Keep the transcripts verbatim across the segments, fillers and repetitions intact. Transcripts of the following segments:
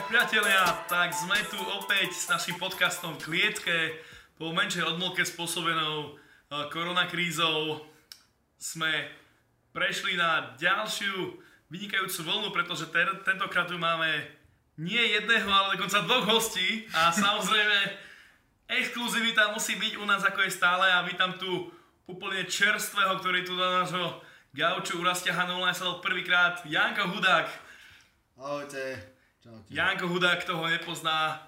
Tak priatelia, tak sme tu opäť s našim podcastom v klietke. Po menšej odmlke spôsobenou koronakrízou sme prešli na ďalšiu vynikajúcu vlnu, pretože ter- tentokrát tu máme nie jedného, ale dokonca dvoch hostí. A samozrejme, exkluzivita musí byť u nás, ako je stále. A vítam tu úplne čerstvého, ktorý tu do nášho gauču Rastia Hanula sa dal prvýkrát, Janko Hudák. Ahojte. Čaute. Janko Hudák, kto ho nepozná,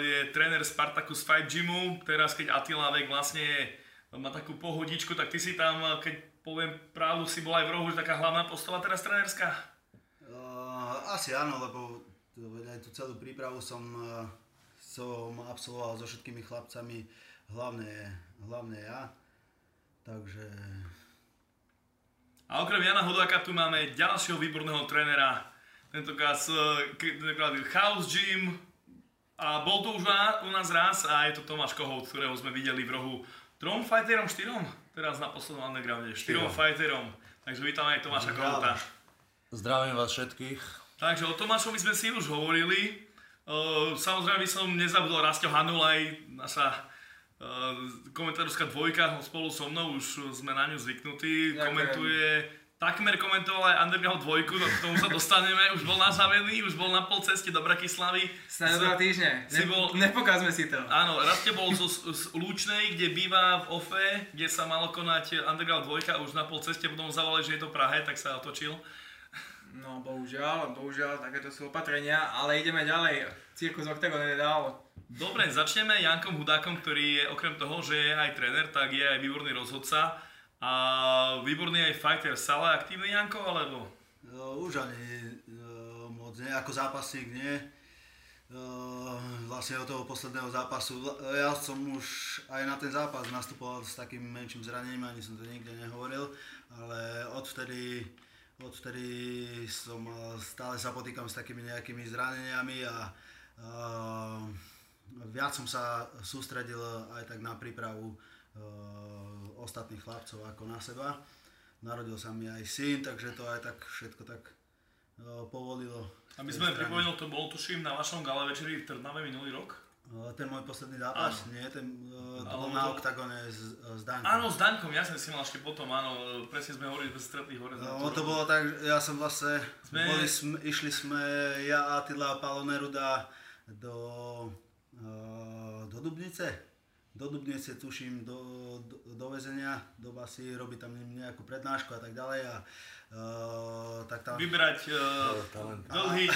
je tréner Spartaku z Fight Gymu. Teraz, keď Attila Vek vlastne je, má takú pohodičku, tak ty si tam, keď poviem pravdu, si bola aj v rohu, že taká hlavná postava teraz trénerská? Uh, asi áno, lebo aj tú celú prípravu som, som absolvoval so všetkými chlapcami, hlavne, hlavne ja. Takže... A okrem Jana Hudáka tu máme ďalšieho výborného trénera. Tentokrát House Gym a bol to už u nás raz a je to Tomáš Kohout, ktorého sme videli v rohu trom fighterom, štyrom? Teraz na poslednom undergrounde, štyrom fighterom. Takže vítam aj Tomáša Kohouta. Zdravím vás všetkých. Takže o Tomášovi sme si už hovorili. Samozrejme by som nezabudol Rasto Hanul, aj naša komentárska dvojka spolu so mnou, už sme na ňu zvyknutí, komentuje... Takmer komentoval aj Underground dvojku, no k tomu sa dostaneme, už bol nazavený, už bol na pol ceste do Bratislavy. Snáď dva týždne, ne, bol... nepokázme si to. Áno, Raste bol zo, z Lúčnej, kde býva v ó ef é, kde sa malo konať Underground dvojka, už na pol ceste, potom zavolali, že je to Prahe, tak sa otočil. No bohužiaľ, bohužiaľ, takéto sú opatrenia, ale ideme ďalej, cirkus Octagon nedal. Dobre, začneme Jankom Hudákom, ktorý je okrem toho, že je aj tréner, tak je aj výborný rozhodca. A výborný aj fighter, stále aktívny Janko, alebo? Uh, už ani uh, moc nie, ako zápasník nie. Uh, vlastne od toho posledného zápasu, ja som už aj na ten zápas nastupoval s takým menším zranením, ani som to nikde nehovoril, ale odvtedy, odvtedy som stále sa potýkam s takými nejakými zraneniami a uh, viac som sa sústredil aj tak na prípravu ostatných chlapcov ako na seba. Narodil sa mi aj syn, takže to aj tak všetko tak uh, povolilo. A my sme pripomenul, to bolo tuším na vašom gala večeri v Trnave minulý rok? Uh, ten môj posledný zápas, nie, ten, uh, to bol na to... Octagone s, s Daňkom. Áno, s Daňkom, ja som si mal ešte potom, áno, presne sme hovorili, sme stretli hore. No, to bolo tak, ja som vlastne, sme... Boli, sme, išli sme ja, Attila a Pablo Neruda do, uh, do Dubnice. Do Dubnice tuším, do, do, do väzenia, do basy, robí tam nejakú prednášku a tak ďalej a uh, tak tam... Vybrať uh, dlhý,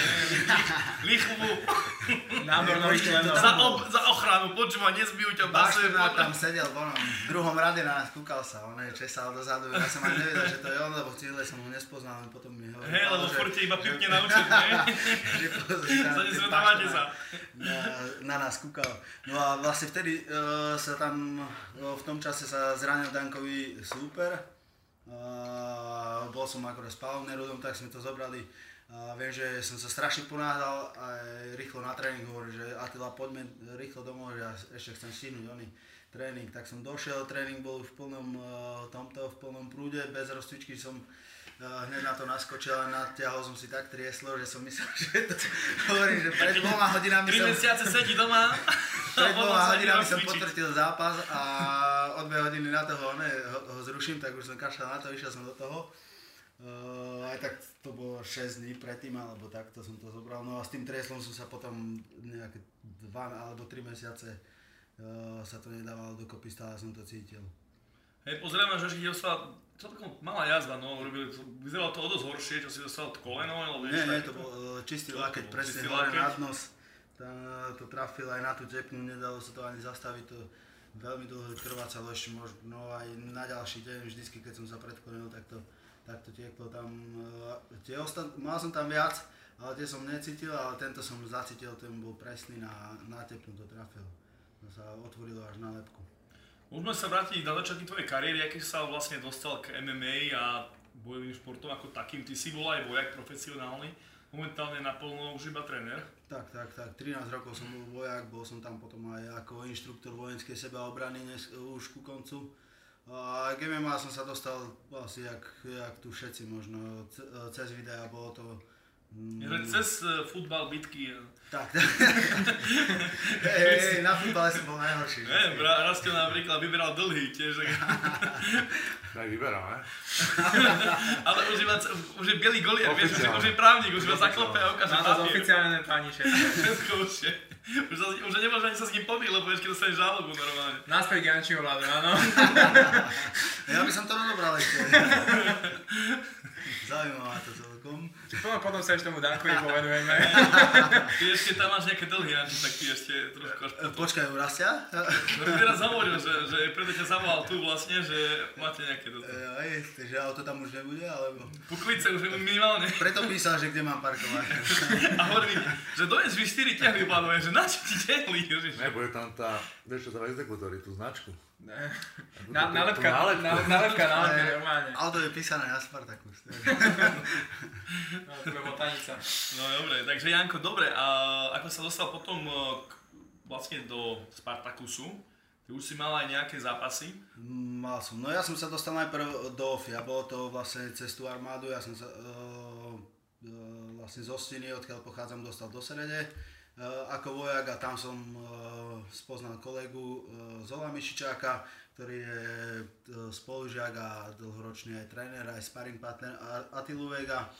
lichvu, nábor nových členov. Za, ob, za ochranu, počúva, nezbijú ťa base. Bašturnák tam sedel vonom, v druhom rade nás kúkal sa, on je česal dozadu, ja som ani nevedel, že to je on, lebo v týhle som ho nespoznal, ale potom mi hovoril... Hej, lebo že... furt iba pivne naučil, ne? Že pozrieť, sa. Na, na nás kúkal. No a vlastne vtedy... Uh, sa tam v tom čase sa zranil Dankovi súper. Bol som akorát s Pálom Nerudom, tak sme to zobrali. A viem, že som sa strašne ponáhľal a rýchlo na tréning hovoril, že Attila, poďme rýchlo domov, že ja ešte chcem stihnúť oný tréning. Tak som došiel, tréning bol už v plnom tomto, v plnom prúde, bez rozcvičky som hneď na to naskočil a natiahol som si tak trieslo, že som myslel, že to hovorím, že pred dvoma hodinami som... tri mesiace sedí doma. Pred dvoma hodinami som potvrtil zápas a o dve hodiny na toho ne, ho, ho zruším, tak už som kašľal na to, išiel som do toho. Uh, aj tak to bolo šesť dní predtým, alebo takto som to zobral. No a s tým trieslom som sa potom nejaké dva alebo tri mesiace uh, sa to nedávalo dokopy, stále som to cítil. Hej, pozrieme, že ešte dostala celkom malá jazda, no, vyzeralo to o dosť horšie, čo si dostal od koleno. Nie, nie, to bol čistý lakeť, presne hore na dnos. To trafil aj na tú tepnu, nedalo sa to ani zastaviť, to veľmi dlho trvácalo ešte možno aj na ďalší deň, vždycky keď som sa predkolil, tak to, tak to tieklo tam. Tie ostan- mal som tam viac, ale tie som necítil, ale tento som zacítil, ten bol presný na, na tepnu, to trafil. To sa otvorilo až na lepku. Môžeme sa vrátiť na začiatky tvojej kariéry, aký sa vlastne dostal k em em á a bojovým športom ako takým. Ty si bol aj vojak profesionálny, momentálne naplno už iba tréner. Tak, tak, tak. trinásť rokov som bol vojak, bol som tam potom aj ako inštruktor vojenskej sebaobrany dnes, už ku koncu. A k em em á som sa dostal asi jak, jak tu všetci možno, cez videa, bolo to Hmm. Cez futbal bitky. Tak, tak. Hej, hej, na futbale som bol najhorší. Hej, Rasto napríklad vyberal dlhý tiež. Tak vyberal, ne? Ale už je, už je bielý golier, vieš, už je, už je právnik, už ma zaklope a ukáže papier. Má to z oficiálne pániče. Už, už nemôžeš ani sa s ním pobiť, lebo ešte dostaneš žalobu normálne. Náspäť Jančího vládu, áno. Ja by som to rozobral ešte. Zaujímavé to celkom. Potom sa ešte tomu Dankovi povedujeme. Ty ešte tam máš nejaké dlhy, tak ty ešte trošku až potom. Počkaj, Rastia? No ty teraz hovoril, že, že preto ťa zavolal tu vlastne, že máte nejaké toto. Ej, takže auto tam už nebude, alebo... Puklice už minimálne. Preto písal, že kde mám parkovať. A hovorí, že dojedz vy štyri ťahli, pánové, že na čo ti ťahli, Ježiš? Ne, bude tam tá, vieš čo sa exekútori, tú značku. Ne. Na, nalepka, nalepka, nalepka, nalepka, normálne. Auto je písané na Spartaku. No, to je botanica. No dobre, takže Janko, dobre, a ako sa dostal potom k, vlastne do Spartakusu, ty už si mal aj nejaké zápasy? Mal som, no ja som sa dostal najprv do ó ef é, bolo to vlastne cez tú armádu, ja som sa uh, vlastne z Ostiny, odkiaľ pochádzam, dostal do Serede ako vojak a tam som spoznal kolegu Zola Mišičáka, ktorý je spolužiak a dlhoročný aj tréner, aj sparring partner Attilu Veka.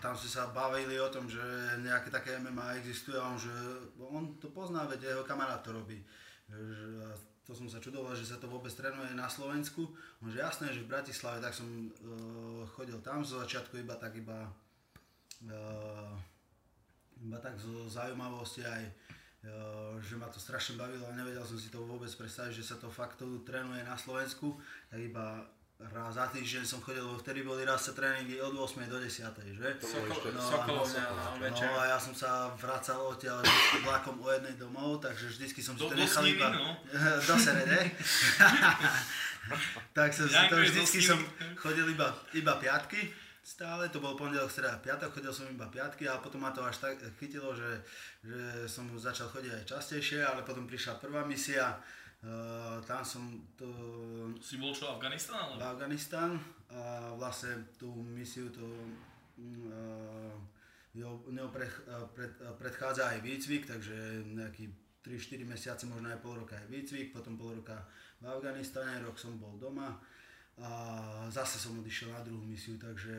Tam sme sa bavili o tom, že nejaké také em em á existuje a on, že on to pozná, veď jeho kamarát to robí. To som sa čudoval, že sa to vôbec trénuje na Slovensku. On, že jasné, že v Bratislave, tak som chodil tam zo začiatku iba tak iba... Iba tak zo zaujímavosti aj, že ma to strašne bavilo a nevedel som si to vôbec predstaviť, že sa to fakt trénuje na Slovensku. Tak iba raz za týždeň som chodil, lebo vtedy boli raz sa tréningy od ôsmej do desiatej, že? No a ja som sa vracal odtiaľ vlakom o jednej domov, takže vždycky som si to nechal iba do Serede. Tak som si to vždycky som chodil iba, iba piatky. Stále, to bol pondelok, streda, piatok, chodil som iba piatky a potom ma to až tak chytilo, že, že som začal chodiť aj častejšie, ale potom prišla prvá misia, uh, tam som to... Si bol čo, Afganistán? Ale... Afganistán a vlastne tú misiu to... Uh, ňou pred, pred, predchádza aj výcvik, takže nejaký tri štyri mesiace, možno aj pol roka aj výcvik, potom pol roka v Afganistáne, rok som bol doma. A zase som odišiel na druhú misiu, takže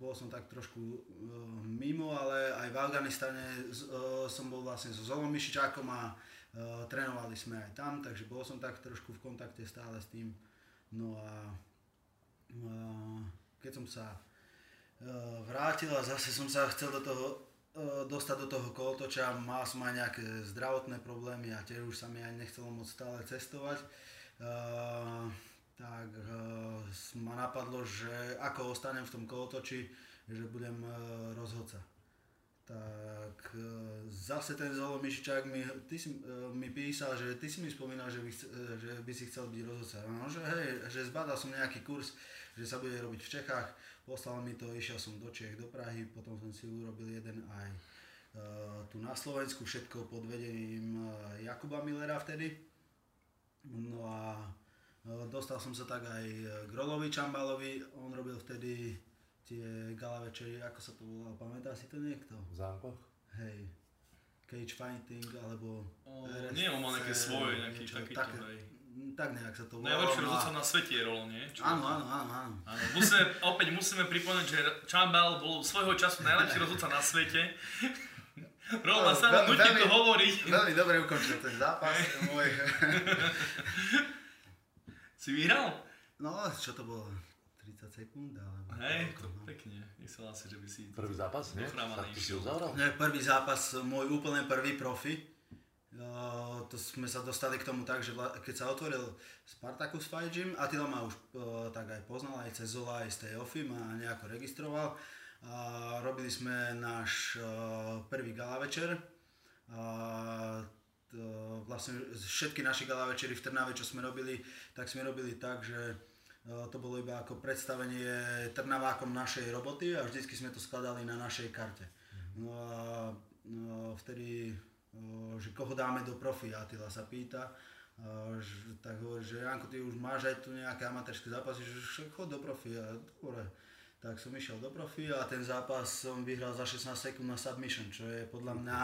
bol som tak trošku e, mimo, ale aj v Afganistane z, e, som bol vlastne so Zolom Mišičákom a e, trénovali sme aj tam, takže bol som tak trošku v kontakte stále s tým. No a e, keď som sa e, vrátil a zase som sa chcel do toho, e, dostať do toho kolotoča, mal som aj nejaké zdravotné problémy a tiež už sa mi aj nechcelo moc stále cestovať. E, tak e, ma napadlo, že ako ostanem v tom kolotoči, že budem e, rozhodca. Tak e, zase ten Zolo Mišičák mi, ty si, e, mi písal, že ty si mi spomínal, že by, e, že by si chcel byť rozhodca. No, že, hej, že zbadal som nejaký kurz, že sa bude robiť v Čechách, poslal mi to, išiel som do Čech, do Prahy, potom som si urobil jeden aj e, tu na Slovensku, všetko pod vedením e, Jakuba Millera vtedy. No a dostal som sa tak aj k Rolovi Čambálovi, on robil vtedy tie gala večery, ako sa to volalo, pamätá si to niekto? V zámkoch? Hej, cage fighting alebo... O, nie, on mal nejaké svoje, nejaký takýto, tak, tak nejak sa to volalo. Najlepšie rozhodca na svete je Rolo, nie? Áno, áno, áno, áno. áno musíme, opäť musíme pripomenúť, že Čambál bol svojho času najlepší rozhodca na svete. Rolo ma sa nutí to hovoriť. Veľmi dobre ukončil ten zápas. Si vyhral? No, čo to bolo? tridsať sekúnd, alebo... Hej, to pekne. Myslel asi, že by si... Prvý zápas, nie? Tak ty si uzavral? Ne, prvý zápas, môj úplne prvý profi. Uh, to sme sa dostali k tomu tak, že keď sa otvoril Spartakus Fight Gym, Attila ma už uh, tak aj poznal, aj cez Zola, aj z tej ó ef é, ma nejako registroval. Uh, robili sme náš uh, prvý gala večer. Uh, Vlastne všetky naše gala večery v Trnave, čo sme robili, tak sme robili tak, že to bolo iba ako predstavenie Trnavákom našej roboty a vždycky sme to skladali na našej karte. No a vtedy, že koho dáme do profi, Attila sa pýta, tak hovorí, že Janko, ty už máš aj tu nejaké amatérske zápasy, že chod do profi, a dobre. tak som išiel do profi a ten zápas som vyhral za šestnásť sekúnd na submission, čo je podľa mňa...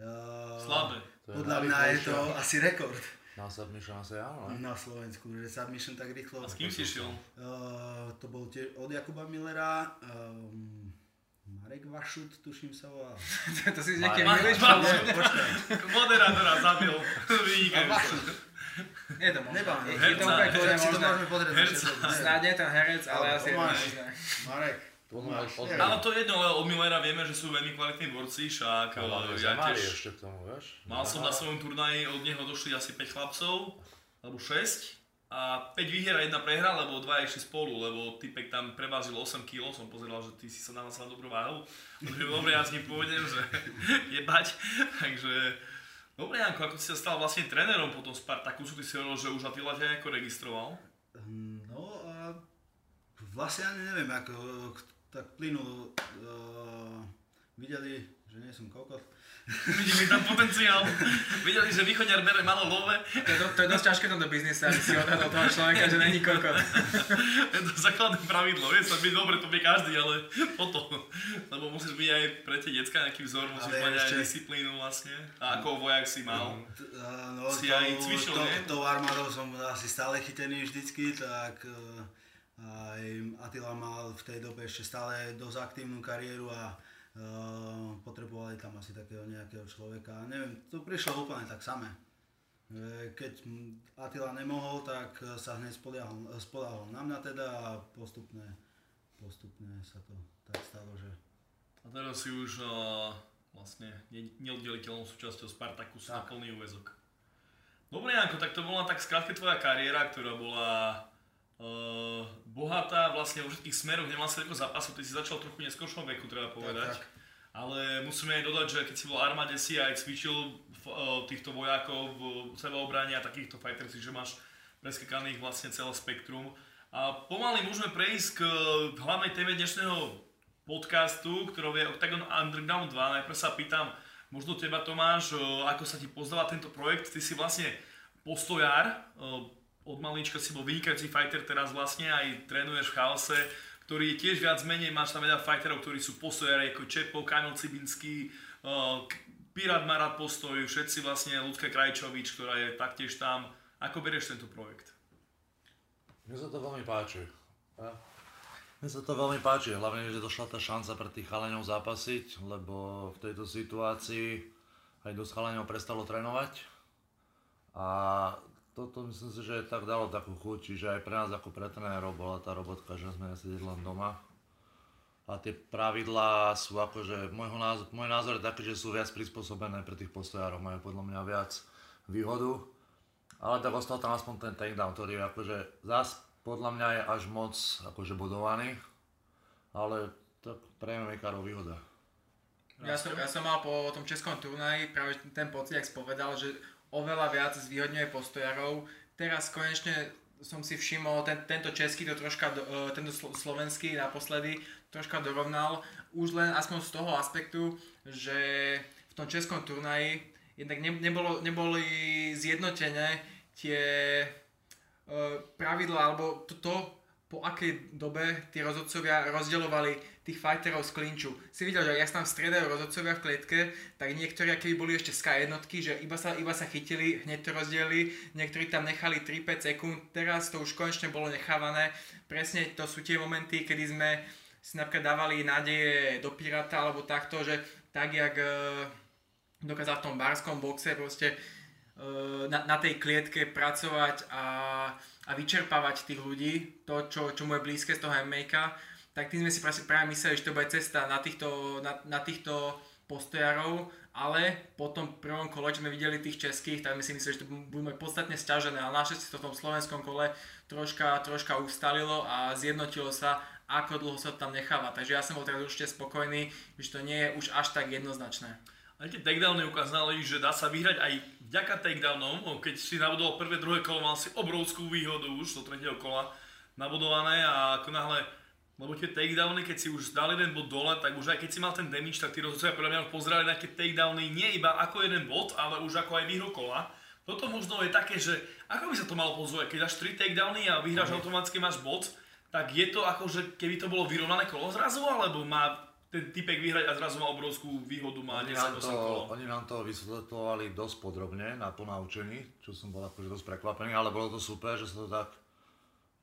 Uh, Slabé. Podľa mňa je to asi rekord. Na submission asi áno, ne? Na Slovensku, že submission tak rýchlo. A s kým si šiel? Uh, to bol tiež od Jakuba Millera. Um, Marek Vašut, tuším sa volal. To si s niekým milíš? Moderátora zabil. Nie je to možné. Je to úplne kvôli možné. Snáď nie je ten herec, ale asi je to možné. Marek. Ale to jedno, ale od Millera vieme, že sú veľmi kvalitní borci, však ja tiež... Mal som na svojom turnaji, od neho došli asi päť chlapcov, alebo šesť. A päť výhier a jedna prehra, lebo dva išli spolu, lebo typek tam prevážil osem kilogramov, som pozeral, že ty si sa navásil na dobrú váhu. Dobre, ja s ním pôjdem, že jebať. Takže... Dobre, Janko, ako si sa stal vlastne trénerom po tom Spartaku, ty si hovoril, že už Attila ťa nejako registroval? No a... Vlastne ani neviem, ako tak plynulo. Uh, videli, že nie som kokot. Videli tam potenciál. Videli, že východňar bere malo love. To, to, to je dosť ťažké tam do biznesa, aby si odhadol toho človeka, že není kokot. To je to základné pravidlo, vieš, byť dobre, to vie každý, ale potom. Lebo musíš byť aj pre tie decká nejaký vzor, musíš mať aj disciplínu vlastne. A ako vojak si mal. No, si to, aj cvičil, to, nie? Tou armádou som asi stále chytený vždycky, tak... Aj Attila mal v tej dobe ešte stále dosť aktívnu kariéru a uh, potrebovali tam asi takého nejakého človeka. Neviem, to prišlo úplne tak samé. Keď Attila nemohol, tak sa hneď spoliahol, spoliahol na mňa teda a postupne, postupne sa to tak stalo, že... A teraz si už uh, vlastne neoddeliteľnou súčasťou Spartaku na plný úväzok. Dobre, Janko, tak to bola tak skrátke tvoja kariéra, ktorá bola... Uh, bohatá vlastne vo všetkých smeroch, nemal si toľko zápasov, ty si začal trochu neskôršom veku, treba povedať. Tak, tak. Ale musíme aj dodať, že keď si bol v armáde, si aj cvičil uh, týchto vojakov v sebaobrane a takýchto fighters, že máš preskakaných vlastne celé spektrum. A pomaly môžeme prejsť k hlavnej téme dnešného podcastu, ktorou je Octagon Underground dva. Najprv sa pýtam, možno teba, Tomáš, uh, ako sa ti pozdáva tento projekt, ty si vlastne postojár, uh, od malička si bol vynikajúci fighter, teraz vlastne aj trénuješ v Chaose, ktorý je tiež viac menej, máš tam veľa fighterov, ktorí sú postojári ako Čepo, Kamil Cibinský, uh, Pirát má rád postoj, všetci vlastne, Ľudka Krajčovič, ktorá je taktiež tam. Ako berieš tento projekt? Mne sa to veľmi páči. A? Mne sa to veľmi páči, hlavne, že došla tá šanca pre tých chalaňov zápasiť, lebo v tejto situácii aj dosť chalaňov prestalo trénovať. A toto myslím si, že tak dalo takú chuť, čiže aj pre nás ako pre trénerov bola tá robotka, že sme sedeli len doma. A tie pravidlá sú akože, môj názor, môj názor je taký, že sú viac prispôsobené pre tých postojárov, majú podľa mňa viac výhodu. Ale tak ostal tam aspoň ten takedown, ktorý je akože zás podľa mňa je až moc akože bodovaný, ale tak prejme Karov výhoda. Ja som, ja som mal po tom českom turnaji práve ten pocit, jak spovedal, že oveľa viac zvýhodňuje postojarov. Teraz konečne som si všimol, ten, tento český to troška, do, tento slovenský naposledy troška dorovnal. Už len aspoň z toho aspektu, že v tom českom turnaji jednak ne, nebolo, neboli zjednotené tie e, pravidlá, alebo to, to, po akej dobe tí rozhodcovia rozdeľovali tých fighterov z klinču. Si videl, že ak sa tam striedajú rozhodcovia v klietke, tak niektorí, keby boli ešte sky jednotky, že iba sa, iba sa chytili, hneď to rozdielili, niektorí tam nechali tri päť sekúnd, teraz to už konečne bolo nechávané. Presne to sú tie momenty, kedy sme si napríklad dávali nádeje do Pirata, alebo takto, že tak, jak e, dokázal v tom barskom boxe proste e, na, na tej klietke pracovať a a vyčerpávať tých ľudí, to, čo, čo mu je blízke z toho em em á, tak tým sme si práve mysleli, že to bude cesta na týchto, na, na týchto postojarov, ale po tom prvom kole, čo sme videli tých českých, tak my si mysleli, že to budú podstatne sťažené, ale našťastie to v tom slovenskom kole troška, troška ustalilo a zjednotilo sa, ako dlho sa tam necháva. Takže ja som bol teraz určite spokojný, že to nie je už až tak jednoznačné. A tie takedowny ukázali, že dá sa vyhrať aj vďaka takedownom. Keď si nabudol prvé, druhé kolo, mal si obrovskú výhodu už do tretieho kola nabudované a ako náhle, lebo tie takedowny, keď si už dal jeden bod dole, tak už aj keď si mal ten damage, tak tí rozhodcovia podľa mňa pozerali na tie takedowny nie iba ako jeden bod, ale už ako aj výhru kola. Toto možno je také, že ako by sa to malo pozrieť, keď dáš tri takedowny a vyhráš automaticky máš bod, tak je to akože, keby to bolo vyrovnané kolo zrazu, alebo má ten typek vyhrať a zrazu má obrovskú výhodu, má desať osem kolo? Oni nám to vysvetľovali dosť podrobne na ponaučení, čo som bol akože dosť prekvapený, ale bolo to super, že sa to tak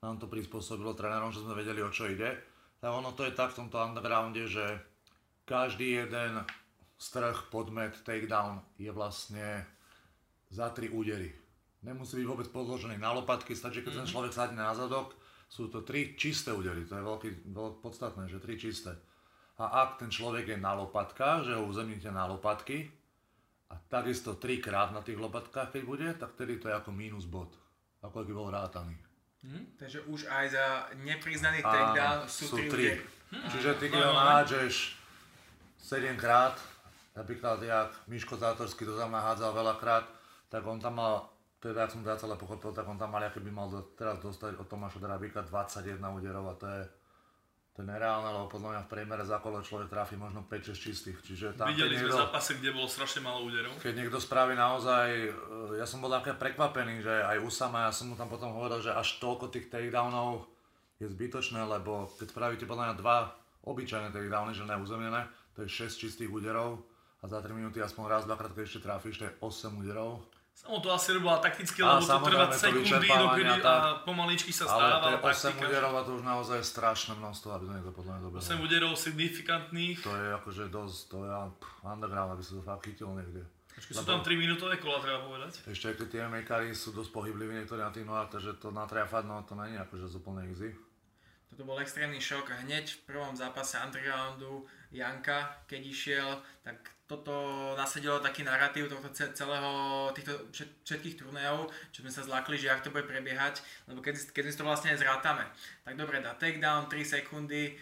nám to prispôsobilo trénerom, že sme vedeli, o čo ide. Tak ono to je tak v tomto undergrounde, že každý jeden strh, podmet, takedown je vlastne za tri údery. Nemusí byť vôbec podložený na lopatky, stačí, keď ten človek sadne na zadok, sú to tri čisté údery, to je veľký, veľký podstatné, že tri čisté. A ak ten človek je na lopatkách, že ho uzemnite na lopatky a takisto trikrát na tých lopatkách keď bude, tak tedy to je ako mínus bod, ako keby bol rátaný. Hm? Takže už aj za nepriznaný takedown sú tri údery. Hm? Čiže ty keď ho nahádžeš sedemkrát, napríklad jak Miško Zátorský to tam nahádzal veľakrát, tak on tam mal, teda ak som teda celé pochopil, tak on tam mal, aké by mal teraz dostať od Tomáša Drabíka dvadsaťjeden úderov a to je To je nereálne, lebo podľa mňa v priemere za kolo človek tráfi možno päť šesť čistých, čiže tam... Videli niekto, sme zápasy, kde bolo strašne málo úderov. Keď niekto spraví naozaj... Ja som bol také prekvapený, že aj Usama, ja som mu tam potom hovoril, že až toľko tých takedownov je zbytočné, lebo keď spravíte podľa mňa dva obyčajné takedowny, že neuzemnené, to je šesť čistých úderov a za tri minúty aspoň raz, dvakrát, keď ešte tráfiš, to je osem úderov. Samo to asi robila takticky, lebo to trvá sekundy, dokedy a pomaličky sa stávala taktika. Ale to je osem úderov a to už naozaj je strašné množstvo, aby to niekto podľa mňa dobehnul. osem úderov signifikantných. To je akože dosť, to je underground, aby sa to fakt chytil niekde. Ačkej, sú tam tri minútové kola, treba povedať. Ešte aj keď tie em em á-kári sú dosť pohybliví niektorí na tých nohách, takže to natrafať, no to není akože úplne easy. Toto bol extrémny šok. Hneď v prvom zápase undergroundu Janka, keď išiel, tak toto nasadilo taký narratív tohto celého, týchto všetkých turnajov, čo sme sa zlákli, že jak to bude prebiehať, lebo keď, keď si to vlastne zrátame. Tak dobre, dá takedown, tri sekundy,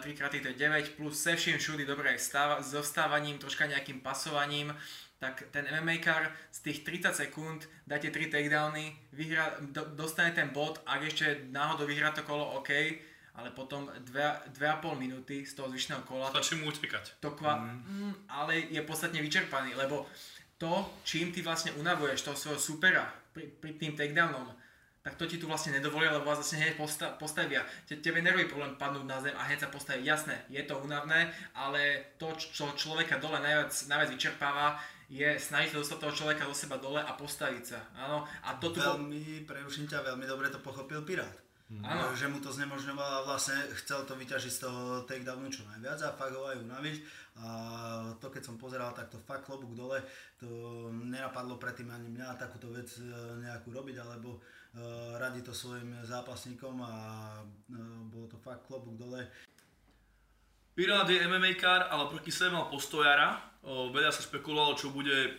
tri krát to je deväť, plus se vším všudy, dobre, stáva, so vstávaním, troška nejakým pasovaním, tak ten em em á-kar z tých tridsať sekúnd dáte tri takedowny, vyhra, do, dostane ten bod, ak ešte náhodou vyhrá to kolo, OK, ale potom dve a pol minúty z toho zvyšného kola stačí mu utekať. To kva- mm. Ale je podstatne vyčerpaný, lebo to, čím ty vlastne unavuješ toho svojho supera pri, pri tým takedownom, tak to ti tu vlastne nedovolia, lebo vás vlastne hneď posta- postavia. Te- tebe nerobí problém padnúť na zem a hneď sa postaviť. Jasné, je to únavné, ale to, čo človeka dole najviac, najviac vyčerpáva, je snažiť sa dostať toho človeka do seba dole a postaviť sa. Áno, a to tu... Veľmi, preruším ťa, veľmi dobre to pochopil Pirát. Áno. Že mu to znemožňovalo, vlastne chcel to vyťažiť z toho takedownu čo najviac a fakt ho aj unaviť. A to keď som pozeral, tak to fakt klobúk dole, to nenapadlo predtým ani mňa takúto vec nejakú robiť, alebo uh, radí to svojim zápasníkom a uh, bolo to fakt klobúk dole. Pirát je em em á-kár, ale proti sebe mal postojara. O, veľa sa špekulovalo, čo bude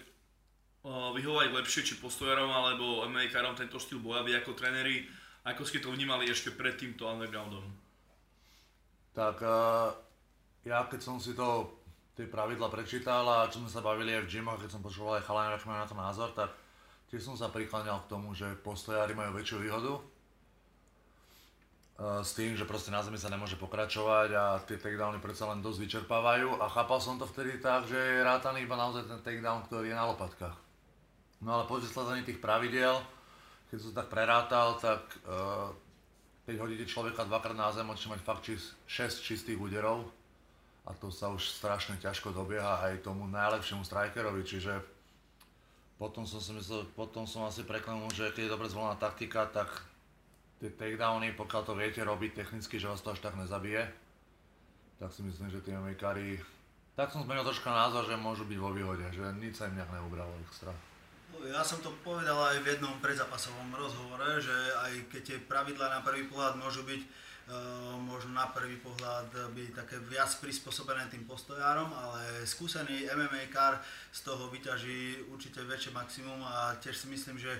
o, vyhovať lepšie, či postojarom alebo em em á-károm tento štýl boja, vy ako tréneri. Ako ste to vnímali ešte pred týmto undergroundom? Tak uh, ja keď som si to, tie pravidla prečítal a čo sme sa bavili aj v gymoch, keď som počúval aj chalani, aký majú na to názor, tak tiež som sa prikláňal k tomu, že postojári majú väčšiu výhodu. Uh, s tým, že proste na zemi sa nemôže pokračovať a tie takedowny predsa len dosť vyčerpávajú a chápal som to vtedy tak, že je rátaný iba naozaj ten takedown, ktorý je na lopatkách. No ale po vysladaní tých pravidiel, keď som tak prerátal, tak uh, keď hodíte človeka dvakrát na zem, môžete mať fakt čist, šesť čistých úderov a to sa už strašne ťažko dobieha aj tomu najlepšiemu strikerovi, čiže potom som si myslel, potom som asi preklenul, že keď je dobre zvolená taktika, tak tie takedowny, pokiaľ to viete robiť technicky, že vás to až tak nezabije, tak si myslím, že tie em em á-kári, tak som zmenil troška názor, že môžu byť vo výhode, že nič sa im nejak neubralo extra. Ja som to povedal aj v jednom predzápasovom rozhovore, že aj keď tie pravidlá na prvý pohľad môžu byť, uh, možno na prvý pohľad byť také viac prispôsobené tým postojárom, ale skúsený em em á-kár z toho vyťaží určite väčšie maximum a tiež si myslím, že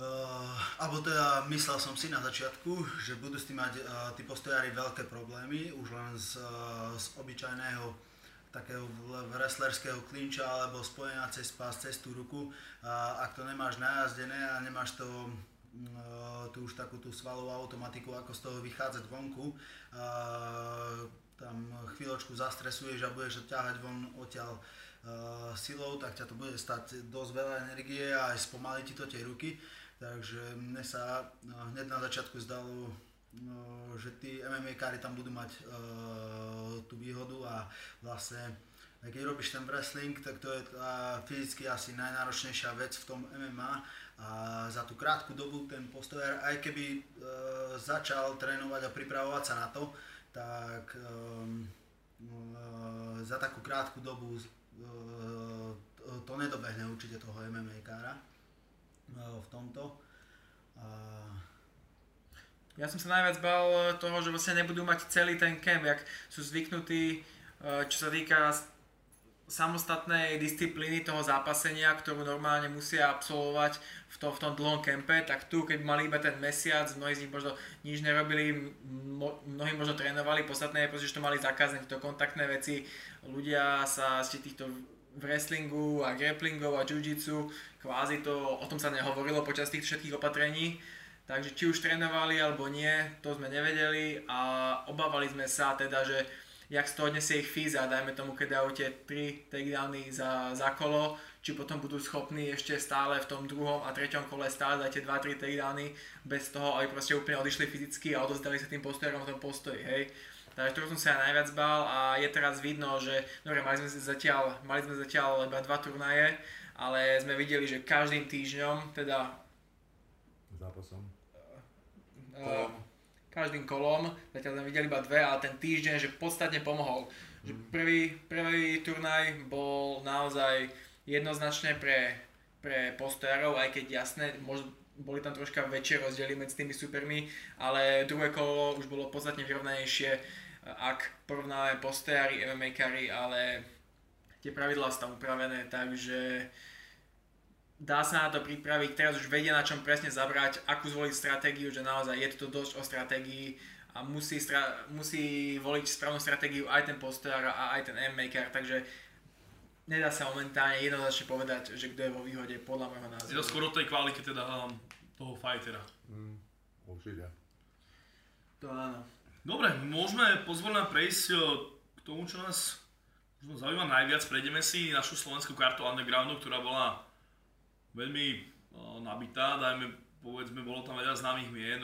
Uh, alebo teda myslel som si na začiatku, že budú s tým mať uh, tí postojári veľké problémy, už len z, uh, z obyčajného takého wrestlerského klinča alebo spojenia cez pás, cez tú ruku. Uh, ak to nemáš najazdené a nemáš to, uh, tú už takú tú svalovú automatiku, ako z toho vychádzať vonku, uh, tam chvíľočku zastresuješ a budeš odťahať von odtiaľ uh, silou, tak ťa to bude stať dosť veľa energie a aj spomalí ti to tie ruky. Takže mne sa hneď na začiatku zdalo že tí em em á kári tam budú mať uh, tú výhodu a vlastne keď robíš ten wrestling, tak to je tá fyzicky asi najnáročnejšia vec v tom em em á a za tú krátku dobu ten postoj, aj keby uh, začal trénovať a pripravovať sa na to, tak um, uh, za takú krátku dobu uh, to nedobehne určite toho em em á kára uh, v tomto. Uh, Ja som sa najviac bál toho, že vlastne nebudú mať celý ten kemp, jak sú zvyknutí, čo sa týka samostatnej disciplíny toho zápasenia, ktorú normálne musia absolvovať v tom, v tom dlhom kempe, tak tu, keď mali iba ten mesiac, mnohí z nich možno nič nerobili, mnohí možno trénovali, podstatné je proste, že to mali zakázané, tieto kontaktné veci, ľudia sa z týchto v wrestlingu a grapplingov a jiu-jitsu, kvázi to, o tom sa nehovorilo počas tých všetkých opatrení. Takže či už trénovali alebo nie, to sme nevedeli a obávali sme sa teda, že jak z toho odnesie ich fíza, dajme tomu, keď dajú tie tri takedowny za, za kolo, či potom budú schopní ešte stále v tom druhom a treťom kole stále dať tie dva tri takedowny bez toho, aby proste úplne odišli fyzicky a odozdali sa tým postojom v tom postoji, hej. Takže toho som sa ja najviac bál a je teraz vidno, že dobre, mali sme zatiaľ, mali sme zatiaľ iba dva turnaje, ale sme videli, že každým týždňom, teda zápasom. Uh, každým kolom, zatiaľ sme videli iba dve, ale ten týždeň, že podstatne pomohol. Mm. Že prvý, prvý turnaj bol naozaj jednoznačne pre, pre postojárov, aj keď jasné, mož, boli tam troška väčšie rozdiely medzi tými supermi, ale druhé kolo už bolo podstatne vyrovnanejšie, ak porovnáme postojári, em em á kári, ale tie pravidlá sú tam upravené, takže dá sa na to pripraviť, teraz už vedia, na čom presne zabrať, akú zvoliť stratégiu, že naozaj je to dosť o stratégii a musí, stra- musí voliť správnu stratégiu aj ten postojár a aj ten em em á kár, takže nedá sa momentálne jednoznačne povedať, že kto je vo výhode, podľa môjho názoru. Je to skôr o tej kvalite teda um, toho fightera. Mm, určite. To áno. Dobre, môžeme pozvolne prejsť k tomu, čo nás zaujíma najviac. Prejdeme si našu slovenskú kartu undergroundu, ktorá bola veľmi nabitá, dajme, povedzme, bolo tam veľa známych mien,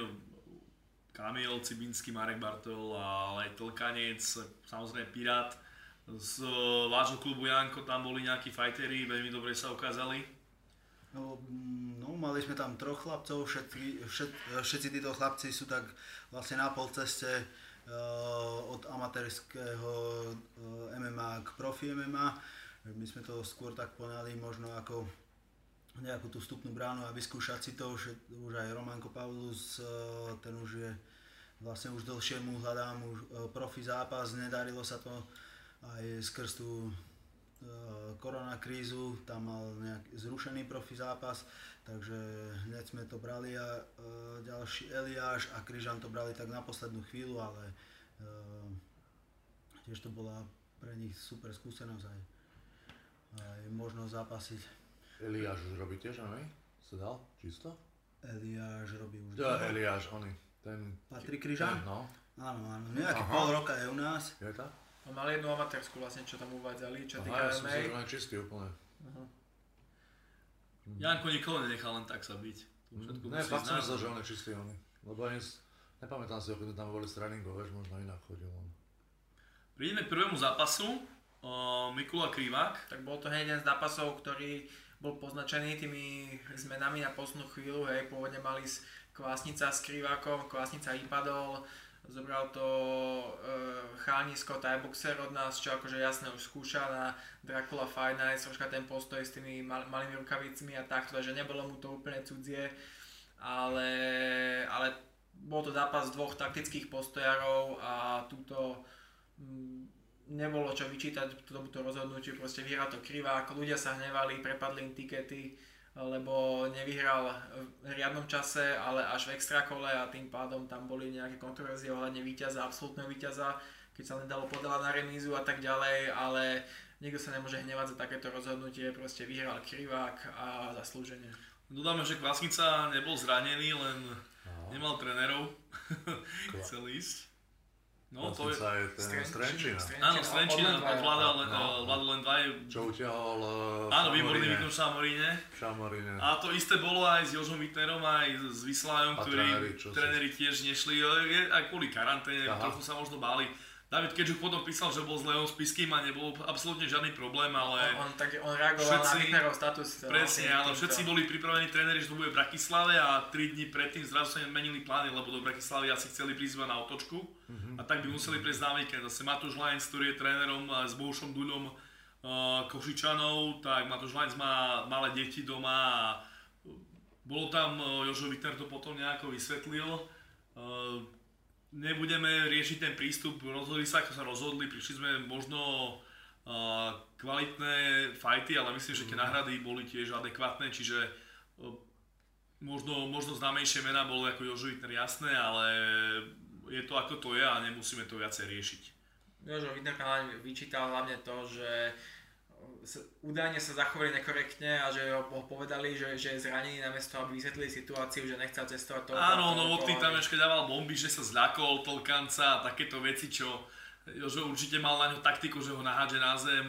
Kamil Cibinský, Marek Bartol, ale aj Tlkanec, samozrejme Pirát. Z vášho klubu Janko tam boli nejakí fajteri, veľmi dobre sa ukázali. No, no mali sme tam troch chlapcov, všetci, všet, všetci títo chlapci sú tak vlastne na pol ceste uh, od amatérského uh, em em á k profi em em á. My sme to skôr tak poňali možno ako nejakú tú vstupnú bránu a vyskúšať si to, už, už aj Romanko Pavlus, ten už je, vlastne už dlhšie mu hľadám už profi zápas, nedarilo sa to aj skrz tú koronakrízu, tam mal nejaký zrušený profi zápas, takže hneď sme to brali a ďalší Eliáš a Kryžan to brali tak na poslednú chvíľu, ale tiež to bola pre nich super skúsenosť aj, aj možnosť zápasiť. Eliáš už robí tiež, ne? Sa dal? Čisto? Eliáš robí už. Ja, Eliáš, oný. Ten Patrik Kryžan? No. Áno, áno. Nejaký aha, pol roka je u nás. Je to? On mal jednu amatérsku vlastne, čo tam uvádzali, čo týka em em á. Aha, ja som sa zrovna čistý úplne. Aha. Hm. Janko nikoho nenechal len tak sa byť. Všetko ne, fakt som myslel, že on je čistý, oný. Lebo dnes, nepamätám si, ako to tam boli stranningov, vieš, možno inak chodil on. Prídeme k prvému zápasu. Uh, Mikula Krivák. Tak bol to hneď jeden z zápasov, ktorý bol poznačený tými zmenami na poslednú chvíľu, hej, pôvodne mali Kvásnica s Krivákom, Kvásnica vypadol, zobral to e, chánisko Thaiboxer od nás, čo akože jasne už skúša na Dracula Fight Night, troška ten postoj s tými mal, malými rukavicmi a takto, takže nebolo mu to úplne cudzie, ale, ale bol to zápas dvoch taktických postojarov a túto m- nebolo čo vyčítať tomuto rozhodnutiu, proste vyhral to Krivák, ľudia sa hnevali, prepadli im tikety, lebo nevyhral v riadnom čase, ale až v extrakole a tým pádom tam boli nejaké kontroverzie ohľadne víťaza, absolútneho víťaza, keď sa nedalo podávať na remízu a tak ďalej, ale nikto sa nemôže hnevať za takéto rozhodnutie, proste vyhral Krivák a zaslúženie. Dodáme, že Kvasnica nebol zranený, len no, nemal trénerov, chcel ísť. No, vlastne to je... Vlastne sa Strenčina. Áno, Strenčina vládal len, no, len dvaje. Čo utiahol uh, áno, výborný výkon v Šamoríne. V Šamoríne. A to isté bolo aj s Jožom Wittnerom, aj s Vyslájom, ktorí tréneri si... tiež nešli. Aj kvôli karanténe, aha, trochu sa možno báli. David Kedžuch potom písal, že bol s Leom Spiským a nebol absolútne žiadny problém, ale... On, on, tak, on reagoval všetci, na Wittnerov status. Presne, ale všetci boli pripravení tréneri, že to bude v Bratislave a tri dní predtým zrazu sa menili plány, lebo do Bratislavy asi chceli prísť na otočku, mm-hmm, a tak by museli prejsť na víkend. Zase Matúš Lajnc, ktorý je trénerom s Boušom Duľom Košičanov, tak Matúš Lajnc má malé deti doma a bolo tam, Jožo Wittner to potom nejako vysvetlil. Nebudeme riešiť ten prístup, rozhodli sa, ako sa rozhodli, prišli sme možno uh, kvalitné fighty, ale myslím, že tie náhrady boli tiež adekvátne, čiže uh, možno, možno známejšie mená boli ako Jožo Wittner, jasné, ale je to ako to je a nemusíme to viacej riešiť. Jožo Wittner vyčítal hlavne to, že údajne sa zachovali nekorektne a že ho povedali, že, že je zranený, namiesto aby vysvetlili situáciu, že nechcel cestovať toho. Áno, Novotný tam ešte dával bomby, že sa zľakol Tolkanca a takéto veci, čo Jožo určite mal na ňo taktiku, že ho nahádže na zem.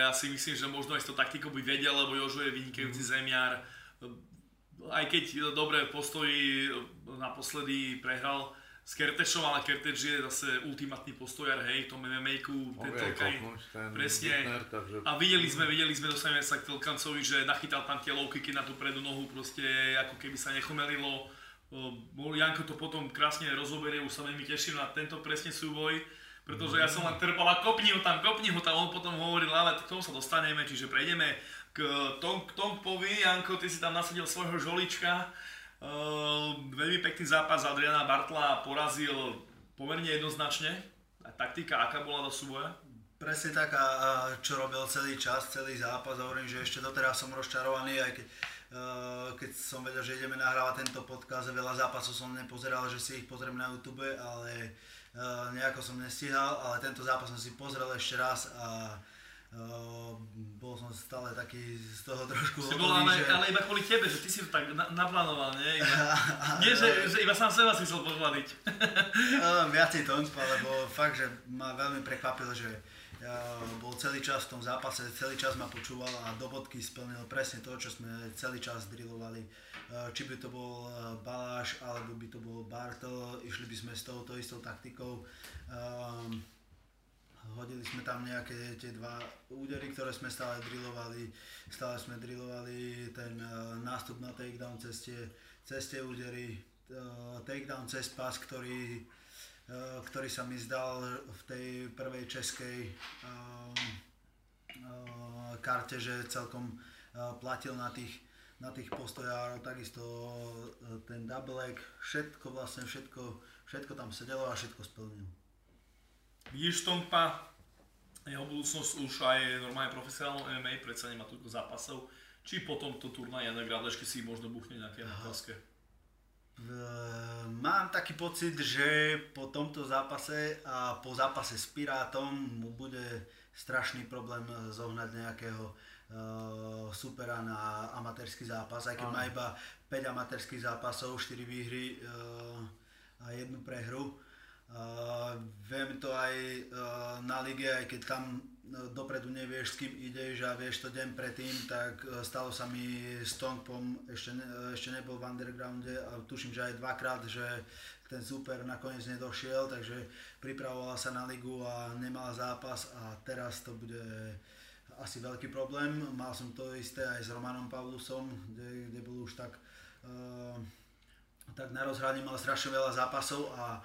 Ja si myslím, že možno aj s tou taktikou by vedel, lebo Jožo je vynikajúci zemiar. Aj keď dobre postoji naposledy prehral s Kertešom, ale Kerteš je zase ultimátny postojar, hej, v tom em em á-ku, ten Tolkaj, presne, Wittner, takže... a videli sme, videli sme, dostaneme sa k Tolkancovi, že nachytal tam tie low-kicky na tú prednú nohu, proste ako keby sa nechomelilo. Janko to potom krásne rozoberie, už sa veľmi teším na tento presne súboj, pretože ja som len trpal a kopni ho tam, kopni ho tam, on potom hovoril, ale k tomu sa dostaneme, čiže prejdeme k Tompovi. Janko, ty si tam nasadil svojho žolička. Uh, veľmi pekný zápas Adriana Bartla, porazil pomerne jednoznačne. A taktika aká bola do súboja? Presne taká, čo robil celý čas, celý zápas. Hovorím, že ešte doteraz som rozčarovaný, aj keď, uh, keď som vedel, že ideme nahrávať tento podcast. Veľa zápasov som nepozeral, že si ich pozriem na YouTube, ale uh, nejako som nestíhal. Ale tento zápas som si pozrel ešte raz a Uh, bol som stále taký z toho trošku hotový, že... Ale iba kvôli tebe, že ty si to tak na- naplánoval, nie? Iba... nie, že, že iba sám seba si chcel podľadiť. uh, viacej to inspal, lebo fakt, že ma veľmi prekvapilo, že ja bol celý čas v tom zápase, celý čas ma počúval a do bodky splnil presne to, čo sme celý čas drillovali. Uh, či by to bol Baláš, alebo by to bol Bartel, išli by sme s touto istou taktikou. Um, Hodili sme tam nejaké tie dva údery, ktoré sme stále drillovali, stále sme drillovali ten nástup na takedown ceste, ceste údery, takedown cez pás, ktorý, ktorý sa mi zdal v tej prvej českej karte, že celkom platil na tých, na tých postojárov, takisto ten double leg, všetko vlastne, všetko, všetko tam sedelo a všetko splnil. Vidíš Tompa, jeho budúcnosť už aj normálne profesionálne em em á, predsa nemá toľko zápasov. Či potom to turná Jana Grádlešky si možno buchne nejaké otázky? Mám taký pocit, že po tomto zápase a po zápase s Pirátom mu bude strašný problém zohnať nejakého supera na amatérsky zápas, aj keď ano. Má iba päť amatérskych zápasov, štyri výhry a jednu prehru. Uh, viem to aj uh, na lige, aj keď tam uh, dopredu nevieš, s kým ideš a vieš to deň predtým, tak uh, stalo sa mi s Tongpom, ešte, ne, ešte nebol v undergrounde a tuším, že aj dvakrát, že ten super nakoniec nedošiel, takže pripravoval sa na ligu a nemal zápas a teraz to bude asi veľký problém. Mal som to isté aj s Romanom Pavlusom, kde, kde bol už tak, uh, tak na rozhraní, mal strašne veľa zápasov a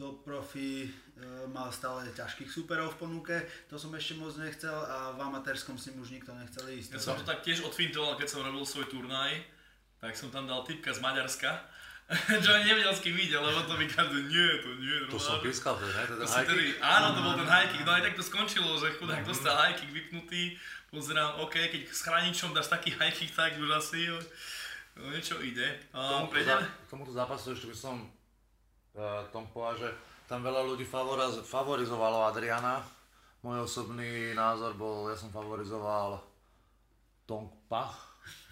do profi mal stále ťažkých súperov v ponuke, to som ešte moc nechcel a v amatérskom s ním už nikto nechcel ísť. Ja som to tak tiež odfintoval, keď som robil svoj turnaj, tak som tam dal typka z Maďarska, čo ani nevedel, s kým ide, lebo to mi každý, nie, to nie. To som pískal, že ne? Ten high kick? Áno, to bol ten high kick, no aj tak to skončilo, že chudák dostal high kick vypnutý, pozerám, OK, keď s Chraničom dáš taký high kick, tak už asi niečo ide. K tomuto zápasu ešte by som Tompoa, že tam veľa ľudí favorizovalo Adriana. Môj osobný názor bol, ja som favorizoval Tongpa.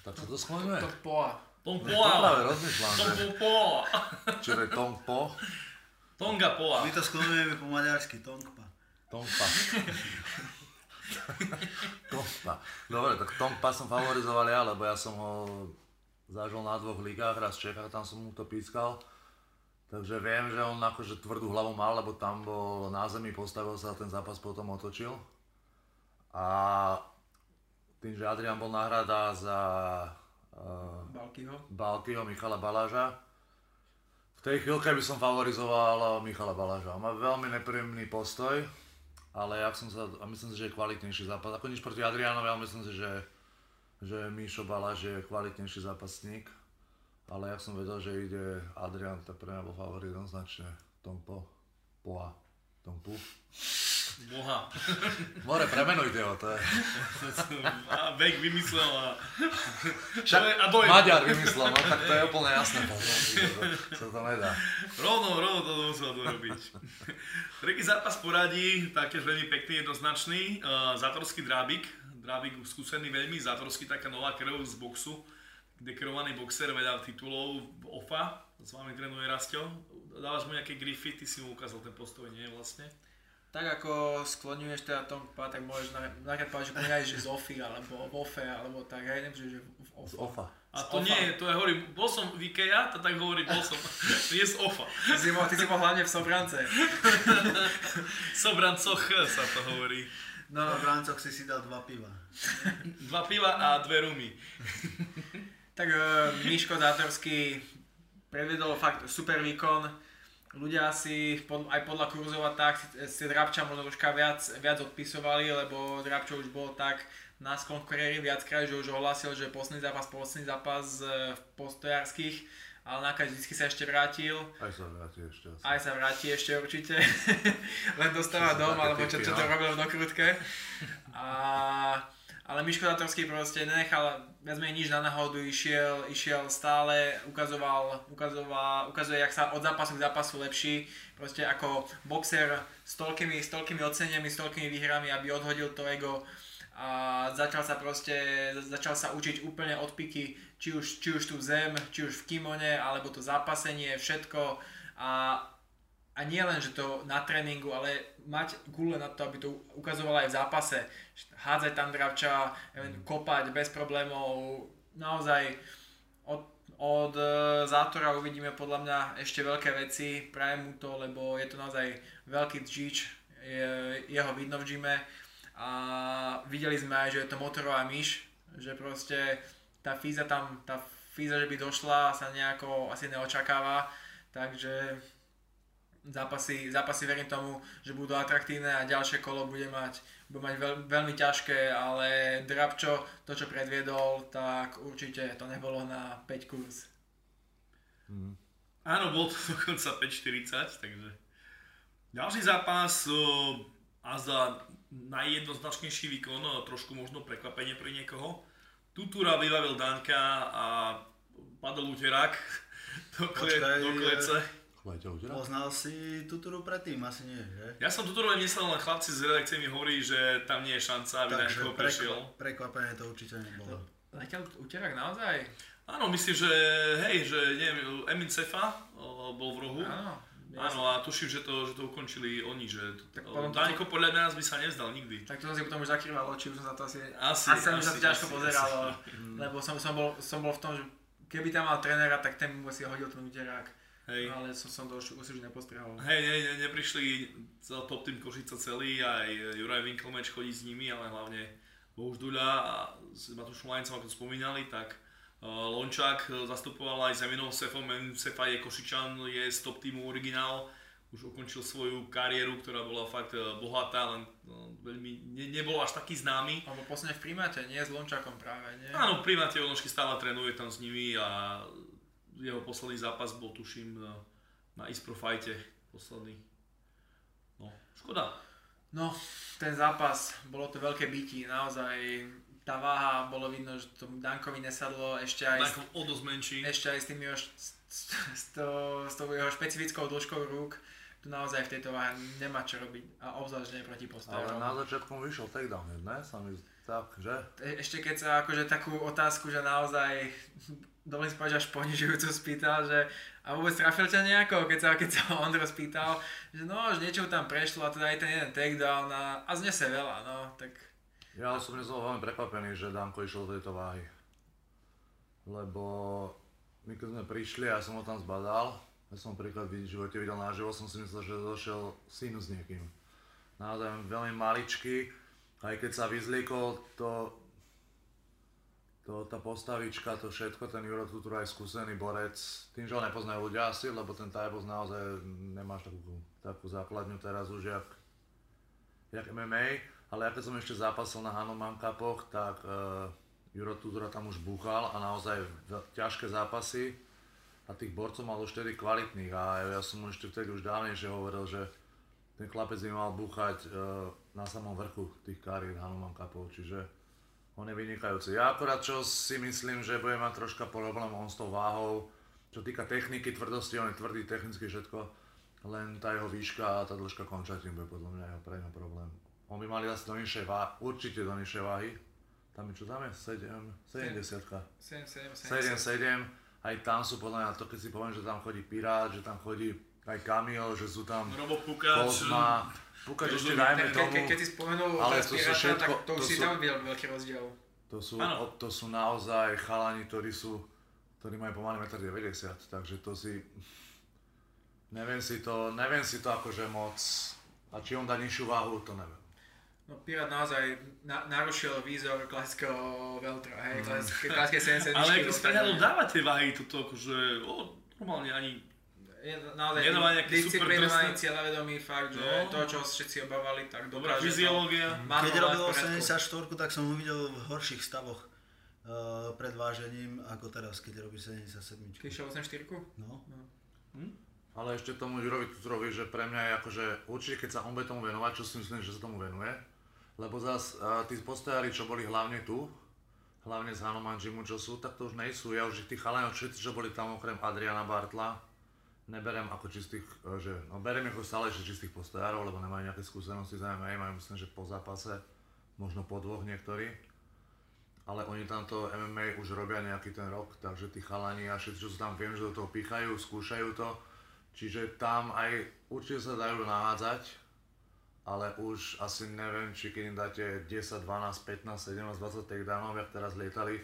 Tak sa to skloňuje? Tongpoa. Tongpoa. Ja to práve rozmýšľam. Tongpoa. Čiže Tongpo. Tonga Poa. My to skloňujeme po maďarsky, Tongpa. Tongpa. Tongpa. Dobre, tak Tongpa som favorizoval ja, lebo ja som ho zažil na dvoch ligách, raz v Čechách, tam som mu to pískal. Takže viem, že on akože tvrdú hlavu mal, lebo tam bol na zemi, postavil sa a ten zápas potom otočil. A tým, že Adrián bol náhrada za uh, Balkyho. Balkyho, Michala Baláža. V tej chvíľke by som favorizoval Michala Baláža. Má veľmi nepríjemný postoj, ale jak som sa, a myslím si, že je kvalitnejší zápas. Ako nič proti Adriánovi, ale myslím si, že, že Mišo Baláž je kvalitnejší zápasník. Ale ja som vedel, že ide Adrián, tak pre mňa bol favorit značne Tompo, Poa, Tompu. Boha. More, premenujte ho, to je. A Vek vymyslel a... a dojde. Maďar vymyslel, no tak to je úplne jasné. Sa to nedá. Rovno, rovno to musel dorobiť. Tretí zápas poradí, taktiež veľmi pekný, jednoznačný. Zátorský Drábik. Drábik skúsený veľmi, Zátorský taká nová krv z boxu. Dekorovaný boxer, vedal titulov ó ef é, s vami trénuje Rasto. Dávaš mu nejaké grify, ty si mu ukázal ten postoj, nie vlastne? Tak ako skloňuješ teda Tongpa, tak môžeš napríklad povedať, že povieš, že z ó ef é alebo v ó ef é, alebo tak, aj neviem, že v ó ef é. Z ó ef é. A to nie je, to ja hovorím, bol som v Ikeja, to tak hovorím, bol som, je z ó ef é. Ty si bol hlavne v Sobrance. Sobrancoch sa to hovorí. No, v Sobrancoch si si dal dva piva. Dva piva a dve rumy. Tak Miško Zátorský predvedol fakt super výkon. Ľudia si aj podľa kurzov a tak si Drabča možno troška viac, viac odpisovali, lebo Drabčo už bol tak na sklonku kariéry viackrát, že už ohlásil, že posledný zápas, posledný zápas v postojarských, ale nakoniec vždy sa ešte vrátil. Aj sa vráti ešte. Asi. Aj sa vráti ešte určite. Len dostáva dom, alebo čo, čo to robil v dokrutke. A... Ale Miško Zátorský proste nenechal viac menej nič na náhodu, išiel, išiel stále, ukazoval, ukazoval, ukazuje, jak sa od zápasu k zápasu lepší. Proste ako boxer s toľkými, s toľkými ocenami, s toľkými výhrami, aby odhodil to ego. A začal sa proste, začal sa učiť úplne od piky, či už, či už tú zem, či už v kimone, alebo to zápasenie, všetko. A, a nie len, že to na tréningu, ale mať gule na to, aby to ukazovala aj v zápase. Hádzať tam Dravča, kopať bez problémov. Naozaj od, od Zátora uvidíme podľa mňa ešte veľké veci. Prajem mu to, lebo je to naozaj veľký džič, je, jeho vidno v džime. A videli sme aj, že je to motorová myš, že proste tá fíza tam, tá fíza, že by došla, sa nejako asi neočakáva. Takže Zápasy, zápasy verím tomu, že budú atraktívne a ďalšie kolo bude mať, bude mať veľ, veľmi ťažké, ale Drabčo, to čo predviedol, tak určite to nebolo na päť kurz. Mm. Áno, bol to dokonca päť štyridsať, takže... Ďalší zápas o, a za najjednoznačnejší výkon, o, trošku možno prekvapenie pre niekoho. Tutura vybavil Danka a padol úterák do, kle, do klece. Poznal si Tuturu predtým, asi nie, že? Ja som Tuturu len myslel, len chlapci z redakcie mi hovorí, že tam nie je šanca, aby Danko prešiel. Takže prekvapenie to určite nebolo. Letel úterák naozaj? Áno, myslím, že hej, že neviem, Emin Cefa o, bol v rohu. Áno, áno, a tuším, že to, že to ukončili oni, že Danko podľa nás by sa nevzdal nikdy. Tak to som si potom už zakrýval oči, už som sa to asi, asi, asi, asi, asi ťažko pozeralo, lebo som, som, bol, som bol v tom, že keby tam mal trénera, tak ten mu si hodil ten úterák. Hej. Ale som, som to už, už nepostrehol. Hej, ne, ne, neprišli za top tým Košica celý, aj Juraj Vinkelmeč chodí s nimi, ale hlavne Bohuš Duľa a s Matúšom Lajencom, ako spomínali, tak uh, Lončák zastupoval aj Zeminov Sefom, Sefa je Košičan, je z top týmu originál, už ukončil svoju kariéru, ktorá bola fakt bohatá, len no, veľmi, ne, nebol až taký známy. On bol posledne v Primáte, nie? S Lončákom práve, nie? Áno, v Primáte Lončky stále trénuje tam s nimi a jeho posledný zápas bol, tuším, na, na Ispro Fajte posledný. No, škoda. No, ten zápas, bolo to veľké bytie, naozaj. Tá váha, bolo vidno, že to Dankovi nesadlo, ešte aj, s, ešte aj s, tým jeho, s, to, s tou jeho špecifickou dĺžkou rúk. Tu naozaj v tejto váhe nemá čo robiť, a obzvlášť nie proti postavám. Ale na začiatku vyšiel takedown, ne? Sami tak, že? E, ešte keď sa akože takú otázku, že naozaj dole spáč až ponižujúco spýtal, že a vôbec trafil ťa nejako, keď sa, keď sa Ondro spýtal, že no, že niečo tam prešlo a teda aj ten jeden takedown a, a znese veľa, no, tak... Ja som dnes veľmi prekvapený, že Danko išiel do tejto váhy, lebo my keď sme prišli a ja som ho tam zbadal, ja som príklad v živote videl naživo, som si myslel, že došiel syn s niekým. Naozaj veľmi maličký, aj keď sa vyzlíkol, to, to, tá postavička, to všetko, ten Juro Tutura je skúsený borec. Tým, že ho nepoznajú ľudia asi, lebo ten tajbox naozaj nemáš takú, takú základňu teraz už jak, jak em em á, ale ja keď som ešte zápasil na Hanuman Cupoch, tak uh, Juro Tutura tam už búchal a naozaj ťažké zápasy a tých borcov mal už vtedy kvalitných a ja som mu ešte vtedy už dávnejšie hovoril, že ten chlapec by mal búchať e, na samom vrchu tých kariet Hanuman Cupov, čiže on je vynikajúci. Ja akorát čo si myslím, že bude mať troška problém on s tou váhou, čo týka techniky, tvrdosti, on je tvrdý, technicky všetko, len tá jeho výška a tá dĺžka končatín bude podľa mňa jeho pre neho problém. On by mali zase do nižšej váhy, určite do nižšej váhy, tam je čo tam je? sedem, sedemdesiat, sedem, sedem, sedem, sedem, aj tam sú podľa mňa to, keď si poviem, že tam chodí Pirát, že tam chodí aj Kamil, že sú tam Kozma, Pukač ešte najmä tomu, ke, ke, keď si spomenul ale to sú všetko, tak to už si tam videl veľký rozdiel. To sú, to sú naozaj chalani, ktorí sú, ktorí majú pomaly jeden deväťdesiat metra, takže to si, neviem si to, neviem si to akože moc, a či on dá nižšiu váhu, to neviem. No Pirát naozaj na, narušil výzor klasického Veltra, hej, klasické, klasické sedemdesiatky. Ale ako sprehľadom dáva tie váhy toto akože, o, normálne ani je naozaj disciplinovaný, cieľavedomý fakt, že no. To, čo všetci obávali, tak dobrá fyziológia. Keď robilo sedemdesiatštyri, tak som ho videl v horších stavoch uh, pred vážením, ako teraz, keď robí sedemdesiatsedem. Keď išiel osemdesiatštyri? No. no. Hm? Ale ešte tomu Jurovi Tutrovi, že pre mňa je akože určite, keď sa on bude tomu venovať, čo si myslím, že sa tomu venuje. Lebo zase uh, tí postajári, čo boli hlavne tu, hlavne z Hanuman Gymu, čo sú, tak to už nejsú. Ja už tých chalenov všetci, čo boli tam okrem Adriana Bartla, neberiem ako čistých, že, no beriem ako stále ešte čistých postojárov, lebo nemajú nejaké skúsenosti za em em á, majú myslím, že po zápase, možno po dvoch niektorí. Ale oni tamto em em á už robia nejaký ten rok, takže tí chalani a všetci, čo sú tam, viem, že do toho pýchajú, skúšajú to. Čiže tam aj určite sa dajú nahádzať, ale už asi neviem, či keď im dáte desať, dvanásť, pätnásť, sedemnásť, dvadsať takedownov, jak teraz lietali,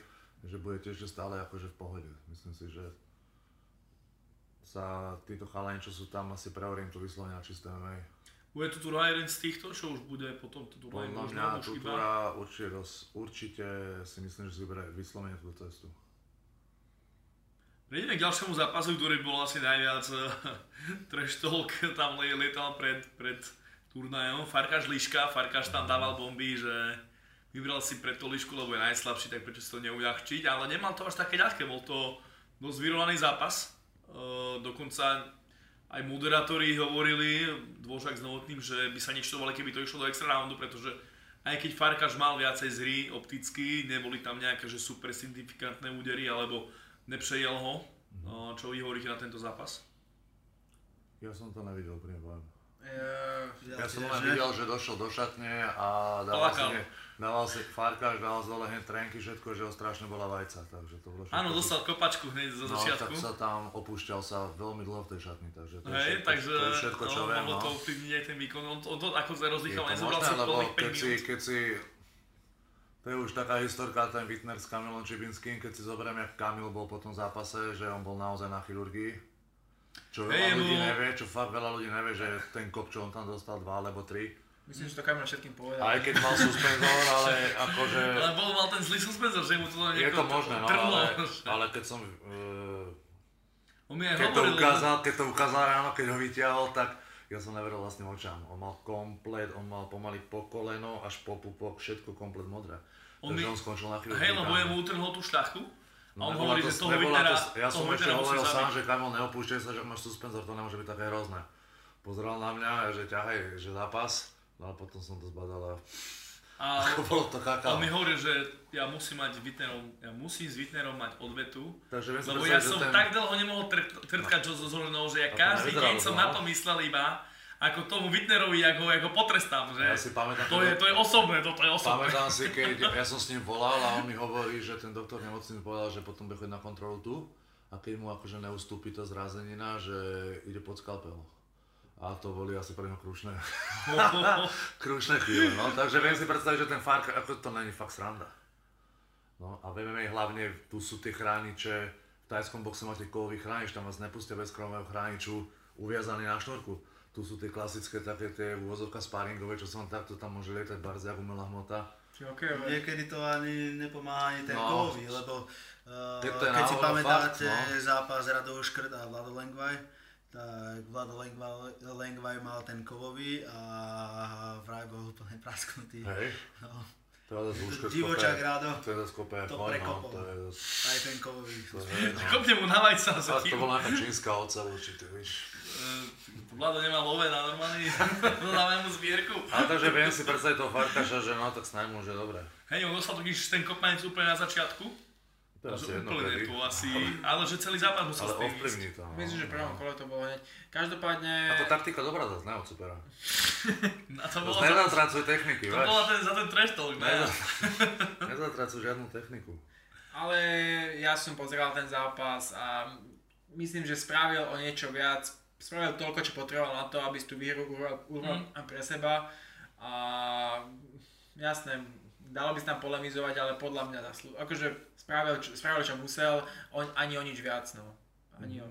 že budete ešte stále akože v pohode. Myslím si, že sa títo chalani, čo sú tam, asi preorientujú vyslovene na čisté em em á. Bude Tutura jeden z týchto, čo už bude potom Tutura možno už iba? Tutura určite, určite si myslím, že si vyberie vyslovene tú cestu. Prejdeme k ďalšiemu zápasu, ktorý bol asi najviac trash talk, tam lietal pred, pred turnajom. Farkáš Liška, Farkáš tam dával bomby, že vybral si pre to Lišku, lebo je najslabší, tak prečo si to neuľahčiť, ale nemal to až také ľahké, bol to dosť vyrovaný zápas. Uh, dokonca aj moderátori hovorili, Dvořák s Novotným, že by sa nečtovali, keby to išlo do extra roundu, pretože aj keď Farkáš mal viacej z hry opticky, neboli tam nejaké že super signifikantné údery, alebo nepřejel ho. Uh, čo vy hovoríte na tento zápas? Ja som to nevidel, úplne poviem. Ja, ja som len videl, že došiel do šatne a dával si, dával si Farkáš, dával si dole hneď trenky, všetko, že ho strašne bola vajca, takže to bolo všetko. Áno, dostal kopačku hneď zo začiatku. No, tak sa tam opúšťal sa veľmi dlho v tej šatni, takže to je hej, všetko, takže, to je všetko no, čo viem. Malo no. To ovplyvniť aj ten výkon, on, on to ako sa rozdýchal, nezobral sa plných päť minút. Si, keď si, to je už taká historka, ten Wittner s Kamilom Čibinským, keď si zoberiem, jak Kamil bol po tom zápase, že on bol naozaj na chirurgii. Čo veľa hey, ľudí nevie, čo fakt veľa ľudí nevie, že ten kop, čo on tam dostal, dva alebo tri. Myslím, že to Kamil všetkým povedal. Aj keď mal suspenzor, ale akože... Ale bol mal ten zlý suspenzor, že mu to tam niekoho trvalo. No, ale, ale keď som... Uh, on mi aj keď hovoril, to ukázal, keď to ukázal ráno, keď ho vyťahol, tak ja som neveril vlastným očám. On mal komplet, on mal pomaly po koleno, až po pupok, všetko komplet modré. On Takže mi... on skončil na chvíľu. Hej, lebo mu utrhnul tú šľachtu. No, on hovorí, to, že toho Wittnera musí zabiť. Ja som ešte hovoril sám, že Kamil neopúšťaj sa, že máš suspenzor, to nemôže byť také hrozné. Pozeral na mňa, že ťahaj, že zápas, no a potom som to zbadal a... a ako bolo to kakao. On mi hovorí, že ja musím mať Wittnerom, ja musím s Wittnerom mať odvetu, takže lebo ja som ten... tak dlho nemohol trtkať no. so zholenou, že ja každý deň som na to myslel iba, a ako tomu Wittnerovi, ako ho potrestám, že? Ja si pamätám, to, je, to je osobné, toto je osobné. Pamätám si, keď ja som s ním volal a on mi hovorí, že ten doktor nemocný mi povedal, že potom bude chodiť na kontrolu tu a keď mu akože neustúpi tá zrazenina, že ide pod skalpel. A to boli asi pre ňa krušné, krušné chvíle, no. Takže viem si predstaviť, že ten fark, ako to není fakt sranda. No a vieme hlavne, tu sú tie chrániče, v tajskom boxe máte kovový chránič, tam vás nepustia bez kromového chrániču, uviazaný na šnorku. Tu sú tie klasické také tie uvozovka sparingové, čo som takto tam môže lietať barziak, umelá hmota. Okay, niekedy to ani nepomáha ani ten no, kovový, lebo uh, keď si pamätáte fakt, no. zápas Radov Škrt a Vlado Lengvaj, tak Vlado Lengvaj, Lengvaj mal ten kovový a vraj bol úplne prasknutý. Hej, no. to je divočák Rado to, je skopé, to prekopol, no, to je aj ten kovový. Kopne mu na vajca sa tým. To bola nejaká čínska oca určite, víš. Vlado nemal oveľa na normálne, dáme mu zbierku. Ale takže viem si predstaviť toho Farkaša, že no tak s najmú, že dobre. Hej, on dostal taký ten kopnanec úplne na začiatku. To je úplne to asi, ale že celý západ musel s tým ísť. No, myslím, že v prvom kole to bolo hneď. Každopádne... A to taktika dobrá zase, ne od supera. To nezatracuj techniky, veš. To bola ten, za ten trash talk, ne? Nezatracuj žiadnu techniku. Ale ja som pozeral ten zápas a myslím, že spravil o niečo viac. Spravil toľko, čo potreboval na to, aby si tú výhru urobil mm. pre seba. A jasné, dalo by sa tam polemizovať, ale podľa mňa zaslu... akože spravil, spravil, čo musel, on, ani o nič viac, no. Ani mm. o,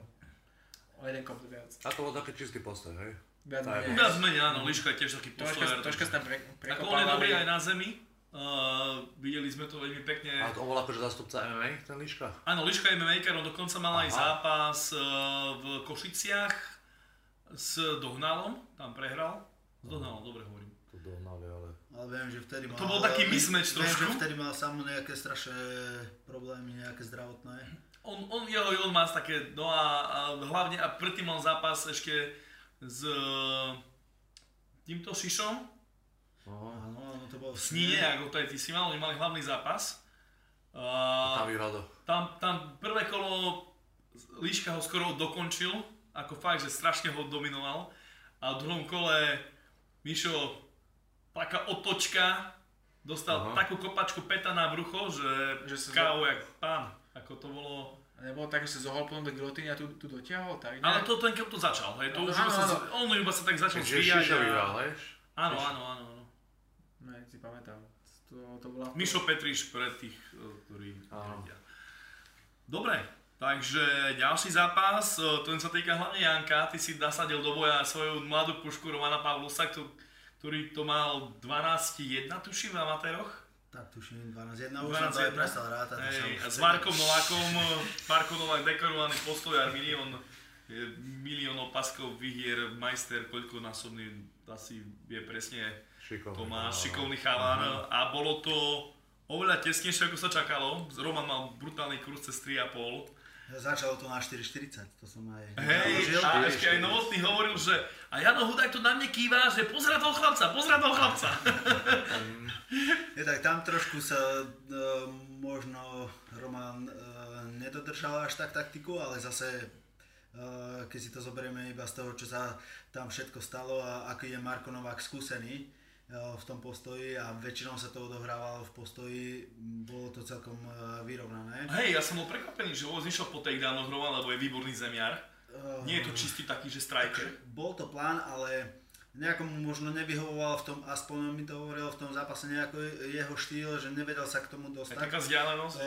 o jeden komp viac. A to bol taký čistý postoj, hej? Viac menej. Viac menej, áno, Liška je tiež taký postoj. Troška sa tam pre, prekopával. Ako on je dobrý aj na zemi. Uh, videli sme to veľmi pekne. A to bol akože zástupca em em á, ten Liška? Áno, Liška je em em á, no dokonca mal Aha. aj zápas uh, v Košiciach s Dohnalom, tam prehral. S Dohnalom, dobre hovorím. To Dohnali, ale... ale viem, že vtedy mal... To bol taký mismatch trošku. Viem, že vtedy mal sám nejaké strašné problémy, nejaké zdravotné. On, on, jeho, on má také, no a, a hlavne, a predtým mal zápas ešte s týmto Šišom. Aha, no, no to bolo v Sníne, ako to aj ty si mal, oni mali hlavný zápas. A tam vyhral to. Tam, tam prvé kolo Líška ho skoro dokončil, ako fakt, že strašne ho dominoval. A v druhom kole Mišo, taká otočka, dostal Aha. takú kopačku peta na brucho, že, že ká ó jak pán, ako to bolo... A nebolo tak, že sa zohol potom do gilotíny a tu, tu dotiahol, tak ne? Ale to ten keď to začal, hej, to no, už áno, sa, on iba sa tak začal svíjať. Čiže Šiša vyhral, hejš? Áno, áno, áno. No, jak si pamätám, to, to bola... Mišo Petriš pre tých, ktorí... Áno. Dobre, takže ďalší zápas, ten sa týka hlavne Janka, ty si nasadil do boja svoju mladú pušku Romana Pavlusa, ktorý to mal dvanásť jedna, tuším, v amatéroch? Tak tuším, dvanásť jedna, už som to aj prestal rátať. Hej, a s Markom Novákom, Marko Novák dekorovaný postojar, milión, milión opaskov, vyhier, majster, koľkonásobný, asi vie presne... Šikovný, Tomáš, šikovný chalan a bolo to oveľa tesnejšie, ako sa čakalo. Roman mal brutálny kurz cez tri a pol. Začalo to na štyri štyridsať, to som aj... Hej, a ešte aj Novotný hovoril, že a Jano Hudák to na mne kýva, že pozerá toho chlapca, pozerá toho chlapca. Je tak, tam trošku sa uh, možno Roman uh, nedodržal až tak taktiku, ale zase... Uh, keď si to zoberieme iba z toho, čo sa tam všetko stalo a aký je Marko Novák skúsený v tom postoji a väčšinou sa to odohrávalo v postoji, bolo to celkom vyrovnané. Hej, ja som bol prekvapený, že ho zišiel po takedownoch Roman, lebo je výborný zemiar. Uh, Nie je to čistý taký, že striker. Bol to plán, ale nejakomu možno nevyhovoval v tom, aspoň mi to hovorilo v tom zápase nejako jeho štýl, že nevedel sa k tomu dostať. Je taká vzdialenosť. Uh,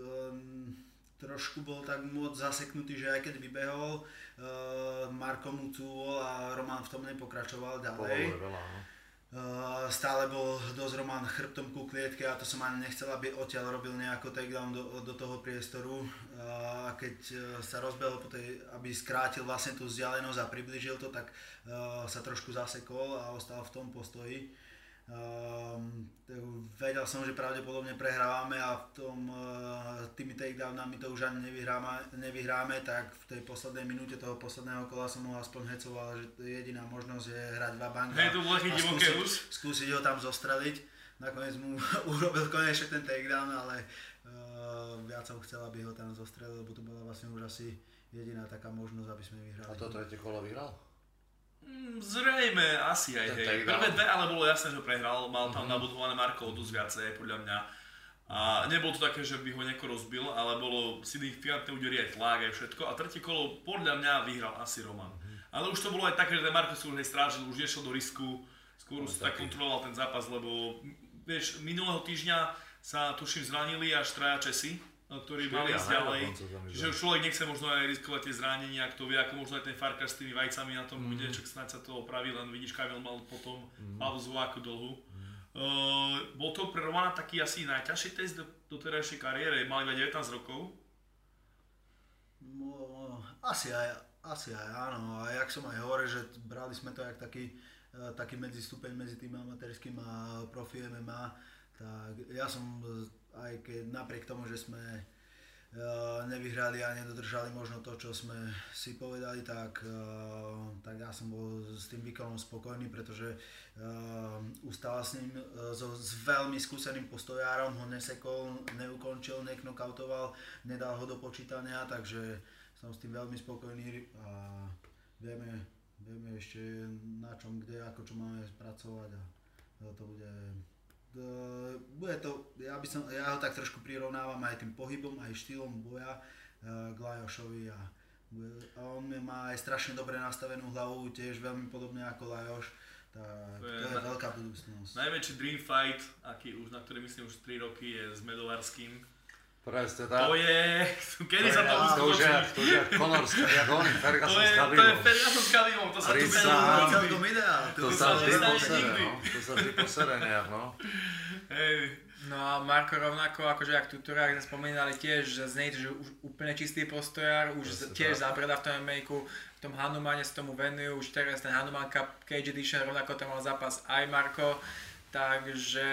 um, trošku bol tak moc zaseknutý, že aj keď vybehol, uh, Marko mu cúvol a Roman v tom nepokračoval ďalej. Uh, stále bol dosť Roman chrbtom ku klietke a to som ani nechcel, aby odtiaľ robil nejako takedown do, do toho priestoru. A uh, keď uh, sa rozbehol, aby skrátil vlastne tú vzdialenosť a priblížil to, tak uh, sa trošku zasekol a ostal v tom postoji. Uh, vedel som, že pravdepodobne prehrávame a v tom, uh, tými takedownami to už ani nevyhráme, nevyhráme, tak v tej poslednej minúte toho posledného kola som ho aspoň hecoval, že jediná možnosť je hrať dva banka hey, a skúsiť, skúsiť ho tam zostreliť. Nakoniec mu urobil konečne ten takedown, ale uh, viac som chcel, aby ho tam zostrelil, lebo to bola vlastne už asi jediná taká možnosť, aby sme vyhrali. A to tretie kolo vyhral? Zrejme, asi aj, hej. Prvé dve, ale bolo jasné, že prehral. Mal tam nabudované Marko o dosť viacej, podľa mňa. A nebolo to také, že by ho nejako rozbil, ale bolo signifikantné údery aj tlak, aj všetko. A tretie kolo, podľa mňa, vyhral asi Roman. Ale už to bolo aj také, že ten Marko si už nestrážil, už nešiel do risku. Skôr už tak kontroloval ten zápas, lebo vieš, minulého týždňa sa tuším zranili až traja Česi, ktorí mali ísť ďalej. Čiže už človek nechce možno aj riskovať tie zranenia, kto vie, ako možno aj ten Farka s tými vajcami na tom mm. bude, čak snáď sa to opraví, len vidíš, Kamil mal potom mm. pauzu ako dlhú. Mm. Uh, bol to pre Romana taký asi najťažší test do, do terajšej kariéry, mal iba devätnásť rokov? No, asi aj, asi aj áno, a jak som aj hovoril, že brali sme to jak taký, taký medzistupeň medzi tým amatérským a profi em em á. Tak ja som, aj keď napriek tomu, že sme e, nevyhrali a nedodržali možno to, čo sme si povedali, tak, e, tak ja som bol s tým výkonom spokojný, pretože e, ustal s ním, e, so, s veľmi skúseným postojárom, ho nesekol, neukončil, neknokautoval, nedal ho do počítania, takže som s tým veľmi spokojný a vieme, vieme ešte na čom, kde, ako čo máme pracovať a to bude... Bude to, ja, by som, ja ho tak trošku prirovnávam aj tým pohybom, aj štýlom boja k Lajošovi a, a on má aj strašne dobre nastavenú hlavu, tiež veľmi podobne ako Lajoš, tak to je, to je na, veľká budúcnosť. Najväčší dream fight, aký už, na ktorý myslím už tri roky, je s Medovarským. Preste, tá... To je... Kedy to sa to uskutočí? To už je Conor Scaglione, Ferguson s Khabibom. To je Ferguson s Khabibom, to sa tu vedel v celkom ideál. To sa vždy posere, no. To sa vždy posere nejak, no. Hej. No a Marko rovnako, akože jak tutoriál sme spomínali tiež, že z nej že už úplne čistý postojár, už Preste, tiež tá... zabreda v tom em em á-ku, v tom Hanumane sa tomu venujú, už teraz ten Hanuman Cup cage edition, rovnako tam mal zápas aj Marko. Takže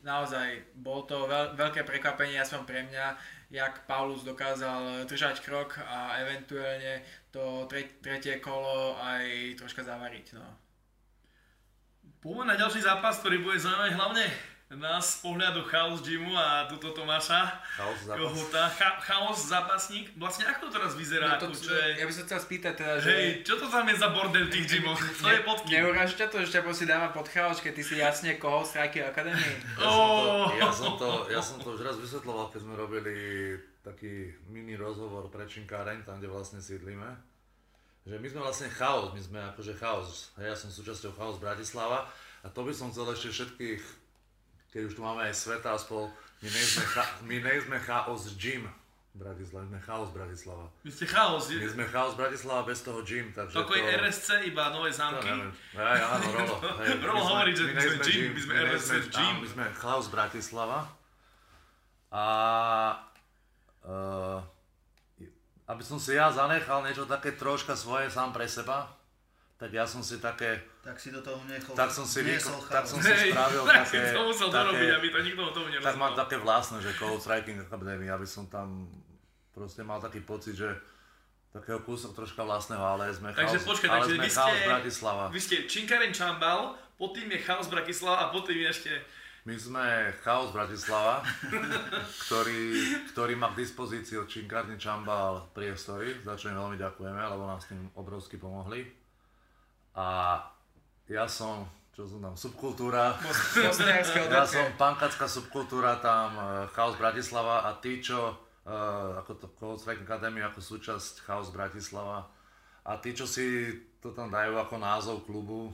naozaj bol to veľ, veľké prekvapenie, aspoň pre mňa, jak Paulus dokázal držať krok a eventuálne to tre, tretie kolo aj troška zavariť. No. Poďme na ďalší zápas, ktorý bude zaujímať hlavne nás z pohľadu House Gymu a tuto Tomáša Kohouta. Chaos zápasník. Vlastne ako to teraz vyzerá? No to, čo je... Ja by som chcel spýtať teda, že... Hej, čo to tam je za bordel v tých gymoch? To je pod kým? Neuráži ťa to, že ťa proste dáva pod chaos, keď ty si jasne Cold Strike Academy. Ja, oh. ja, ja som to už raz vysvetľoval, keď sme robili taký mini rozhovor pre Chinkarin, tam kde vlastne sídlíme. Že my sme vlastne chaos, my sme akože chaos. Ja som súčasťou Chaos Bratislava a to by som chcel ešte všetkých, keď už tu máme aj sveta spolu, my nejsme, cha- my nejsme Chaos Gym Bratislava, my sme Chaos Bratislava. My ste Chaos, je? My sme Chaos Bratislava bez toho gym, takže to... Toko je er es cé, iba Nové Zámky. Aj, áno, Rolo. Hej, Rolo hovorí, že my sme gym, my sme er es cé Gym. My sme Chaos Bratislava. A... Uh, aby som si ja zanechal niečo také troška svoje sám pre seba, tak ja som si také... Tak si do toho nechol... Tak som si, niesol, niesol, tak som si hey, spravil tak také... Tak to musel dorobiť, aby to nikto o tom nerozumel. Tak mám také vlastné, že Cold Strike Academy, aby som tam... Proste mal taký pocit, že... Takého kúsok troška vlastného, ale sme takže, chaos, počkaj, ale takže sme vy chaos ste, Bratislava. Vy ste Chinkarin Chambal, potom je Chaos Bratislava a potom ešte... My sme Chaos Bratislava, ktorý, ktorý má k dispozícii od Chinkarin Chambal priestory, za čo im veľmi ďakujeme, lebo nám s tým obrovsky pomohli. A ja som, čo som tam, subkultúra, ja som pankacká subkultúra tam, Chaos Bratislava a tí, čo, uh, ako to Cold Strike Academy, ako súčasť Chaos Bratislava a tí, čo si to tam dajú ako názov klubu,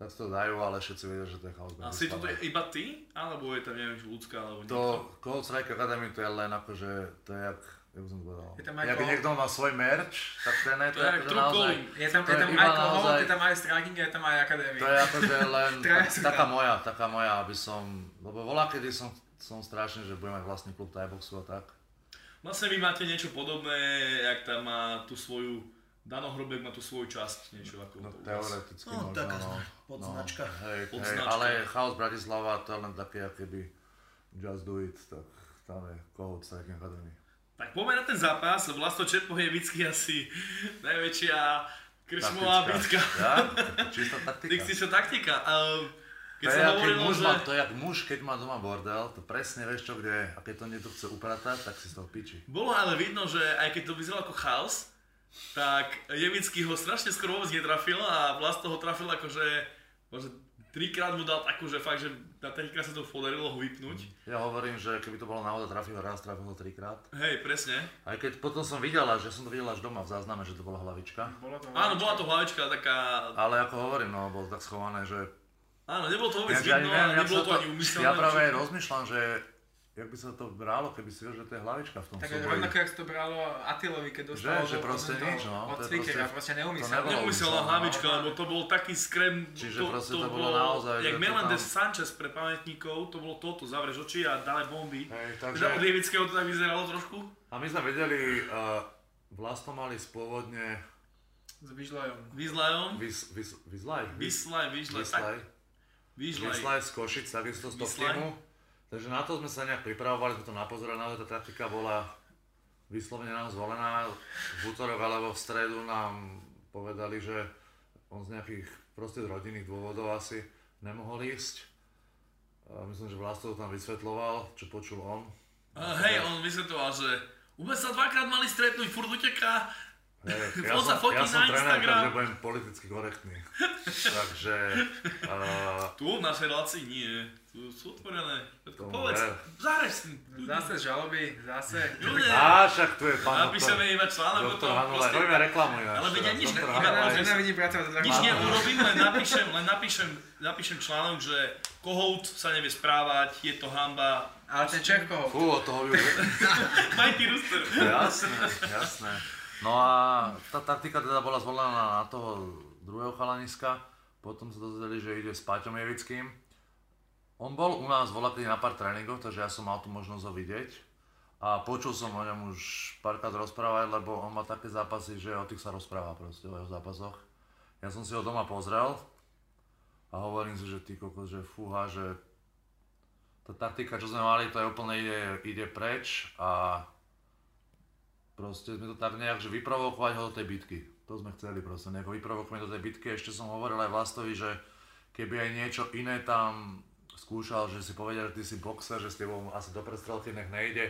tak to dajú, ale všetci vedia, že to je Chaos Bratislava. A si to je iba ty? Alebo je tam, neviem, ľudská alebo niekto? To Cold Strike Academy to je len akože, to je jak... Ja by som povedal. Ak niekto má svoj merch, tak ten je to, to je akože naozaj... Je tam, je tam aj Kohout, naozaj, je tam aj Striking, je tam aj Akadémia. To je akože len tak, taká moja, taká moja, aby som... Lebo volá, kedy som, som strašný, že budem mať vlastný klub Thaiboxu a tak. Vlastne vy máte niečo podobné, jak tam má tú svoju... Dano Hrobek má tú svoju časť, niečo ako... No teoreticky no, možno, taká no. Podznačka. No, hej, podznačka. Hej, ale Chaos Bratislava, to je len také, akéby Just Do It, tak tam je Kohout Striking Academy. Tak poďme na ten zápas, lebo Vlasto Čerpoch je vždycky asi najväčšia krčmová bitka. Ja, čistá taktika. Čistá taktika. Keď to, je hovorilo, muž, že... ma, to je jak muž, keď má doma bordel, to presne vieš čo kde je. A keď to niekto chce upratať, tak si z toho piči. Bolo ale vidno, že aj keď to vyzeralo ako chaos, tak Jemický ho strašne skoro vôbec netrafil a Vlasto ho trafil akože, možno trikrát mu dal takú, že fakt, že na trikrát sa to podarilo ho vypnúť. Ja hovorím, že keby to bolo náhoda, trafil ho raz, trafil ho trikrát. Hej, presne. Aj keď potom som videl, že som to videl až doma v zázname, že to bola hlavička. Bola to hlavička. Áno, bola to hlavička taká... Ale ako hovorím, no, bolo tak schované, že... Áno, nebolo to vôbec ja, jedno, ja, ja, nebolo to ani umyselné. Ja práve aj rozmýšľam, že... Jak by sa to brálo, keby si vedel, že to je hlavička v tom súboji. Tak rovnako, jak to brálo Attilovi, keď dostalo že, že proste to, nič, no, od Cvikera, proste neumyslela. Neumyslela hlavička, lebo to bol taký skrem... Čiže to, proste to, to bolo naozaj... Jak Merlandes tam... Sanchez pre pamätníkov, to bolo toto, zavrež oči a dále bomby. Hej, takže... Od Jevického to tak vyzeralo trošku. A my sme vedeli, uh, Vlasto mali spôvodne... S Vyžlajom. Vyžlajom? Vyžlaj. Vyžlaj, Vyžlaj, tak. Vyžlaj z Košic, takisto z toho týmu. Takže na to sme sa nejak pripravovali, sme to napozerali, naozaj tá taktika bola vyslovene nám zvolená. V útorok alebo v stredu nám povedali, že on z nejakých proste rodinných dôvodov asi nemohol ísť. Myslím, že Vlasto to tam vysvetloval, čo počul on. Uh, hej, on vysvetloval, že vôbec sa dvakrát mali stretnúť, furt uteká. Hey, ja som, ja som tréner, takže budem politicky korektný, takže... Uh, tu v našej relácii nie, tu sú otvorené, povedz, zahreš. Zase žaloby, zase... Á, však tu je pán napíšeme iba článok o tom, proste... Robíme reklamu ináč. Ale vedia nič, nič neurobím, len napíšem, len napíšem, napíšem článok, že Kohout sa nevie správať, je to hanba. Ale ten Čech Kohout. Fú, od toho by už... Majty Ruster. Jasné, jasné. No a tá taktika teda bola zvolená na toho druhého chalaniska, potom sa dozvedeli, že ide s Paťom Jevickým. On bol u nás voľaký na pár tréningov, takže ja som mal tu možnosť ho vidieť a počul som o ňom už párkrát rozprávať, lebo on má také zápasy, že o tých sa rozpráva proste, o jeho zápasoch. Ja som si ho doma pozrel a hovorím si, že ty kokos, že fúha, že tá taktika, čo sme mali, to je úplne ide, ide preč a proste sme to tak nejak, že vyprovokovať ho do tej bitky. To sme chceli proste, nejako vyprovokovať do tej bitky. Ešte som hovoril aj Vlastovi, že keby aj niečo iné tam skúšal, že si povedal, že ty si boxer, že s tebou asi do prestrelky nech nejde.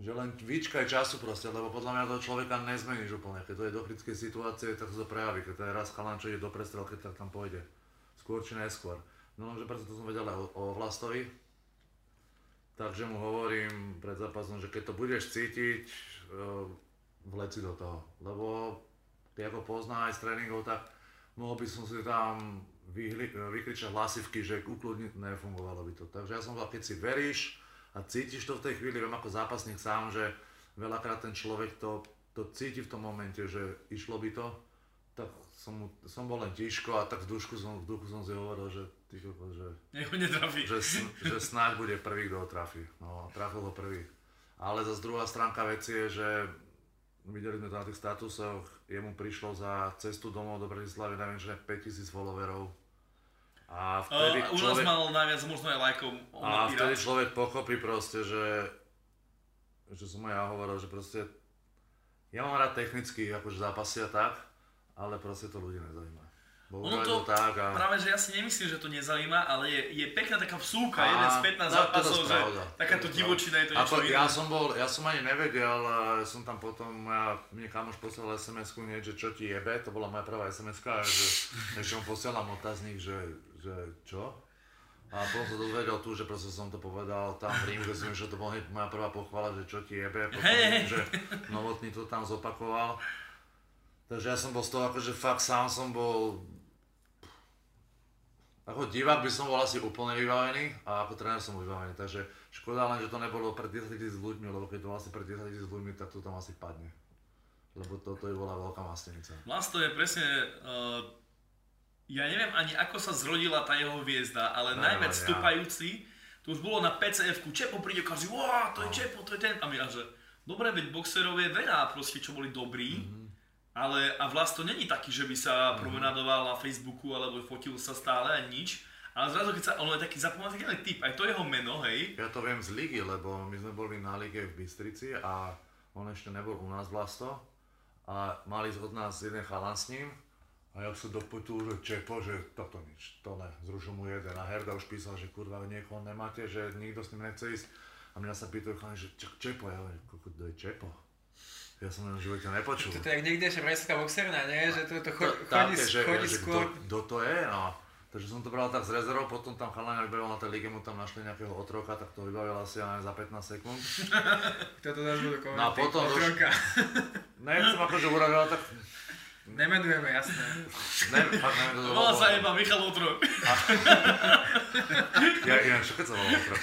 Že len vyčkaj času proste, lebo podľa mňa toho človeka nezmeníš úplne. Keď to je do kritickej situácie, tak sa to prejaví. Keď to je raz chalan, čo ide do prestrelky, tak tam pôjde. Skôr či neskôr. No lenže preto som vedel aj o, o Vlastovi. Takže mu hovorím pred zápasom, že keď to budeš cítiť, vleci do toho, lebo ja ho poznám aj z tréningov, tak mohol by som si tam vyhli, vykričať hlasivky, že ukludniť nefungovalo by to. Takže ja som povedal, keď si veríš a cítiš to v tej chvíli, viem ako zápasník sám, že veľakrát ten človek to, to cíti v tom momente, že išlo by to, tak som, som bol len tíško a tak v duchu som, v duchu som si hovoril, že tíško, že, že, že snáď bude prvý, kto ho trafí. No, trafil ho prvý. Ale zase druhá stránka veci je, že videli sme to na tých statusoch, jemu prišlo za cestu domov do Bratislavy najviac že päťtisíc followerov. A vtedy uh, človek... U nás mal najviac možno aj lajkov. A vtedy človek pochopí proste, že... Čo som aj ja hovoril, že proste... Ja mám rád technicky akože zápasy a tak, ale proste to ľudí nezaujíma. Ono to, to tak a... práve že ja si nemyslím, že to nezaujíma, ale je, je pekná taká vsúka, a, jeden z pätnásť zápasov, že takáto divočina je to niečo iné. Ja som bol, ja som ani nevedel, som tam potom, ja, mne kamoš posielal es em esku niečo, čo ti jebe, to bola moja prvá es em eska, že ešte mu posielam otáznik, že, že čo? A potom sa dozvedel tu, že proste som to povedal tam v Rímu, že, že to bola moja prvá pochvala, že čo ti jebe, potom hey. Že Novotný to tam zopakoval. Takže ja som bol z toho akože fakt sám som bol... Ako divák by som bol asi úplne vybavený a ako tréner som vybavený, takže škoda len, že to nebolo pred desaťtisíc ľuďmi, lebo keď to vlastne pred desaťtisíc ľuďmi, tak to tam asi padne. Lebo toto je bola veľká mastenica. Vlasto je presne, uh, ja neviem ani ako sa zrodila tá jeho hviezda, ale no, najviac ja. Stúpajúci, to už bolo na pé cé efku, Čepo príde každý, wow, to je no. Čepo, to je ten, a my že dobre, veď boxerov je veľa proste, čo boli dobrí, mm-hmm. Ale a Vlasto není taký, že by sa promenadoval na Facebooku alebo fotil sa stále a nič. Ale zrazu keď sa, on je taký zapamätateľný typ, aj to jeho meno, hej. Ja to viem z ligy, lebo my sme boli na lige v Bystrici a on ešte nebol u nás Vlasto. A mali od nás jeden chalan s ním. A ja som dopotul, že Čepo, že toto nič, to ne, zrušil mu jeden. A Herda už písal, že kurva, niekoho nemáte, že nikto s ním nechce ísť. A mňa sa pýtajú, že Čepo, ja hovorím, kto je Čepo? Ja som len v živote nepočul. Toto je jak niekdejšia brezská boxerná, nie? Že to chodí skôr. Kto to je, no. Takže som to bral tak z rezervou, potom tam chalani vybavil na tej lige, mu tam našli nejakého otroka, tak to vybavil asi aj za pätnásť sekúnd. Kto to dáš budú komenty? No a potom... Otroka. Nechcem akože uravil, tak... Nemenujeme, jasné. Ne, fakt nemenujeme. Volá sa iba Michal Otrok. Ja inak čo keď sa volá Otrok.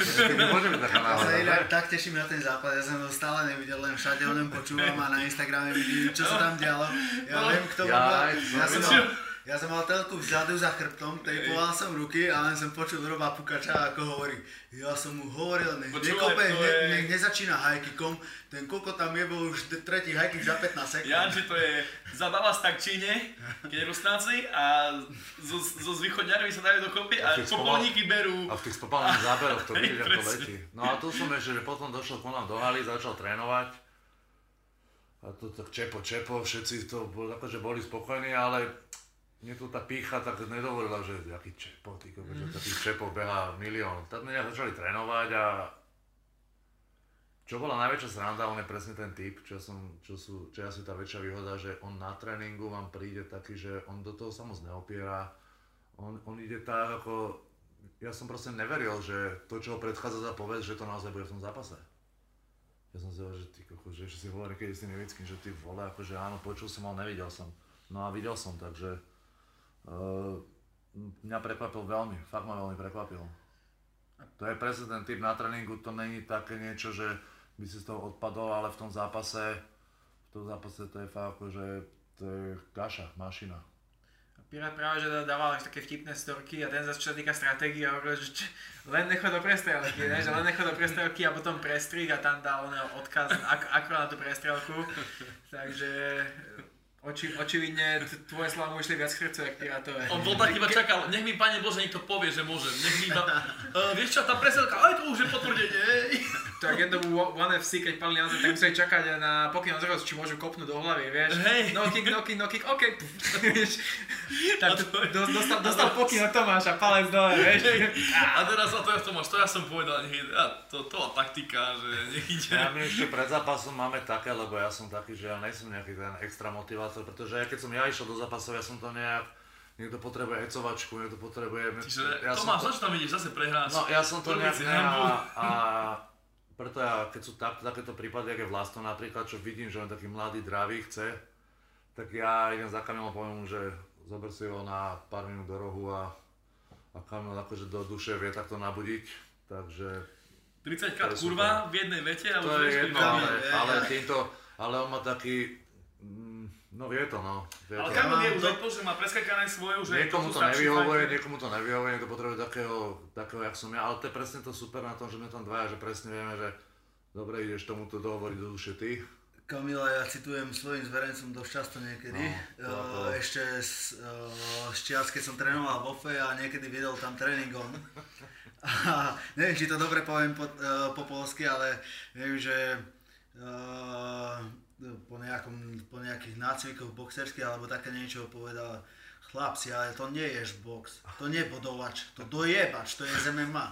Môžem byť taká náhoda. Ja sa tak teším na ten zápas, ja som ho stále nevidel, len všade o ňom počúvam a na Instagrame vidím, čo sa tam dialo. Ja viem, kto volá. Ja som ho... Ja som mal telku vzadu za chrbtom, tejpoval som ruky a len som počul Roba Pukača, ako hovorí. Ja som mu hovoril, nech nekope, nech nezačína hajkikom, ten koľko tam je bol už tretí hajkik za pätnásť sekúnd. Janže to je zabava z Takčíne, keď Rusnáci a zo, zo zvýchodňarmi sa dajú dokopy a popolníky berú. A v tých spopálených záberoch to vidíš, ako letí. No a tu som ešte, že potom došiel k nám do haly, začal trénovať. A to tak čepo, čepo, všetci to akože boli spokojní, ale... Mne to tá pícha tak nedovolila, že jaký čepo, týko, že takých čepov behá milión. Tak mňa začali trénovať a čo bola najväčšia sranda, on je presne ten typ, čo, som, čo, sú, čo je asi tá väčšia výhoda, že on na tréningu vám príde taký, že on do toho sa moc neopiera. On, on ide tak ako, ja som proste neveril, že to, čo ho predchádza za povedz, že to naozaj bude v tom zápase. Ja som si hovoril, že ty koko, že si hovoril keď si nevickým, že ty vole, akože áno, počul som, ale nevidel som. No a videl som, takže... Uh, mňa prekvapil veľmi, fakt ma veľmi prekvapil. To je presne ten typ na tréningu, to není také niečo, že by si z toho odpadol, ale v tom zápase, v tom zápase to je fakt akože, to je kaša, mašina. Pirát práve, že dával také vtipné storky a ten zase čo sa týka stratégie, hovoril, že len nechod do prestrelky, ne? Že len nechod do prestrelky a potom prestrih a tam dal odkaz ak- akurát na tú prestrelku, takže... Oči, očividne tvoje slova mu išli viac chrbcov, jak pirátové. On bol tak iba čakal, nech mi Pane Bože niekto povie, že môžem, nech mi iba... Uh, vieš čo, tá preselka, aj to už je potvrdenie. To jak jednou One F C, keď palili naozaj, tak museli čakať na pokyn od či môžu kopnúť do hlavy, vieš. Hey. No kick, no kick, no kick, okej. Okay. Tak do, dostal, dostal pokyn od Tomáša, palec dole, vieš. A teraz na to ja Tomáš, to ja som povedal, nech ja, to, to bola taktika, že nech ide. Ja my ešte pred zápasom máme také, lebo ja som taký, že ja nejsem nejaký ten extra motivátor. Pretože ja keď som ja išiel do zápasov, ja som to nejak, niekto potrebuje hecovačku, niekto potrebuje... Čiže ja Tomáš, to, čo tam ideš, zase prehráš. No ja som to nejak nejak a preto ja, keď sú tak, takéto prípady, jak je Vlasto napríklad, čo vidím, že on taký mladý, dravý, chce, tak ja idem za Kamilom a poviem mu, že zober si ho na pár minút do rohu a, a Kamil akože do duše vie takto nabudiť, takže... tridsaťkrát kurva v jednej vete a už vieš jedno, ale, ale týmto, ale on má taký... No vie to, no. Vie ale Kamil je už odpočul, má preskakané svoje už... Niekomu to nevyhovuje, niekomu to nevyhovuje, niekto potrebuje takého, takého, jak som ja, ale to je presne to super na tom, že sme tam dvaja, že presne vieme, že dobre ideš tomuto dohovoriť do duše ty. Kamila, ja citujem svojim zverencom dosť často niekedy. No, to, to. Ešte z, z čias, keď som trénoval v ó ef é a niekedy viedol tam tréning on. A neviem, či to dobre poviem po, po polsky, ale neviem, že... Uh, Po, nejakom, po nejakých nácvikoch boxerských alebo také niečo povedal chlapci, ale to nie ješ box, to nie bodovač, to dojebač, to je z em em á.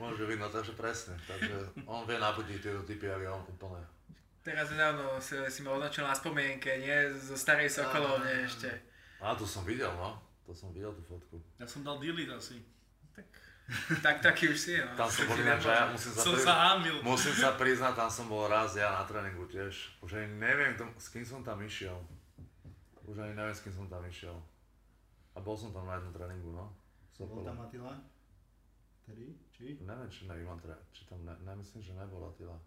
Môže vidno, takže presne, takže on vie nabudiť tieto typy, ale on úplne. Teraz nedávno si, si ma označil na spomienke, nie? Zo starej Sokolovne ešte. Á, to som videl, no, to som videl tú fotku. Ja som dal delete asi. Tak. Tak taký už si je, no. Tam som bol ináč, ja musím sa, som priznať, musím sa priznať, tam som bol raz ja na tréningu tiež. Už aj neviem, tom, s kým som tam išiel. Už aj neviem, s kým som tam išiel. A bol som tam na jednom tréningu, no. Bol tam Attila? Tedy? Či? Neviem, či neviem, či tam, ne, nemyslím, že nebol Attila.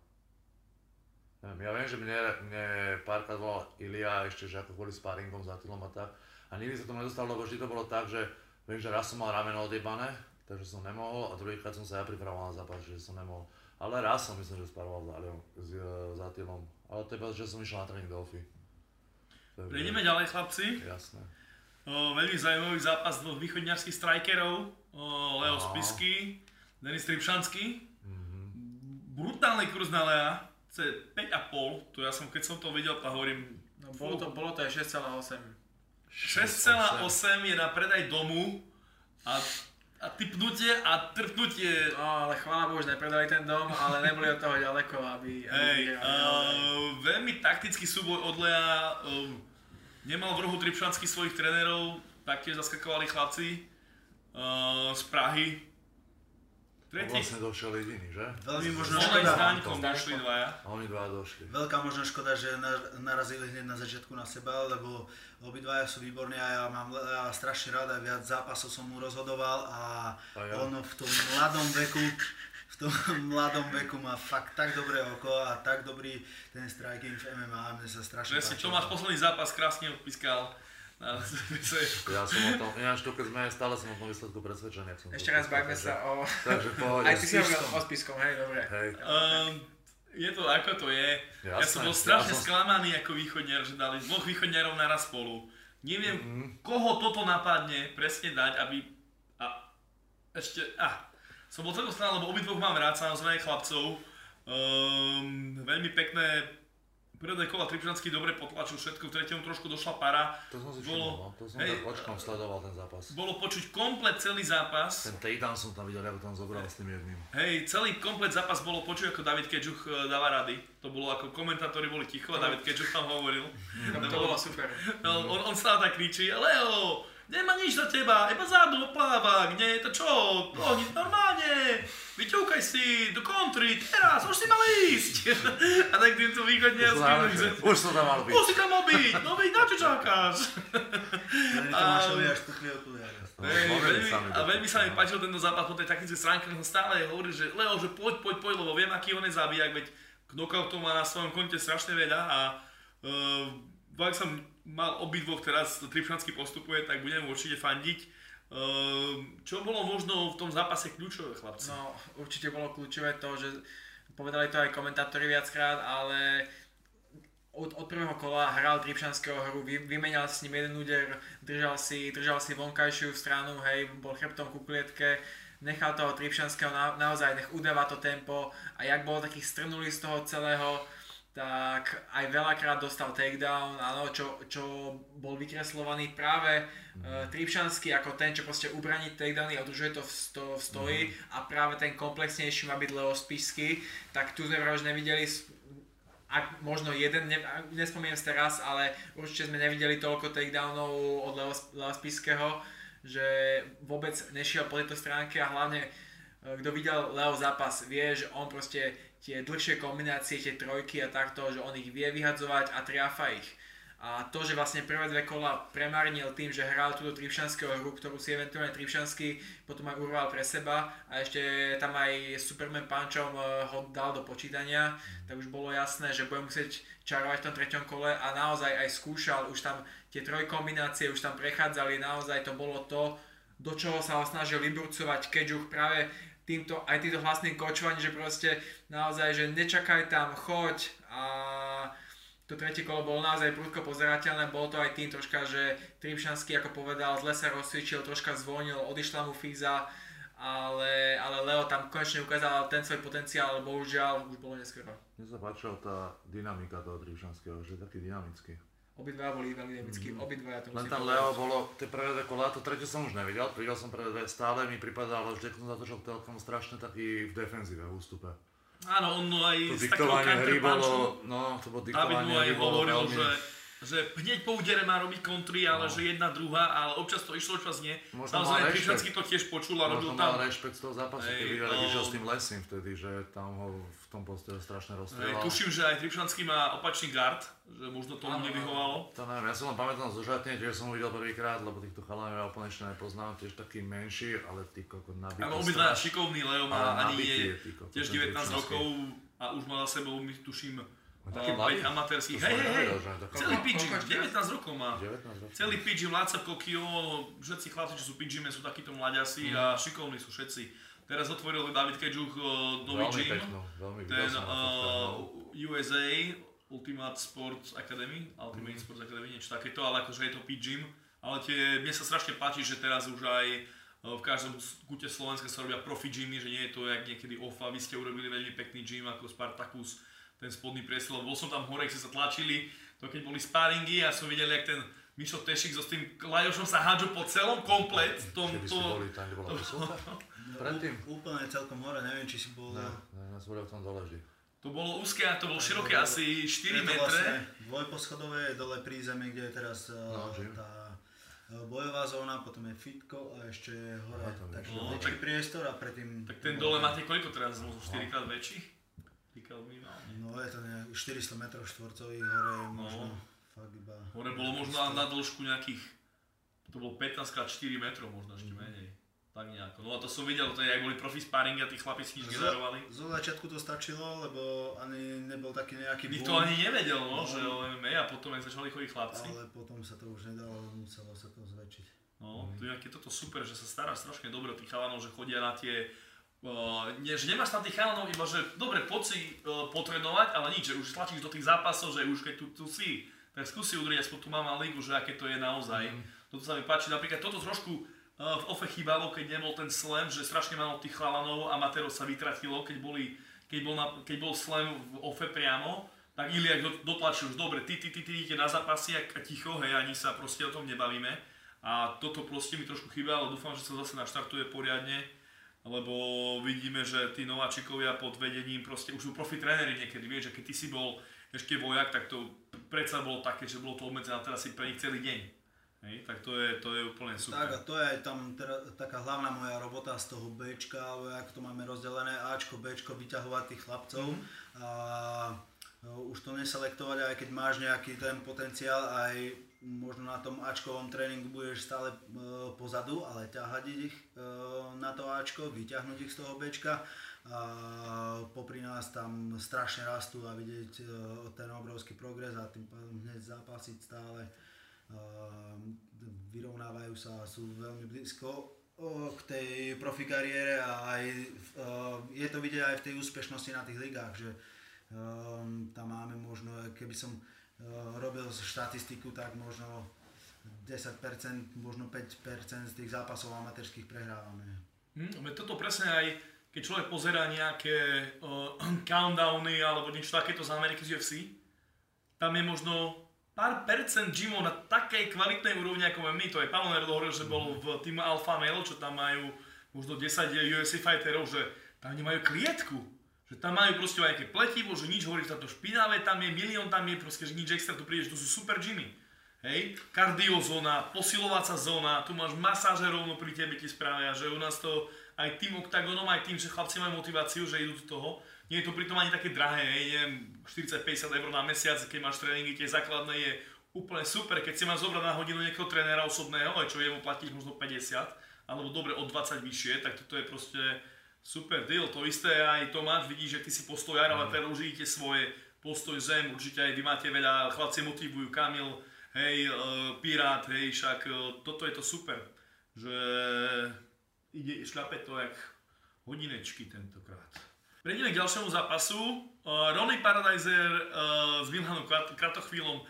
Neviem, ja viem, že mne, mne párkrát volal Ilia ešte, že ako kvôli sparingom s Attilom a tak. A nikdy sa tomu nedostalo, lebo vždy to bolo tak, že viem, že raz som mal rameno odjebané. Takže som nemohol a druhýkrát som sa ja pripravoval na zápas, že som nemohol. Ale raz som myslím, že sparoval s Attilom. Ale to je iba, že som išiel na tréning do ó ef é. Prejdeme ďalej, chlapci. Jasné. O, veľmi zaujímavý zápas dvoch východňarských strikerov. O, Leo Spisky, Denis Tripšanský. Mm-hmm. Brutálny kurz na Lea, päť a pol. To ja som, keď som to videl, tak hovorím... No, bolo, to, bolo to aj šesť celá osem. šesť celá osem je na predaj domu. A A typnutie a trpnutie. No, ale chvála Bohu, už nepredali ten dom, ale neboli od toho ďaleko, aby... Hej, uh, veľmi taktický súboj od Lea, uh, nemal v rohu Tripšanský svojich trénerov, taktiež zaskakovali chlapci uh, z Prahy. Tretí. Vlastne došiel jediný, že? Veľmi možno škoda. Oni s Daňkom došli dvaja. Oni dva došli. Veľká možno škoda, že narazili hneď na začiatku na seba, lebo obidvaja sú výborní a ja mám ja strašne rád a viac zápasov som mu rozhodoval a, a ja. on v tom mladom veku, v tom mladom veku má fakt tak dobré oko a tak dobrý ten striking v em em á, mne sa strašne páčilo. Tomáš posledný zápas krásne odpískal. No, ja som o tom, ja to keď sme stále som o tom výsledku presvedčený. Ešte raz bavíme sa o... Takže pohode. Aj ty si hovoril o spiskom, hej, dobre. Hej. Um, je to ako to je. Jasné, ja som bol strašne ja som... sklamaný ako východňar, že dali dvoch východňarov naraz spolu. Neviem, mm-hmm. koho toto napadne presne dať, aby... A ešte... Ah, som bol celkom sklamaný, lebo obidvoch mám rád, samozrejme chlapcov. Um, veľmi pekné... Prírodné kola Tripšanský dobre potlačil všetko, v tretiemu trošku došla para. To som si všimol, no. To som hej, tak očkom sledoval ten zápas. Bolo počuť komplet celý zápas. Ten takedown som tam videl, ako tam zobral hej. s tým jedným. Hej, celý komplet zápas bolo počuť, ako David Kedžuch dáva rady. To bolo ako komentátori boli ticho a David Kedžuch tam hovoril. Mm. To bolo super. No, on, on stále tak kričí, Leo, nemá nič do teba, iba zádu oplávak, nie, to čo, pohni normálne. Vyťúkaj si do kontry, teraz, už si mal ísť! A tak týmto východne ja skýmem. Už som tam mal byť. Už si tam mal byť, no byť, na čo čakáš? A, a veľmi sa mi páčil tento zápas po tej taktickej stránke, ktorý stále hovorí, že Leo, že poď, poď, poď, lebo viem, aký on je zabijak, veď knockoutov má na svojom konte strašne veľa a uh, ak som mal obidvoch teraz, Tripšanský postupuje, tak budem určite fandiť. Čo bolo možno v tom zápase kľúčové, chlapci? No, určite bolo kľúčové to, že povedali to aj komentátori viackrát, ale od, od prvého kola hral Tripšanského hru, vy, vymenial s ním jeden úder, držal si, držal si vonkajšiu stranu, hej, bol chrbtom ku klietke, nechal toho Tripšanského na, naozaj, nech udáva to tempo a jak bolo taký strnulý z toho celého, tak aj veľakrát dostal takedown, áno, čo, čo bol vykreslovaný práve mm. e, Tripšanský ako ten, čo proste ubraní takedowny a udržuje to v, sto, v stoji mm. a práve ten komplexnejší má byť Leo Spišský, tak tu sme už nevideli, ak možno jeden, ne, nespomínam si teraz, ale určite sme nevideli toľko takedownov od Leo, Leo Spišského, že vôbec nešiel po tejto stránke a hlavne kto videl Leo zápas, vie, že on proste tie dlhšie kombinácie, tie trojky a takto, že on ich vie vyhadzovať a triafa ich. A to, že vlastne prvé dve kola premárnil tým, že hral tú do Tripšanského hru, ktorú si eventuálne Tripšanský potom aj urval pre seba a ešte tam aj Superman punchom ho dal do počítania, tak už bolo jasné, že bude musieť čarovať v tom treťom kole a naozaj aj skúšal, už tam tie trojkombinácie už tam prechádzali, naozaj to bolo to, do čoho sa ho snažil vyburcovať Kedžuch práve týmto, aj týmto hlasným kočovaním, že proste naozaj, že nečakaj tam, choď a to tretie kolo bolo naozaj prudko pozerateľné, bolo to aj tým troška, že Tripšanský, ako povedal, zle sa rozsvičil, troška zvonil, odišla mu fíza, ale, ale Leo tam konečne ukázal ten svoj potenciál, ale bohužiaľ už bolo neskoro. Mne sa páčila tá dynamika toho Tripšanského, že je taký dynamický. Obidva boli veľmi dynamickí, mm. obidva ja to musím povedať. Len tam Leo bolo, tie prvé dve kolá, to tretie som už nevidel, videl som prvé dve stále, mi pripadalo, že som zatočil k telkom strašne taký v defenzíve, v ústupe. Áno, on aj z takého counterpunchu, no, David mu aj hovoril, veľmi... že, že hneď po údere má robiť kontry, ale no. že jedna druhá, ale občas to išlo, občas nie. Samozrejme, Tripšanský to tiež počul a robil tam. Možno mal rešpekt z toho zápasu, keby um... išiel s tým Lesím vtedy, že tam ho v tom postoji strašne rozstrieľal. Tuším, že aj Tripšanský má opačný guard. Že možno to mu nevyhovalo. To neviem, ja som len pamätám zo Žatne, tiež som ho videl prvýkrát, lebo týchto chalanov ja konečne nepoznám, tiež taký menší, ale ty koko nabitý. Ale obidva šikovný, Leo má ani je, tiež devätnásť rokov a už má za sebou, my tuším, aj amatérských. Hej, hej, hej, celý Pidgin, devätnásť rokov má. Celý Pidgin, Láca Kokio, všetci chlapci, čo sú Pidgime, sú takíto mladiasi a šikovní sú všetci. Teraz otvoril David Kedžuch nový gym, ten ú es á. Ultimate Sports Academy, Ultimate mm. Sports Academy, niečo takéto, ale akože je to Pit Gym. Ale tie, mne sa strašne páči, že teraz už aj v každom kúte Slovenska sa robia profi gymy, že nie je to jak niekedy ó ef é. Vy ste urobili veľmi pekný gym ako Spartakus, ten spodný priestor, bol som tam hore, keď sa tlačili, to keď boli sparingy a som videl, jak ten Mišo Tešik so s tým Lajošom sa hádžu po celom komplet. Tom, Kedy to... si boli tam, kde bola posúka? Predtým? Úplne celkom hore, neviem, či si bol... Ne, ne, nás boli v tom dole vždy. To bolo úzké a to bolo široké, asi štyri metre. Vlastne dvojposchodové, dole prízemie, kde je teraz no, tá bojová zóna, potom je fitko a ešte hore. No, takže no, väčší tak, priestor a predtým... Tak ten dole máte koľko teraz? No. štyrikrát väčší? No je to nejak štyristo metrov štvorcových hore je možno. No. Iba hore bolo možno na dĺžku nejakých, to bolo pätnásť krát štyri metrov možno ešte menej, tak nejako. No a to som videl, to je, jak boli profi sparingy a tí chlapi si nič generovali. Zo začiatku to stačilo, lebo ani nebol taký nejaký boom. Nikto ani nevedel, no, no, že em em á a potom aj začali chodiť chlapci. Ale potom sa to už nedalo, muselo sa to zväčšiť. No, mm. to je, je toto super, že sa staráš strašne dobre o tých chalanov, že chodia na tie, Uh, nie, že nemáš tam tých chalanov iba, že dobre, poď si uh, potrenovať, ale nič, že už tlačíš do tých zápasov, že už keď tu, tu si, tak skúsi udriť aspoň tú Mama Ligu, že aké to je naozaj. Mm. Toto sa mi páči, napríklad toto trošku uh, v ofe chýbalo, keď nebol ten slam, že strašne malo tých chalanov, amatérov sa vytratilo, keď, boli, keď, bol, na, keď bol slam v ofe priamo, tak Ilia do, dotlačil už dobre, ty, ty, ty, ty, ty, na zápasy a ticho, hej, ani sa proste o tom nebavíme. A toto proste mi trošku chýbalo, dúfam, že sa zase naštartuje poriadne. Lebo vidíme, že tí nováčikovia pod vedením proste už sú profi tréneri niekedy, vieš, že keď ty si bol ešte vojak, tak to predsa bolo také, že bolo to obmedzené, teraz si pre nich celý deň. Hej, tak to je, to je úplne super. Tak a to je aj tam teda, taká hlavná moja robota z toho Bčka, ako to máme rozdelené Ačko, Bčko, vyťahovať tých chlapcov. Mm. A no, už to neselektovať, aj keď máš nejaký ten potenciál, aj možno na tom Ačkovom tréningu budeš stále e, pozadu, ale ťahať ich e, na to Ačko, vyťahnuť ich z toho Bčka. A popri nás tam strašne rastú a vidieť e, ten obrovský progres a tým pádom hneď zápasiť stále. E, vyrovnávajú sa a sú veľmi blízko k tej profi kariére a aj, e, je to vidieť aj v tej úspešnosti na tých ligách. Že Um, tam máme možno, keby som uh, robil štatistiku, tak možno desať percent, možno päť percent z tých zápasov amatérských prehrávame. Hmm, toto presne aj, keď človek pozerá nejaké uh, countdowny alebo niečo takéto z Ameriky z ú ef cé, tam je možno pár percent gymov na takej kvalitnej úrovni ako my. To aj Pablo Neruda hovoril, že bol v týme Alpha Male, čo tam majú možno desať ú ef cé fighterov, že tam nemajú klietku. Že tam majú proste nejaké pletivo, že nič hovorí, že táto špinavé tam je, milión tam je, proste, že nič extra, tu prídeš, tu sú super gymy. Hej, kardiozóna, posilovacia zóna, tu máš masáže rovno pri tebe ti spravia, že u nás to aj tým Octagonom, aj tým, že chlapci majú motiváciu, že idú do toho. Nie je to pritom ani také drahé, hej, štyridsať až päťdesiat eur na mesiac, keď máš tréningy, tie základné je úplne super, keď si máš zobrať na hodinu nejakého trénera osobného, aj čo jemu platíš možno päťdesiat, alebo dobre o dvadsať vyššie, tak toto je proste super deal, to isté aj Tomáš, vidí, že ty si postojár, ale teraz užijete svoje postoj zem, určite aj vy máte veľa, chlapci motivujú, Kamil, hej, Pirát, hej, však toto je to super, že ide šľape to jak hodinečky tentokrát. Prejdeme k ďalšiemu zápasu, Ronnie Paradiser s Milhanom Kratochvílom.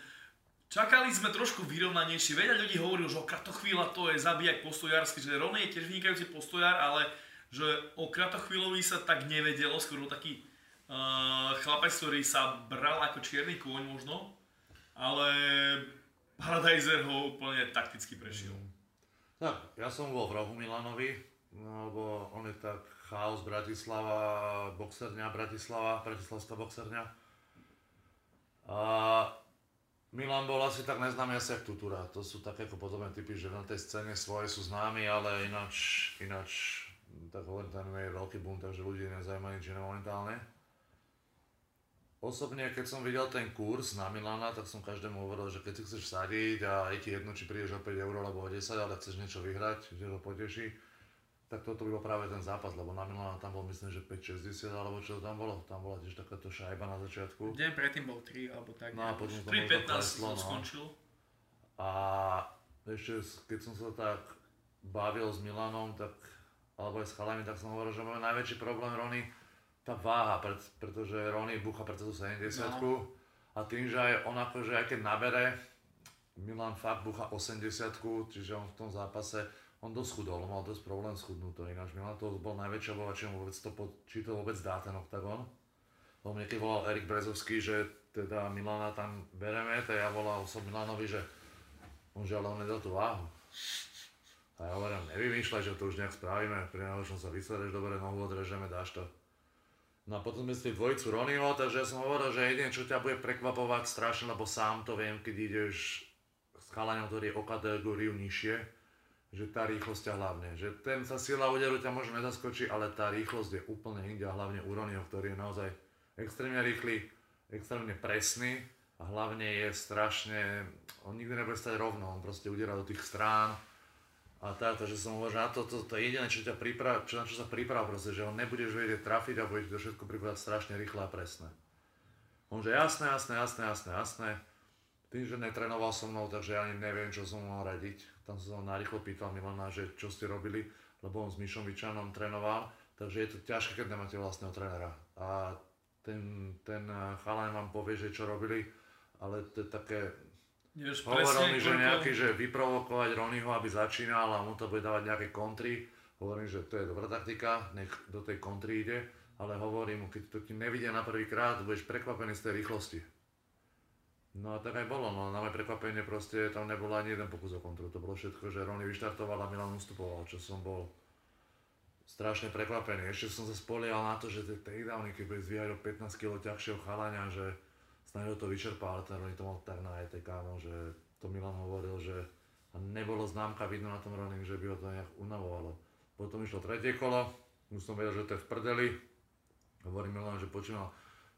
Čakali sme trošku vyrovnanejšie, veľa ľudí hovorilo, že o Kratochvíla to je zabijak postojársky, že Ronnie je tiež vynikajúci postojár, ale že o Kratochvílovi sa tak nevedelo, skôr bol taký uh, chlapec, ktorý sa bral ako čierny kôň možno, ale Paradiser ho úplne takticky prešiel. Mm. Tak, ja som bol v rohu Milanovi, lebo on je tak Chaos Bratislava, boxerňa Bratislava, bratislavská boxerňa. A Milan bol asi tak neznámy asi jak Tutura, to sú také podobné typy, že na tej scéne svoje sú známi, ale ináč, ináč tak momentálne je veľký boom, takže ľudí nezaujíma nič iné momentálne. Osobne, keď som videl ten kurz na Milana, tak som každému hovoril, že keď si chceš sadiť a je ti jedno, či prídeš o päť eur alebo o desať, ale chceš niečo vyhrať, kde to poteší, tak toto bolo práve ten zápas, lebo na Milana tam bol myslím, že päť šesťdesiat alebo čo tam bolo, tam bola tiež takáto šajba na začiatku. Deň predtým bol tri alebo tak, no, tri pätnásť som skončil. A ešte keď som sa tak bavil s Milanom, tak alebo aj s chalami, tak som hovoril, že môj najväčší problém Ronnie, tá váha, pretože Ronnie búcha pre tú sedemdesiatku a tým, že aj on akože aj keď nabere, Milan fakt búcha osemdesiatku, čiže on v tom zápase, on dosť chudol, on mal dosť problém schudnúť to, ináč Milan to bol najväčšia obava, či mu vôbec to, či to vôbec dá ten Octagon. Lebo mne keď volal Erik Brezovský, že teda Milana tam bereme, tak ja volal som Milanovi, že Bože, ale on nedal tú váhu. A ja hovorím, nevymýšľaj, že to už nejak spravíme, pri najlepšom sa vysledieš, dobre, nohu odrežeme, dáš to. No a potom sme si dvojicu Ronnyho, takže ja som hovoril, že jedine, čo ťa bude prekvapovať strašne, lebo sám to viem, keď ideš s chalaňom, ktorý je o kategóriu nižšie, že tá rýchlosť ťa hlavne, že ten sa sila úderu ťa možno nezaskočí, ale tá rýchlosť je úplne inde, hlavne u Ronnyho, ktorý je naozaj extrémne rýchly, extrémne presný a hlavne je strašne, on nikdy nebude stať rovno, on proste udiera do tých strán. A táto, že som hovoril, že na to, to, to je jediné, čo ťa priprav, čo, na čo sa priprav proste, že on nebudeš vedieť trafiť a bude ti to všetko pripravať strašne rýchle a presné. On že jasné, jasné, jasné, jasné, jasné. Tým, že netrenoval so mnou, takže ja ani neviem, čo som mal radiť. Tam som sa narýchlo pýtal Milana, že čo ste robili, lebo on s Mišom Vyčanom trénoval, takže je to ťažké, keď nemáte vlastného trénera. A ten, ten chalán vám povie, že čo robili, ale to je také... Hovoril mi, že nejaký, že vyprovokovať Ronnyho, aby začínal a mu to bude dávať nejaké kontry. Hovorím, že to je dobrá taktika, nech do tej kontry ide, ale hovorím mu, keď to ti nevidia na prvýkrát, budeš prekvapený z tej rýchlosti. No a tak aj bolo, no na moje prekvapenie proste tam nebol ani jeden pokus o kontru, to bolo všetko, že Ronny vyštartoval a Milan ustupoval, čo som bol strašne prekvapený. Ešte som sa spoliehal na to, že tie takedowny, keď bude zvíjať o pätnásť kilogramov ťažšieho chalania, že snažil to vyčerpal, ale ten Ronny to mal tak na aj tej kámo, že to Milan hovoril, že nebolo známka vidno na tom Ronny, že by ho to nejak unavovalo. Potom išlo tretie kolo, už som vedel, že to je v prdeli. Hovorím Milan, že počínal,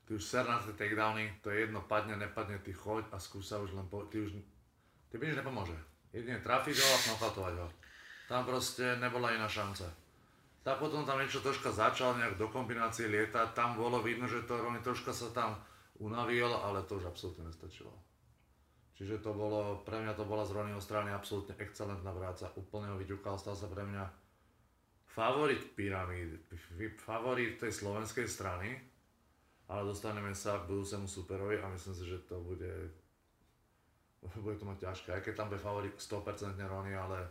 ty už ser na tie takedowny, to je jedno, padne, nepadne, ty choď a skúsa už len, po, ty už, tebe nič nepomôže. Jedine trafiť ho a knockhoutovať ho. Tam proste nebola iná šanca. Tak potom tam niečo troška začal nejak do kombinácie lietať, tam bolo vidno, že to Ronny troška sa tam unavil, ale to už absolútne nestačilo. Čiže to bolo, pre mňa to bola z Ronnyho strany absolútne excelentná práca, úplne ho vyťukal, stal sa pre mňa favorit pyramídy, favorit tej slovenskej strany, ale dostaneme sa k budúcemu superovi a myslím si, že to bude, bude to mať ťažké, aj keď tam bude favorit sto percent Ronny, ale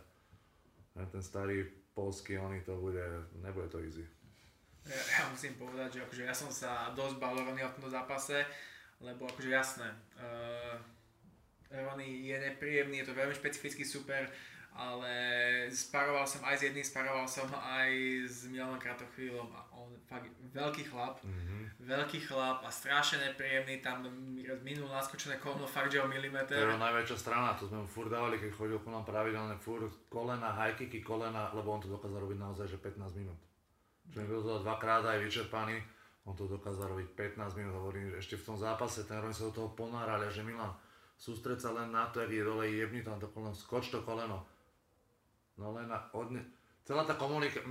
ten starý polský Ronny to bude, nebude to easy. Ja, ja musím povedať, že akože ja som sa dosť bál Ronnyho v tomto zápase, lebo akože jasné, uh, Ronny je nepríjemný, je to veľmi špecifický super, ale sparoval som aj s jedným, sparoval som aj s Milanom Kratochvílom a on fakt veľký chlap, mm-hmm. veľký chlap a strašne nepríjemný, tam minul naskočené koleno fakt, že o milimeter. To je najväčšia strana, to sme mu furt dávali, keď chodil po nám pravidelné furt kolena, high kicky, kolena, lebo on to dokázal robiť naozaj že pätnásť minút. Čo mi bol to dvakrát aj vyčerpaný, on to dokázal robiť pätnásť minút, hovorím, že ešte v tom zápase ten Ronny sa do toho ponárali a že Milan, sústreď sa len na to, ak je dole jebni tam to koleno, skoč to koleno. No len na odne... Celá tá komunika...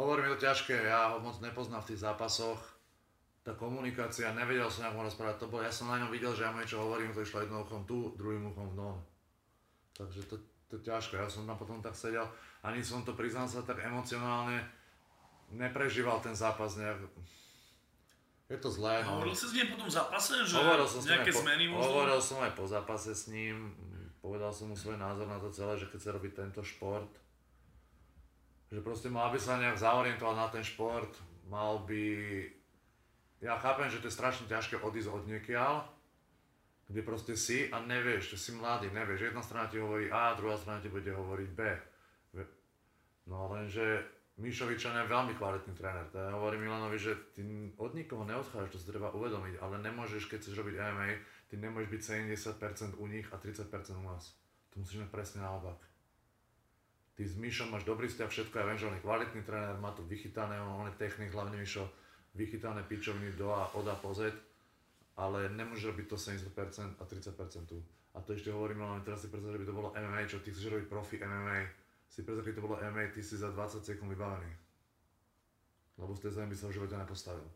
Hovorím, je to ťažké, ja ho moc nepoznám v tých zápasoch. Tá komunikácia, nevedel som, jak ho rozprávať, to bolo, ja som na ňom videl, že ja mu niečo hovorím, to išlo jednou uchom tu, druhým uchom vnom. Takže to, to ťažké, ja som tam potom tak sedel, ani som to priznal sa tak emocionálne, neprežíval ten zápas nejak, je to zlé. No. Hovoril si s ním po tom zápase, že nejaké po, zmeny možno? Hovoril som aj po zápase s ním, povedal som mu svoj názor na to celé, že keď sa robí tento šport, že proste mal by sa nejak zaorientovať na ten šport, mal by, ja chápem, že to je strašne ťažké odísť od niekiaľ, kde proste si a nevieš, že si mladý, nevieš, jedna strana ti hovorí A, druhá strana ti bude hovoriť B. No lenže Mišovičan je veľmi kvalitný tréner, to ja hovorím Milanovi, že ty od nikoho neodchádzaš, to si treba uvedomiť, ale nemôžeš, keď chceš robiť em em á, ty nemôžeš byť sedemdesiat percent u nich a tridsať percent u nás. To musíš mať presne naopak. Ty s Mišom máš dobrý vzťah, všetko, ja viem, že on je kvalitný tréner, má to vychytané, on je technik, hlavne Mišo, vychytané pičoviny do a od a po Z, ale nemôžeš robiť to sedemdesiat percent a tridsať percent tu. A to ešte hovorím Milanovi, teraz si predstav, že by to bolo em em á, čo ty chceš robiť profi em em á. Si predstav, keď to bolo em em á, ty si za dvadsať sekúnd vybavený. Lebo z tej zemi by sa v živote nepostavil.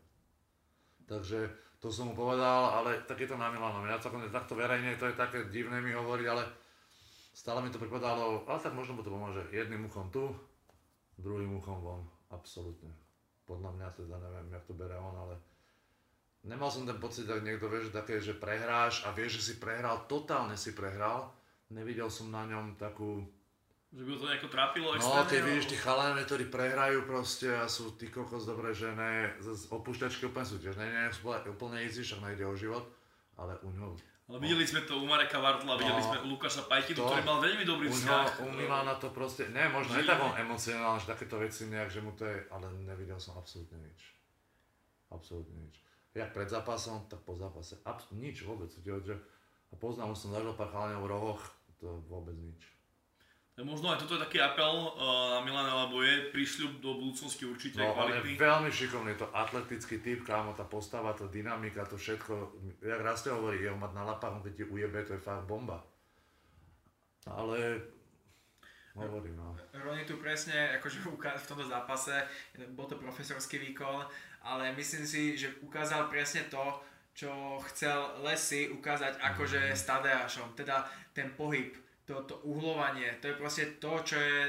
Takže to som mu povedal, ale tak je to na Milanovi. Ja celkom takto verejne, to je také divné mi hovoriť, ale stále mi to pripadalo, ale tak možno mu to pomôže. Jedným uchom tu, druhým uchom von. Absolútne. Podľa mňa teda neviem, jak to berie on, ale nemal som ten pocit, ak niekto vie, že také, že prehráš a vieš, že si prehral, totálne si prehral. Nevidel som na ňom takú... Že by ho to nejako trápilo extrémne? No, keď vidíš tí chaláne, ktorí prehrajú proste a sú tí kokos dobre, že ne, z opúšťačky úplne sú tiež, ne, ne, úplne easy, však nejde o život, ale u ňou. Ale videli sme to u Mareka Vartla, no, videli sme u Lukáša Pajtinu, ktorý mal veľmi dobrý vzťah. U Milana to proste, ne, možno je tak on emocionálne, že takéto veci nejak, že mu to je, ale nevidel som absolútne nič. Absolútne nič. Jak pred zápasom, tak po zápase. Abs- nič vôbec. A poznám, už som zažil pár chalaňov v rohoch, to vôbec nič. Možno aj toto je taký apel uh, na Milana Laboje, prísľub do budúcnosti určite no, kvalitný. On je veľmi šikovný, je to atletický typ, kámo, tá postava, tá dynamika, to všetko. Jak Rasto hovorí, jeho mať na lapách, keď ti ujebe, to je fakt bomba. Ale... hovorím, no. Roni tu presne, akože v tomto zápase, bol to profesorský výkon, ale myslím si, že ukázal presne to, čo chcel Lesy ukázať akože s Tadeášom, teda ten pohyb. To, to uhlovanie, to je proste to, čo je,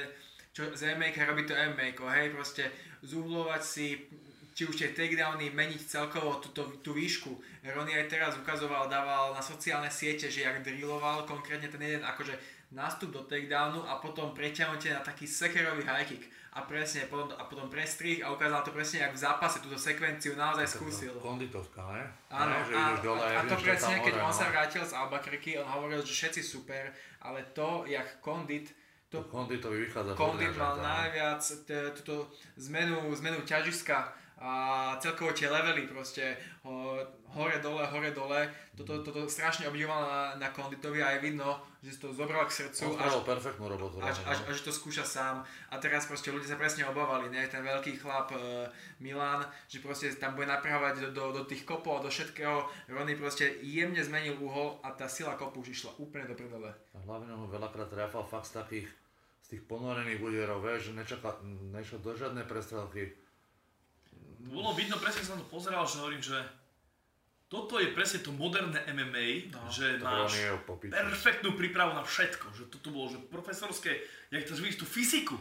čo z M M A robí to M M A, hej, proste zuhlovať si, či už tie takedowny, meniť celkovo tú, tú, tú výšku. Ronnie aj teraz ukazoval, dával na sociálne siete, že jak drilloval konkrétne ten jeden akože nástup do takedownu a potom preťahnutie na taký sekerový high kick a presne, potom, a potom prestrih a ukázal to presne, jak v zápase túto sekvenciu naozaj to skúsil. To konditovka, ne? Áno, ne, že a, dole, a, a to presne, keď more, on no. sa vrátil z Albuquerque, on hovoril, že všetci super, ale to, jak Condit, to, Conditovi vychádza Condit mal najviac t- túto zmenu, zmenu ťažiska a celkovo tie levely proste ho, hore dole, hore dole. Toto, toto strašne obdivoval na, na Conditovi a je vidno, že si to zobral k srdcu a že to skúša sám. A teraz proste ľudia sa presne obávali, ne? Ten veľký chlap e, Milan, že proste tam bude napravovať do, do, do tých kopov, do všetkého. Ronnie proste jemne zmenil úhol a tá sila kopu už išla úplne do prdele. A hlavne ho veľakrát trafal fakt z takých, z tých ponorených úderov, že nečakal, nešiel do žiadnej prestrelky. Bolo vidno, presne som to pozeral, že hovorím, že toto je presne to moderné em em á, no, že máš perfektnú prípravu na všetko, že toto bolo že profesorské, jak to, že vidíš tú fyziku,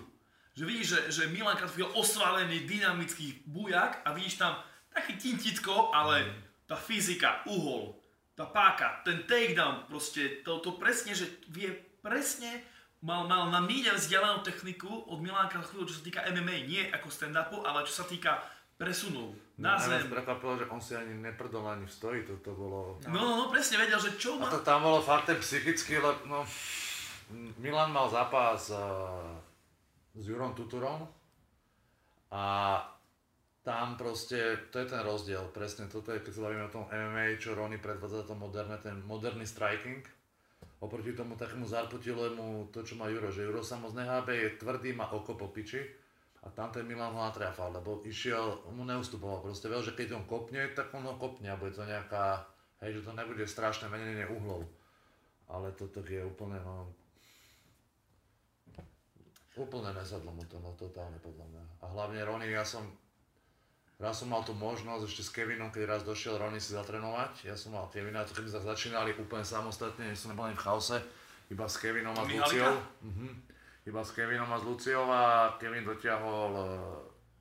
že vidíš, že, že Milan Kratofiel osvalený, dynamický bujak a vidíš tam taký tintitko, ale tá fyzika, uhol, tá páka, ten takedown, proste to, to presne, že vie presne, mal, mal na míľa vzdialenú techniku od Milana Kratofiela, čo sa týka em em á, nie ako stand-upu, ale čo sa týka presunul na no, zem. Prekvapilo, že on si ani neprdol ani v stoji, to, to bolo... No, no, presne vedel, že čo má... A to tam bolo fakt psychicky, lebo no, Milan mal zápas uh, s Jurom Tuturom a tam proste, to je ten rozdiel, presne toto je, keď sa bavíme o tom em em á, čo Ronnie predvádza to moderné, ten moderný striking, oproti tomu takému zarputilému to, čo má Juro, že Juro sa moc nehábe, je tvrdý, má oko po piči. A tam ten Milan ho natrafal, lebo išiel, mu neustupoval, proste veľ, že keď on kopne, tak on ho kopne a bude to nejaká, hej, že to nebude strašné menenie uhlov. Ale toto je úplne, no, úplne nesadlo mu to, no, totálne podľa mňa. A hlavne Ronnie, ja som, raz som mal tú možnosť ešte s Kevinom, keď raz došiel Ronnie si zatrénovať, ja som mal Kevina, to keby sa začínali úplne samostatne, než som nebol ani v chaose, iba s Kevinom a s Luciou. Iba s Kevinom a s Luciou a Kevin dotiahol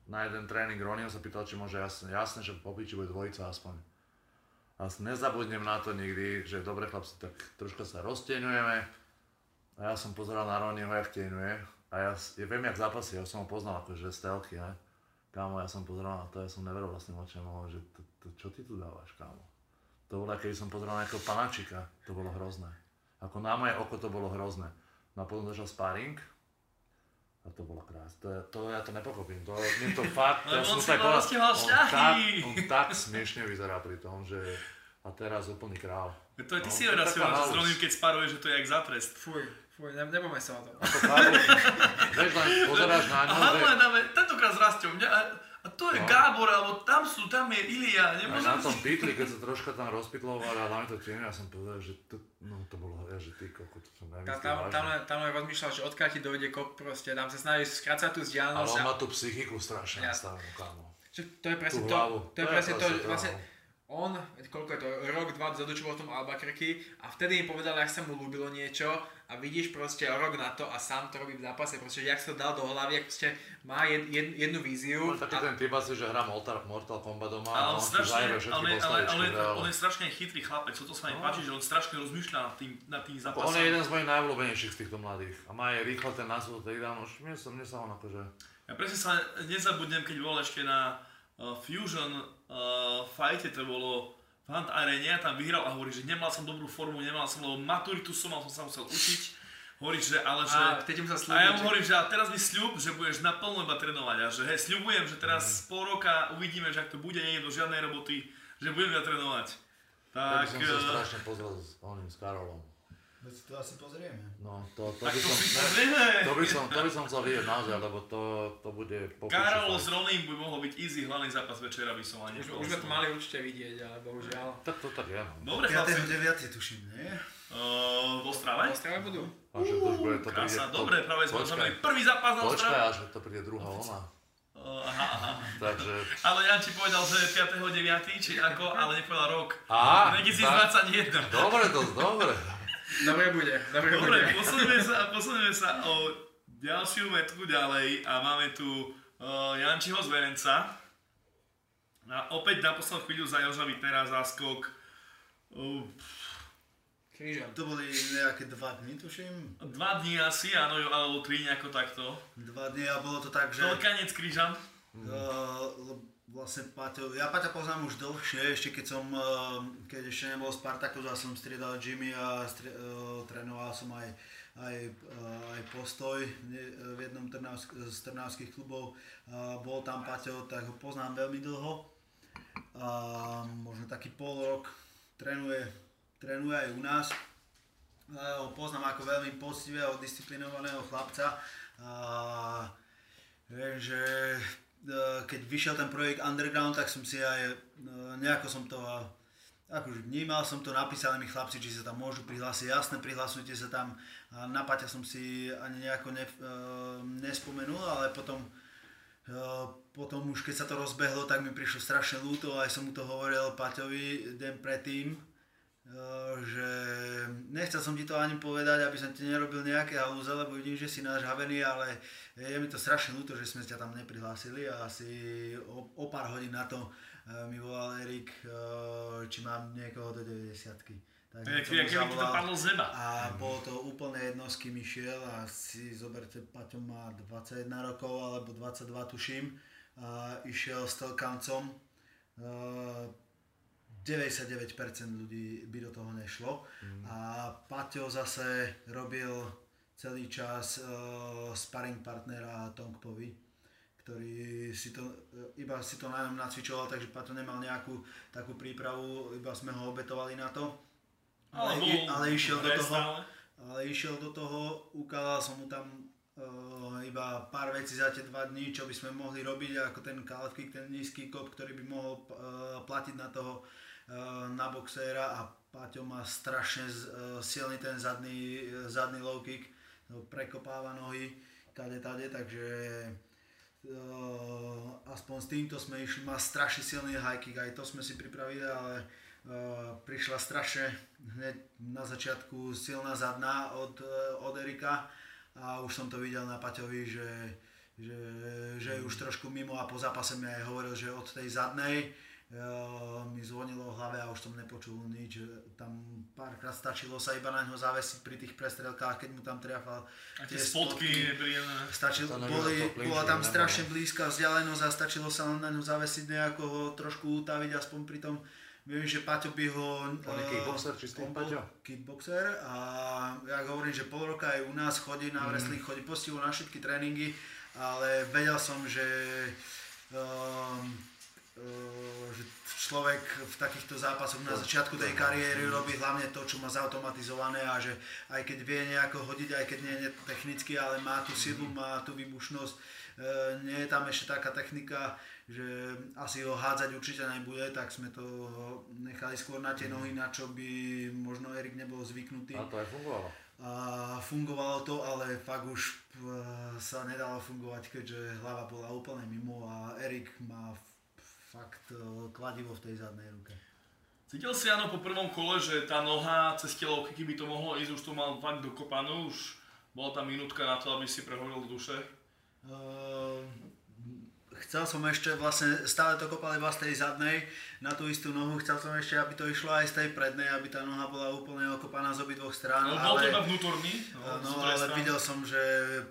na jeden tréning Ronnie a sa pýtal, či môže jasne, jasne že popiči bude dvojica aspoň. A nezabudnem na to nikdy, že dobre chlapci, tak troška sa roztieňujeme. A ja som pozeral na Ronnieho, jak tieňuje. A ja, ja viem, jak zápasí, ja som ho poznal akože stelky, ne? Kámo, ja som pozeral na to, ja som neveril vlastným očem, že to, to, čo ty tu dávaš, kámo? To bolo, keby som pozeral na nejakého panačika, to bolo hrozné. Ako na moje oko to bolo hrozné. No a potom došiel sparing. A to bolo krásne, to, to ja to nepochopím, to je to fakt, ja som tak povedal, on tak, on tak smiešne vyzerá pri tom, že a teraz úplný král. To je ty no, si raz si vám zroním, keď sparuješ, že to je jak za trest. Fuj, fuj, ne, nebojme sa o tom. A to fakt, vieš len, pozeráš na ňu, že... Aha, dáme, tentokrát s Rastom, a to je no. Gábor, alebo tam sú, tam je Ilia, nemôžem... A na tom bitli, keď sa troška tam rozpytlovali a dáme to tieň, ja som povedal, že to, no to bolo, ja, že ty, koľko to som nemyslel vážne. Tam, tam len rozmýšľal, že odkiaľ ti dojde kop proste, tam sa snaží skracať tú vzdialenosť. Ale on má tú psychiku strašne nastavenú, ja. Kámo. To je presne to, to je presne to, vlastne on, koľko je to, rok, dva dozadu, čo bol v tom Albuquerque a vtedy im povedal, jak sa mu ľúbilo niečo a vidíš proste rok na to a sám to robí v zápase, proste, jak sa to dal do hlavy, jak proste má jed, jed, jednu víziu. No, taký a... ten typ asi, že hrá Mortal Kombat doma a on, on strašne, zajebe všetky postavičky. Ale, ale, ale on je strašne chytrý chlapec, to sa mi no. páči, že on strašne rozmýšľa nad tým, nad tým zápasom. On je jeden z mojich najobľúbenejších z týchto mladých a má aj rýchlo ten násud, tak dám, už mne sa, mne sa on akože... Ja presne sa nezabudnem, keď bol ešte na Fusion uh, fighte, to bolo v Fant Arene, tam vyhral a hovorí, že nemal som dobrú formu, nemal som, lebo maturitu som mal, som sa musel učiť. Hovorí, že ale že... A, a ja mu hovorím, že a teraz mi sľub, že budeš naplno iba trénovať a že hej, sľubujem, že teraz mm. pol roka uvidíme, že ak to bude, nie je do žiadnej roboty, že budem iba trénovať. Tak... Tak by som sa strašne pozrel s oným, s Karolom. Veď si to asi pozrieme. No, to, to, by, to, som, ne, to by som... To by som chcel vidieť naozaj, lebo to, to bude... Karol s Rolim by mohol byť easy, hlavný zápas večera by som ani... Už, už sme to mali určite vidieť, ale bohužiaľ... Tak to tak je. Dobre, chlapci. piateho deviateho tuším, nie? Uh, v Ostrave? V Ostrave budú. Až to už bude, to krása, príde... Dobre, práve sme znamenali prvý zápas na Ostrave. Počkaj, až to príde druhá vlna. Aha, aha. Takže... Ale Jan ti povedal, že piateho deviateho či ako, ale nepovedal rok. Aha, tak... Dobre, dosť, dobre. Dobre bude, dobre, dobre bude. Posledujeme sa, posledujeme sa o ďalšiu metku ďalej a máme tu uh, Jančiho zverenca. A opäť na poslednú chvíľu za Jožovi teraz záskok. Uh, to boli nejaké dva dni, tuším? Dva dni asi, áno, alebo tri nejako takto. Dva dni a bolo to tak, že... Tolkanec Kryžan. Uh, Vlastne Paťo, ja Paťa poznám už dlhšie, ešte keď som, keď ešte nebol Spartaku, ja som striedal Jimmy a strie, uh, trénoval som aj, aj, uh, aj postoj v jednom trnavsk, z trnavských klubov. Uh, bol tam Paťo, tak ho poznám veľmi dlho. Uh, možno taký pol rok trénuje, trénuje aj u nás. Uh, ho poznám ako veľmi poctivého, disciplinovaného chlapca. Uh, viem, že... Keď vyšiel ten projekt Underground, tak som si aj nejako som to akože vnímal, som to napísal mi chlapci, či sa tam môžu prihlásiť, jasne, prihlasujte sa tam. Na Paťa som si ani nejako ne, nespomenul, ale potom, potom už keď sa to rozbehlo, tak mi prišlo strašne ľúto, aj som mu to hovoril Paťovi deň predtým, že nechcel som ti to ani povedať, aby som ti nerobil nejaké halúze, lebo vidím, že si nažhavený, ale je mi to strašne ľúto, že sme ťa tam neprihlásili a asi o, o pár hodín na to mi volal Erik, či mám niekoho do deväťdesiatky. Tak keby ti to padlo z neba. A bolo to úplne jedno, s kým išiel a si zoberte, Paťo má dvadsaťjeden rokov alebo dvadsaťdva tuším a išiel s telkancom. deväťdesiatdeväť percent ľudí by do toho nešlo mm. a Paťo zase robil celý čas uh, sparing partnera Tongpovi, ktorý si to, uh, iba si to na ňom nacvičoval, takže Paťo nemal nejakú takú prípravu, iba sme ho obetovali na to, ale, ale, i, ale, išiel, do toho, ale išiel do toho, ukázal som mu tam uh, iba pár vecí za tie dva dní, čo by sme mohli robiť, ako ten calf kick, ten nízky kop, ktorý by mohol uh, platiť na toho na boxéra a Paťo má strašne silný ten zadný, zadný low kick, prekopáva nohy tade tade, takže uh, aspoň s týmto sme išli, má strašne silný high kick, aj to sme si pripravili, ale uh, prišla strašne hneď na začiatku silná zadná od, od Erika a už som to videl na Paťovi, že, že, že je už trošku mimo a po zápase mi aj hovoril, že od tej zadnej mi zvonilo v hlave a už som nepočul nič, tam párkrát stačilo sa iba na ňo zavesiť pri tých prestrelkách, keď mu tam triafal tie spotky, stačilo, boli, bola tam strašne blízka vzdialenosť a stačilo sa na ňo zavesiť nejako ho trošku utaviť, aspoň pri tom, viem, že Paťo by ho... On je kickboxer, čistý Paťo? Kickboxer a ja hovorím, že pol roka aj u nás chodí na wrestling, chodí postivo na všetky tréningy, ale vedel som, že... Um, že človek v takýchto zápasoch na začiatku tej kariéry robí hlavne to, čo má zautomatizované a že aj keď vie nejako hodiť, aj keď nie je technicky, ale má tú silu, má tú výbušnosť, nie je tam ešte taká technika, že asi ho hádzať určite nebude, tak sme to nechali skôr na tie nohy, na čo by možno Erik nebol zvyknutý. A to aj fungovalo. A fungovalo to, ale fakt už sa nedalo fungovať, keďže hlava bola úplne mimo a Erik má fakt kladivo v tej zadnej ruke. Cítil si áno po prvom kole, že tá noha cez telo, keby to mohlo ísť, už to mal fakt dokopanú, už bola tam minútka na to, aby si prehovoril do duše? Uh, chcel som ešte, vlastne stále to kopal iba z tej zadnej na tú istú nohu, chcel som ešte, aby to išlo aj z tej prednej, aby tá noha bola úplne okopaná z obidvoch strán. No, ale bol to iba vnútorný? No, no ale strán. Videl som, že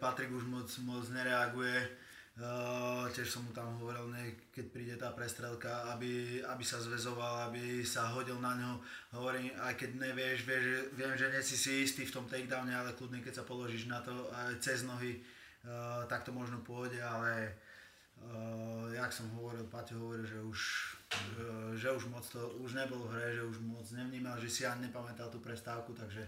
Patrik už moc, moc nereaguje. Uh, tiež som mu tam hovoril, ne, keď príde tá prestrelka, aby, aby sa zväzoval, aby sa hodil na ňo. Hovorím, aj keď nevieš, vieš, viem, že nie si si istý v tom takedowne, ale kľudne, keď sa položíš na to aj cez nohy, uh, tak to možno pôjde, ale uh, jak som hovoril, Paťo hovoril, že už, uh, že už moc to už nebol v hre, že už moc nevnímal, že si ani nepamätal tú prestávku, takže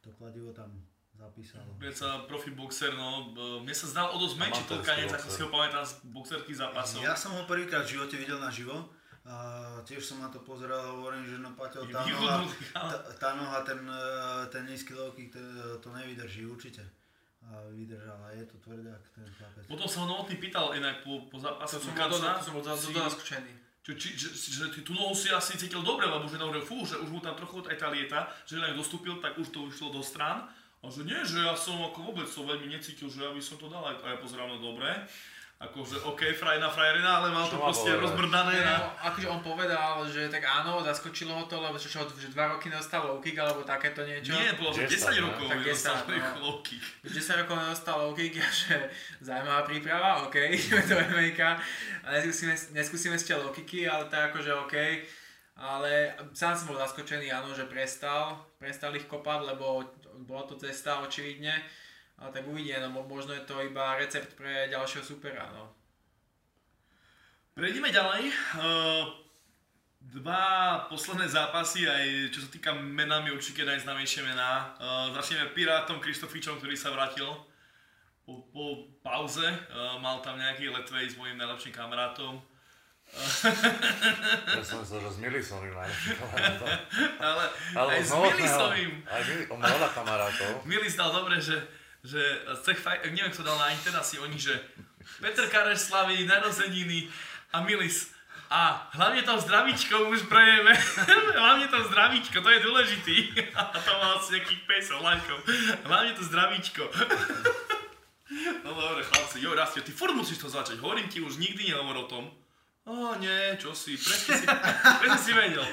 to kladivo tam zapísalo. Je sa profi boxer, no, mne sa zdal o dosť menší tlkanec, ako si ho pamätám z boxerských zápasov. Ja som ho prvýkrát v živote videl naživo, uh, tiež som na to pozeral a hovorím, že no Paťo, tá noha, tá, tá noha, ten, ten nízky low kick, to nevydrží určite. A vydržal, a je to tvrdák ten chlapec. Potom sa ho novotný pýtal inak po, po zápase Cukanca. To som bol zaskočený. Čo, či, že, že tú nohu si asi cítil dobre, lebo už je navrel, fú, že už mu tam trochu aj tá lieta, že len dostúpil, tak už to vyšlo do strán. A že nie, že ja som ako vôbec to veľmi necítil, že ja by som to dal, a ja pozerám na dobre. Akože OK, frajerina, frajerina, ale mal to proste rozbrdané. No, akože on povedal, že tak áno, zaskočilo ho to, lebo čo, čo že dva roky nedostal low kick alebo takéto niečo. Nie, bolo že desať, desať rokov nedostal low kick. desať rokov nedostal low kick, že zaujímavá príprava, OK, ideme do em em á, neskúsime, neskúsime ste low kicky, ale to je akože OK. Ale sám som bol zaskočený, áno, že prestal, prestal ich kopať, lebo bola to cesta očividne. Ale tak uvidíme, no možno je to iba recept pre ďalšieho supera, no. Prejdeme ďalej. Dva posledné zápasy, aj čo sa týka menami, určite najznámejšie mená. Začneme Pirátom Krištofičom, ktorý sa vrátil po, po pauze. Mal tam nejaký letvej s mojím najlepším kamarátom. Ja som myslel, že s Milisovým najlepším kamarátom. Ale, ale aj s Milisovým. Aj on mal veľa kamarátov. Milis dal dobre, že že cech fajn, neviem kto dal na internácii, oni, že Petr Kareš slaví narodeniny a Milis a hlavne to zdravíčko už prejeme, hlavne to zdravíčko, to je dôležitý, a to mal asi nejakých päťsto lajkov, hlavne to zdravíčko. No dobre chlapci, jo Rastio, ty furt musíš to začať, hovorím ti už nikdy nehovor o tom. Ó nie, čo si, presne si, presne si vedel.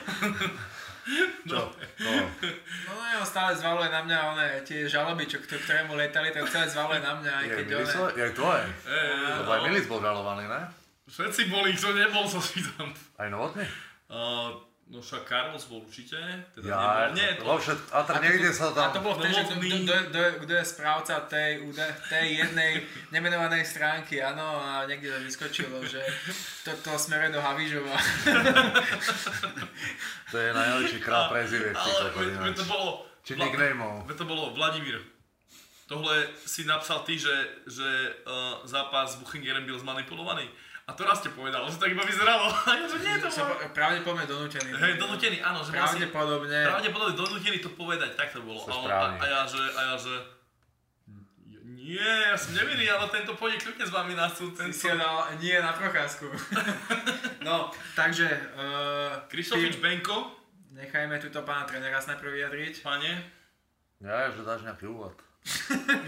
No. No. No, no jeho stále zvaluje na mňa one, tie žaloby, čo, ktoré mu letali, tak stále zvaluje na mňa, aj keď je one... Je tvoje? Je, je, no. Aj Milic bol žalovaný, ne? Všetci boli, kto nebol, som si tam... Aj Novotný? Uh, no však Carlos bol určite, teda ja, nebol. Nie, to... Všet, a to niekde sa tam... A to bolo v tej, že kto je správca tej, tej jednej nemenovanej stránky, áno, a niekde to vyskočilo, že to, to smeruje do Havížova. To je najlepší král prezivie. Ale by to bolo... Či nicknameov. By to bolo Vladimír. Tohle si napsal ty, že, že uh, zápas s Buchingerem byl zmanipulovaný. A to raz ste povedal, že tak iba vyzeralo. Ja, že nie je to bolo. Pravdepodobne donútený. Hej, donútený, áno. Že pravdepodobne. Si, pravdepodobne donútený to povedať, tak to bolo. A, a ja, že... A ja, že nie, ja som nevinný, ale tento pôjde kľudne s vami na súd. Ten si som... dal nie na procházku. No, takže... Uh, Krištofič Benko. Nechajme tuto pána trenera najprv vyjadriť. Pane? Ja, že dáš nejaký úvod.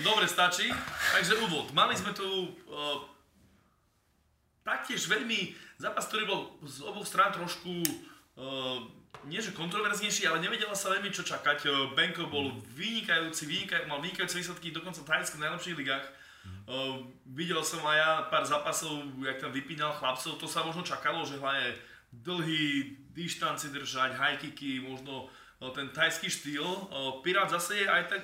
Dobre, stačí. Takže úvod. Mali sme tu uh, taktiež veľmi zápas, ktorý bol z oboch strán trošku... Uh, nie že kontroverznejší, ale nevedela sa veľmi čo čakať. Benko bol vynikajúci, vynikaj, mal vynikajúce výsledky dokonca v thajských najlepších ligách. Uh, videl som aj ja pár zápasov, jak tam vypínal chlapcov, to sa možno čakalo, že hlavne dlhý dištanci držať, high kicky, možno uh, ten thajský štýl. Uh, Pirát zase je aj tak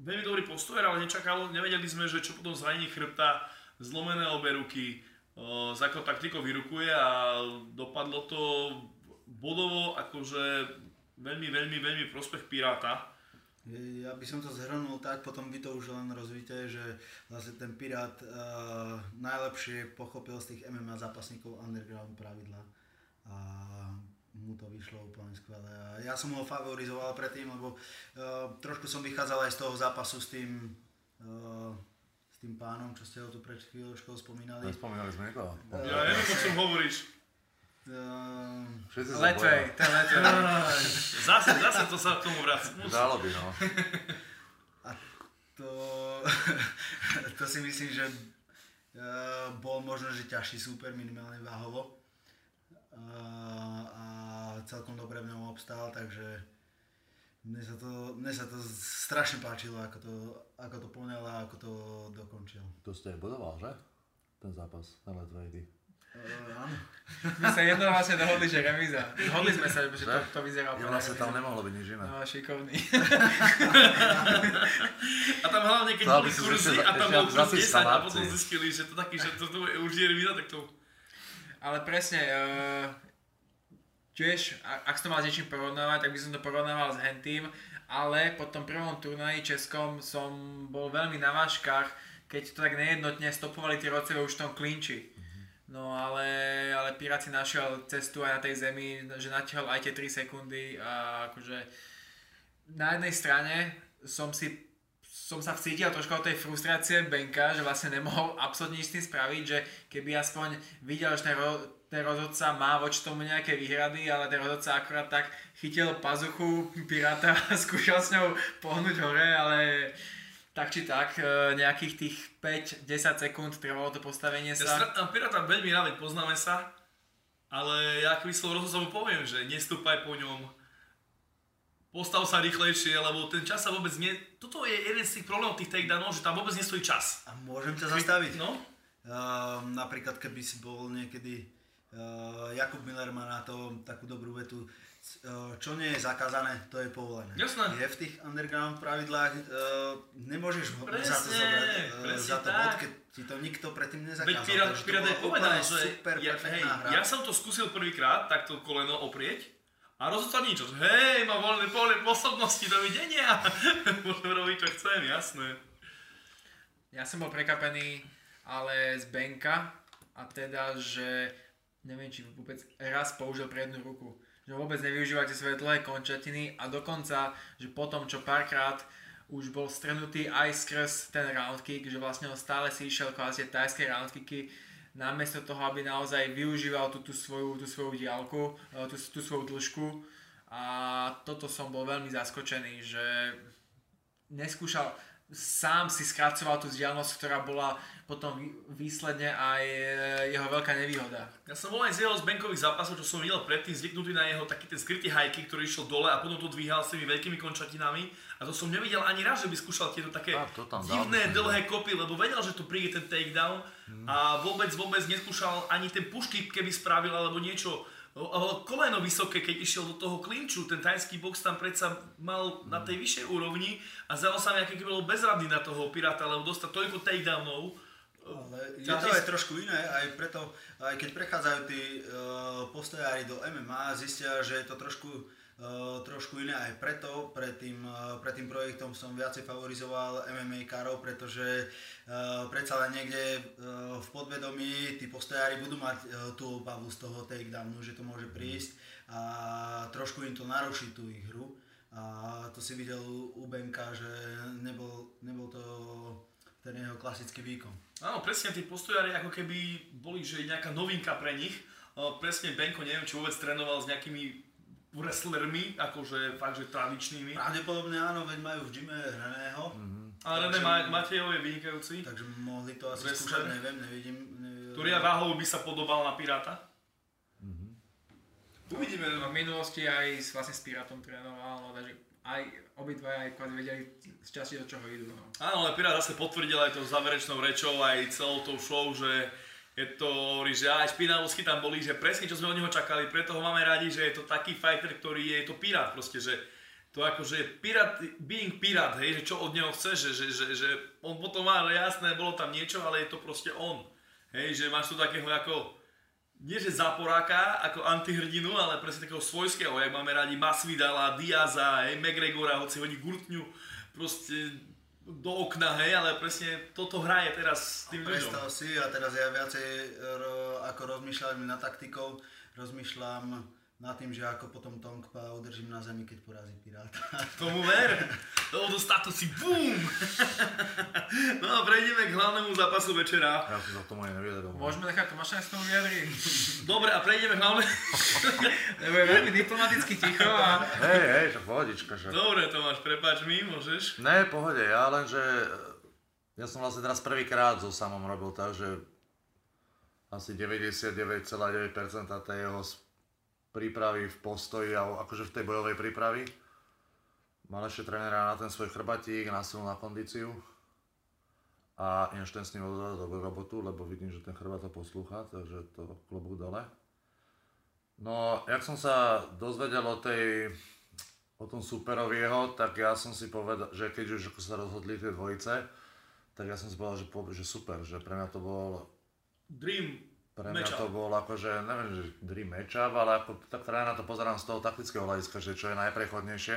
veľmi dobrý postojer, ale nečakalo, nevedeli sme, že čo potom zranení chrbta, zlomené obe ruky, uh, za akou taktikou vyrukuje a dopadlo to bodovo akože veľmi, veľmi, veľmi prospech Piráta. Ja by som to zhrnul tak, potom by to už len rozvíte, že vlastne ten Pirát uh, najlepšie pochopil z tých em em á zápasníkov underground pravidla a mu to vyšlo úplne skvelé. A ja som ho favorizoval predtým, lebo uh, trošku som vychádzal aj z toho zápasu s tým uh, s tým pánom, čo ste ho tu pred chvíľočkou spomínali. Spomínali sme to. Ja neviem, o čom hovoríš. Uh, letvej, ten letvej. Zase, zase to sa k tomu vráci. Dalo by, no. A to, to si myslím, že uh, bol možno, že ťažší súper, minimálne váhovo. Uh, a celkom dobre v ňom obstál, takže mne sa to, mne sa to strašne páčilo, ako to, ako to poňal a ako to dokončil. To ste aj bodoval, že? ten zápas na Ledvejdy. Áno. My sa jednohlasne dohodli, že remíza. Dohodli sme sa, že to, to vyzerá úplne. Jednohlasne tam nemohlo byť nič iné. No, šikovný. A tam hlavne, keď boli kurzy a tam bol kurz desať a potom zistili, že to taký, že to už je remíza, tak to... Ale presne, uh, tiež, ak som to mal s niečím porovnávať, tak by som to porovnával s hentým, ale po tom prvom turnaji českom som bol veľmi na váškach, keď to tak nejednotne stopovali tie roceve už v tom klinči. No ale, ale Pirát si našiel cestu aj na tej zemi, že natiahol aj tie tri sekundy a akože na jednej strane som, si, som sa vcítil trošku od tej frustrácie Benka, že vlastne nemohol absolútne nič s tým spraviť, že keby aspoň videl, že ten, ro, ten rozhodca má voči tomu nejaké výhrady, ale ten rozhodca akurát tak chytil pazuchu Piráta a skúšal s ňou pohnúť hore, ale... Tak či tak, nejakých tých päť až desať sekúnd trvalo to postavenie sa. Ja stratám Piráta veľmi rád, poznáme sa, ale ja akým slovom rozhodcom mu poviem, že nestúpaj po ňom, postav sa rýchlejšie, lebo ten čas sa vôbec nie... Toto je jeden z tých problémov tých takedownov, že tam vôbec nestojí čas. A môžem ťa zastaviť? No? Uh, napríklad, keby si bol niekedy... Uh, Jakub Miller má na to takú dobrú vetu. Čo nie je zakázané, to je povolené. Jasné. Je v tých underground pravidlách, uh, nemôžeš ho za to zobrať, uh, za to bod, keď ti to nikto predtým nezakázal. Veď Pirát je povedal, že super, ja, hej, ja som to skúsil prvýkrát, takto koleno oprieť a rozhodca nič. Hej, mám voľné pole v osobnosti, dovidenia. Môžem robiť, čo chcem, jasné. Ja som bol prekapený, ale z Benka, a teda, že neviem, či vôbec raz použil prednú ruku. Že vôbec nevyužívate svoje dlhé končatiny a dokonca, že potom, čo párkrát už bol strnutý aj skrz ten roundkick, že vlastne on stále si išiel kvázi tajské roundkicky namiesto toho, aby naozaj využíval tú, tú, svoju, tú svoju diaľku, tú, tú svoju dĺžku, a toto som bol veľmi zaskočený, že neskúšal, sám si skracoval tú vzdialenosť, ktorá bola potom výsledne aj jeho veľká nevýhoda. Ja som bol aj z jeho z bankových zápasov, čo som videl predtým, zvyknutý na jeho taký ten skrytý hajky, ktorý išiel dole a potom to dvíhal s tými veľkými končatinami, a to som nevidel ani raz, že by skúšal tieto také a, divné dlhé kopy, lebo vedel, že tu príde ten takedown, hmm. a vôbec vôbec neskúšal ani ten push-kick, keby spravil alebo niečo. Koleno vysoké, keď išiel do toho klinču, ten tajský box tam predsa mal na tej vyššej úrovni a zdalo sa mi, aký bol bezradný na toho Piráta, lebo dostal toľko takedownov. Ale je to aj trošku iné, aj preto, aj keď prechádzajú tí uh, postojári do em em á, zistia, že je to trošku, uh, trošku iné, aj preto pred tým, uh, pred tým projektom som viacej favorizoval em em á károv, pretože uh, predsa len niekde uh, v podvedomí tí postojári budú mať uh, tú obavu z toho takedownu, že to môže prísť a trošku im to naruší tú ich hru. A to si videl u Benka, že nebol, nebol to ten jeho klasický výkon. Áno, presne, tí postojári ako keby boli, že nejaká novinka pre nich. Presne Benko, neviem, či vôbec trénoval s nejakými wrestlermi, akože fakt, že tradičnými. Pravdepodobne áno, veď majú v gyme Reného. Mm-hmm. Ale René Matejov je vynikajúci. Takže mohli to asi wrestler. Skúšať, neviem, nevidím. nevidím Ktorý váhou by sa podobal na Piráta? Mm-hmm. Uvidíme. V minulosti aj vlastne s Pirátom trénoval, no, takže... Aj obidva aj kvázi vedeli z časti, do čoho idú. No. Áno, ale Pirát zase potvrdil aj tou záverečnou rečou, aj celou tou show, že je to, že aj špinavosky tam boli, že presne čo sme od neho čakali, preto ho máme radi, že je to taký fighter, ktorý je, je to Pirát proste, že to akože Pirát, being Pirát, hej, že čo od neho chceš, že, že, že, že on potom má, jasné, bolo tam niečo, ale je to proste on, hej, že máš tu takého ako, nie že záporáka, ako antihrdinu, ale presne takého svojského, jak máme rádi Masvidala, Diaza, hej, McGregora, hoci hodí gurtňu proste do okna, hej, ale presne toto hraje teraz s tým ľuďom. Predstav si, a teraz ja viacej ako rozmýšľam nad taktikou, rozmýšľam nad tým, že ako potom Tongpa udržím na zemi, keď porazí Piráta. Tomu ver, toho dostatu si BUM! No a prejdeme k hlavnému zápasu večera. Ja si to tomu aj neviedol. Môžeme nechať Tomáša aj s tomu vyjadriť. Dobre, a prejdeme k hlavnému... Lebo je veľmi diplomaticky ticho a... Hej, hej, to pohodička, že... Dobre, Tomáš, prepáč mi, môžeš? Ne, pohode, ja len, že... Ja som vlastne teraz prvýkrát so Samom robil tak, že... Asi deväťdesiatdeväť celá deväť percent tej jeho prípravy v postoji, akože v tej bojovej prípravy. Mal ešte trénera na ten svoj chrbatík, na silu, na kondíciu. A A Einstein s ním odvedal dobrú robotu, lebo vidím, že ten Chorvát to poslúcha, takže to klobúk dole. No, jak som sa dozvedel o tej, o tom superovi jeho, tak ja som si povedal, že keď už sa rozhodli tie dvojice, tak ja som si povedal, že, že super, že pre mňa to bol... Dream Pre mňa matchup. To bol akože, neviem, že dream matchup, ale ako, tak teda na to pozerám z toho taktického hľadiska, že čo je najprechodnejšie.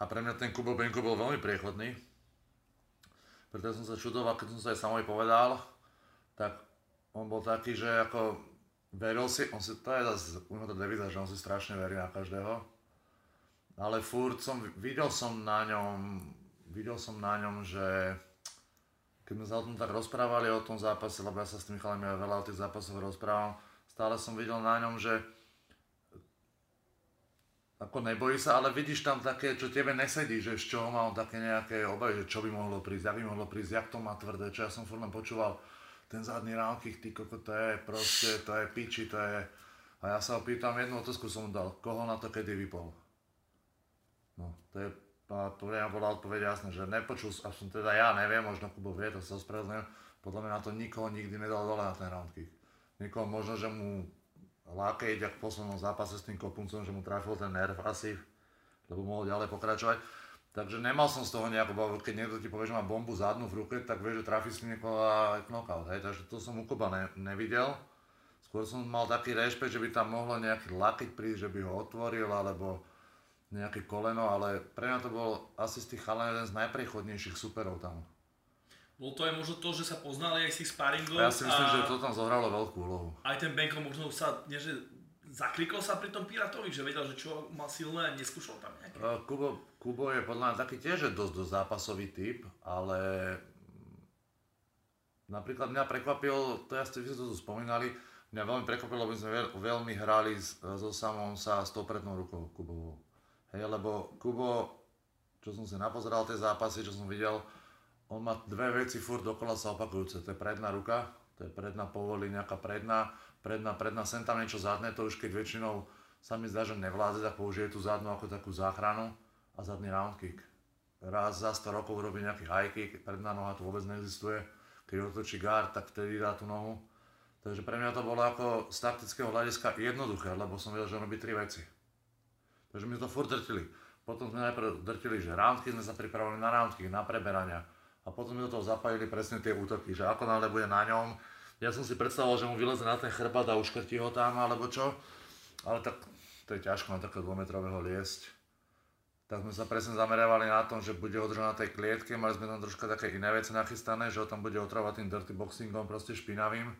A pre mňa ten Kubo Benko bol veľmi priechodný. Preto som sa čudoval, keď som sa aj samovi povedal, tak on bol taký, že ako veril si, on si, to je zase u neho to devíza, že on si strašne verí na každého. Ale furt som, videl som na ňom, videl som na ňom, že keď sme sa o tom tak rozprávali o tom zápase, lebo ja sa s tými chalami aj veľa o tých zápasoch rozprávam, stále som videl na ňom, že ako nebojí sa, ale vidíš tam také, čo tebe nesedí, že z čoho má on také nejaké obavy, že čo by mohlo prísť, jak by mohlo prísť, jak to má tvrdé, čo ja som furt len počúval, ten zadný round kick, ty koko, to je proste, to je piči, to je... A ja sa ho pýtam, jednu otázku som dal, koho na to kedy vypol? No, to je... A ja bola odpoveď jasná, že nepočul, až som teda ja neviem, možno Kubo vie, to sa ospravedlňujem, podľa mňa na to nikoho nikdy nedal dole na ten round kick. Nikoho, možno, že mu... Lákej, ak v poslednom zápase s tým Kopuncom, že mu trafil ten nerv asi, lebo mohol ďalej pokračovať. Takže nemal som z toho nejakú bavu, keď niekto ti povie, že má bombu zadnú v ruke, tak vieš, že trafí si niekoho a knockout, hej, takže to som u Kuba ne, nevidel. Skôr som mal taký rešpekt, že by tam mohlo nejaký lakeť prísť, že by ho otvoril, alebo nejaké koleno, ale pre mňa to bol asi z tých chalen jeden z najprechodnejších superov tam. Bolo to aj možno to, že sa poznali aj z tých sparingov. Ja si myslím, a... že to tam zohralo veľkú úlohu. Aj ten Benko možno sa, nie že zaklikol sa pri tom Piratovi, že vedel, že čo má silné a neskúšal tam nejaké. Uh, Kubo, Kubo je podľa mňa taký tiež dosť, dosť zápasový typ, ale napríklad mňa prekvapil, to ja ste, vy ste to spomínali, mňa veľmi prekvapilo, lebo sme veľmi hrali so samom sa s tou prednou rukou Kubovou. Hej, lebo Kubo, čo som si napozeral tie zápasy, čo som videl, on má dve veci furt dokola sa opakujúce, to je predná ruka, to je predná povolí, nejaká predná, predná, predná, sem tam niečo zadné, to už keď väčšinou sa mi zdá, že nevládze, tak použije tú zadnú ako takú záchranu a zadný round kick. Raz za sto rokov robí nejaký high kick, predná noha tu vôbec neexistuje, keď otočí guard, tak vtedy dá tú nohu. Takže pre mňa to bolo ako z taktického hľadiska jednoduché, lebo som vedel, že on robí tri veci. Takže my sme to furt drtili. Potom sme najprv drtili, že round kick, sme sa pripravili na round kick, na preberania. A potom mi do toho zapájili presne tie útoky, že ako náhle bude na ňom. Ja som si predstavoval, že mu vyleze na ten chrbát a uškrtí ho tam, alebo čo. Ale tak to je ťažko na takého dvometrového liesť. Tak sme sa presne zameriavali na tom, že bude održať na tej klietke, mali sme tam troška také iné veci nachystané, že ho tam bude otravovať tým dirty boxingom, proste špinavým.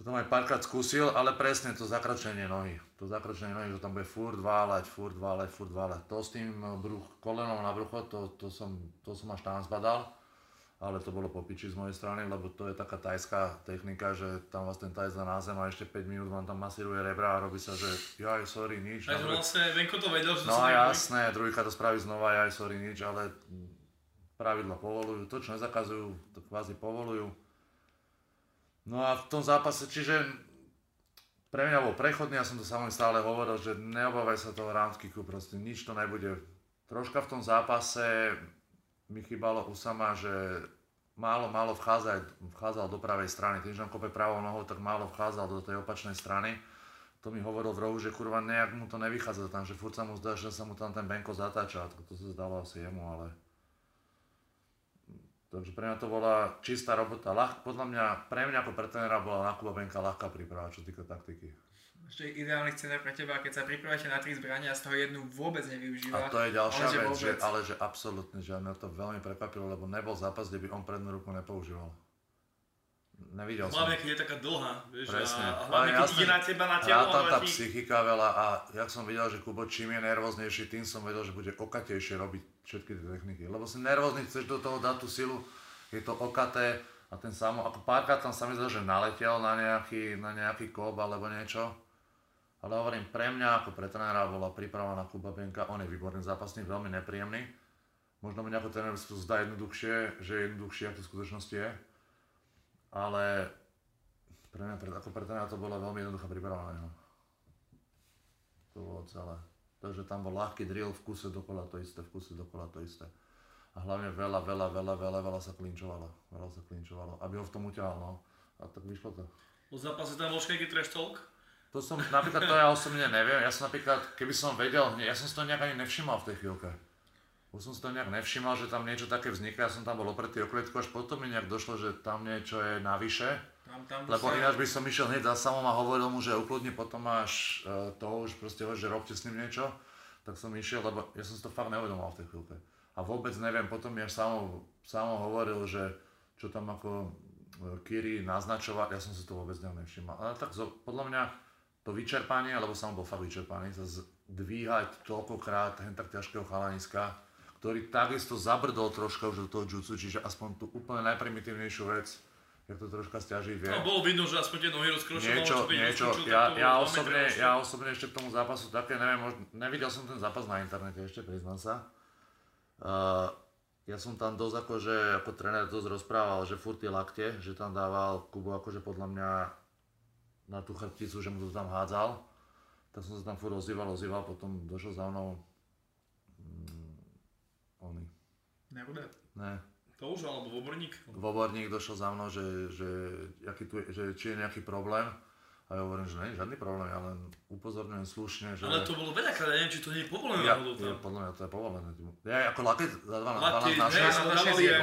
To tam aj párkrát skúsil, ale presne to zakračenie nohy. To zakračenie nohy, že tam bude furt váľať, furt váľať, furt váľať. To s tým bruch, kolenom na brucho, to, to, som, to som až tam zbadal. Ale to bolo po piči z mojej strany, lebo to je taká tajská technika, že tam vás ten tajs dá na zem a ešte päť minút vám tam masíruje rebra a robí sa, že jaj, sorry, nič. Takže vlastne Venko to vedel, že to sa nebudí. No jasné, druhýkrát to spraví znova, jaj, sorry, nič, ale pravidla povolujú. To, čo nezakazujú, to kvázi povolujú. No a v tom zápase, čiže... Pre mňa bol prechodný, ja som to samým stále hovoril, že neobávaj sa toho round kicku, proste nič to nebude. Troška v tom zápase mi chýbalo Usama, že málo, málo vchádzal, vchádzal do pravej strany. Tým, že on kope pravou nohou, tak málo vchádzal do tej opačnej strany. To mi hovoril v rohu, že kurva nejak mu to nevychádza tam, že furt sa mu zdá, že sa mu tam ten Benko zatáča. To sa zdalo asi jemu, ale... Takže pre mňa to bola čistá robota. Ľah, podľa mňa, pre mňa ako pre trénera bola na Kuba Benka ľahká príprava, čo týka taktiky. Ešte ideálny scenár pre teba, keď sa pripravíte na tri zbrania a z toho jednu vôbec nevyužíva. A to je ďalšia ale vec, že, ale že absolútne, že mňa to veľmi prekvapilo, lebo nebol zápas, kde by on prednú ruku nepoužíval. Nevidel som. Hlavne, keď je taká dlhá, vieš, presne. A hlavne, keď ide na teba, na telo. Rátam tá psychika veľa a jak som videl, že Kubo čím je nervóznejší, tým som vedel, že bude okatejšie robiť všetky tie techniky. Lebo si nervózny, chceš do toho dať tú silu, je to okaté a ten samo, ako párkrát tam sa mi zdá, že naletel na nejaký, na nejaký kop alebo niečo. Ale hovorím, pre mňa ako pre trénera bola príprava na Kuba Benka, on je výborný zápasník, veľmi nepríjemný. Možno mi ako tréner si to zdá jednoduchšie, že je jednoduchšie, ako to v skutočnosti je. Ale pre mňa, pre, ako pre trénera to bola veľmi jednoduchá príprava na neho. To bolo celé. Takže tam bol ľahký drill, v kuse dokola to isté, v kuse dokola to isté. A a hlavne veľa, veľa, veľa, veľa, veľa sa klinčovalo, veľa sa klinčovalo, aby ho v tom uťahal, no. A tak vyšlo to. Od zápase tam bol všetký trash talk? To som, napríklad to ja osobne neviem, ja som napríklad, keby som vedel, ja som si to nejak ani nevšimal v tej chvíľke. Už som si to nejak nevšimal, že tam niečo také vzniká, ja som tam bol opretý oklietku, až potom mi nejak došlo, že tam niečo je navyše. Tam, tam lebo ináč by som išiel hneď za samom a hovoril mu, že ukludni, potom máš to už proste, že robte s ním niečo. Tak som išiel, lebo ja som si to fakt neuvedomal v tej chvíľke. A vôbec neviem, potom mi až samo, samo hovoril, že čo tam ako Kiri naznačovať, ja som si to vôbec nevšimal. Ale tak podľa mňa to vyčerpanie, lebo som bol fakt vyčerpaný, sa zdvíhať toľkokrát hen tak ťažkého chalaniska, ktorý takisto zabrdol troška už do toho jutsu, čiže aspoň tú úplne najprimitívnejšiu vec, jak to troška stiaží, vie. No, bolo vidno, že aspoň tie nohy rozkročilo, čo by niečo, rozkročil, ja, ja, osobne, ja osobne ešte k tomu zápasu také, neviem, možno, nevidel som ten zápas na internete ešte, priznám sa. Uh, ja som tam dosť akože, ako tréner dosť rozprával, že furt tie lakte, že tam dával Kubo akože podľa mňa na tú chrbticu, že mu to tam hádzal. Tak som sa tam furt ozýval, ozýval, potom došiel za mnou mm, oný. Nebude? Ne. To už, alebo voborník? Voborník došiel za mnou, že, že, aký tu je, že či je nejaký problém. A ja hovorím, že nie je žiadny problém, ja len upozorňujem slušne, že... Ale to bolo veľakrát, ja neviem, či to nie je povolené. Ja, ja, podľa mňa to je povolené. Ja ako laket za dvanásť na šesť je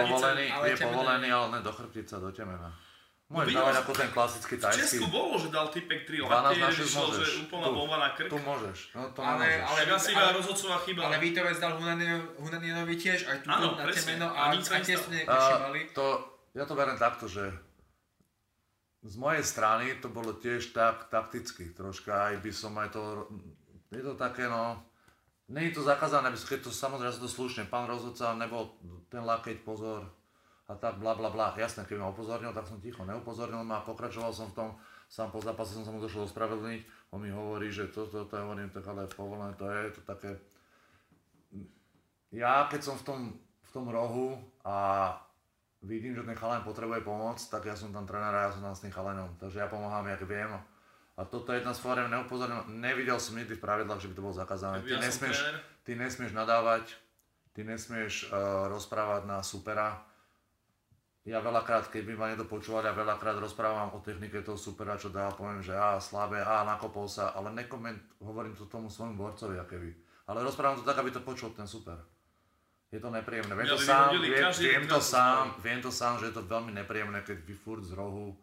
povolený, je povolený, ale ne do chrbtice, do temena. Môžeš dávať ako ten klasický tajský. V Česku bolo, že dal typek tri latte, že je úplná bomba na krk. Tu môžeš, no to nemôžeš. Ale asi iba rozhodcová chyba. Ale Vítovec dal Hunanienovi tiež, aj tu na temeno, a tie sú nekošívali. Ja to beriem takto, že z mojej strany to bolo tiež tak takticky troška, aj by som aj to... Je to také, no... Není to zakázané, keď to samozrejme sa to slušne, pán rozhodca, nebol ten lakeť, pozor. A tak bla bla bla, jasné, keby ma upozornil, tak som ticho neupozornil ma, pokračoval som v tom, sám po zápase som sa mu došiel ospravedlniť, on mi hovorí, že toto, to, to, to, hovorím, tak ale povolené to je, to také... Ja keď som v tom, v tom rohu a vidím, že ten chalaň potrebuje pomoc, tak ja som tam trénera, ja som tam s tým chalaňom, takže ja pomáham, jak viem. A toto je jedna z foriem, neupozornil, nevidel som nikdy v pravidlách, že by to bolo zakázané. Ty, ja nesmieš, ty nesmieš nadávať, ty nesmieš uh, rozprávať na supera. Ja veľakrát, keď by ma nedopočúval, ja veľakrát rozprávam o technike toho supera, čo dá, poviem, že á, slabé, á, nakopol sa, ale nekoment, hovorím to tomu svojmu borcovi, akéby. Ale rozprávam to tak, aby to počul ten super. Je to nepríjemné, viem, ja, to, sám, viem, viem to sám, viem to sám, že je to veľmi nepríjemné, keď vy furt z rohu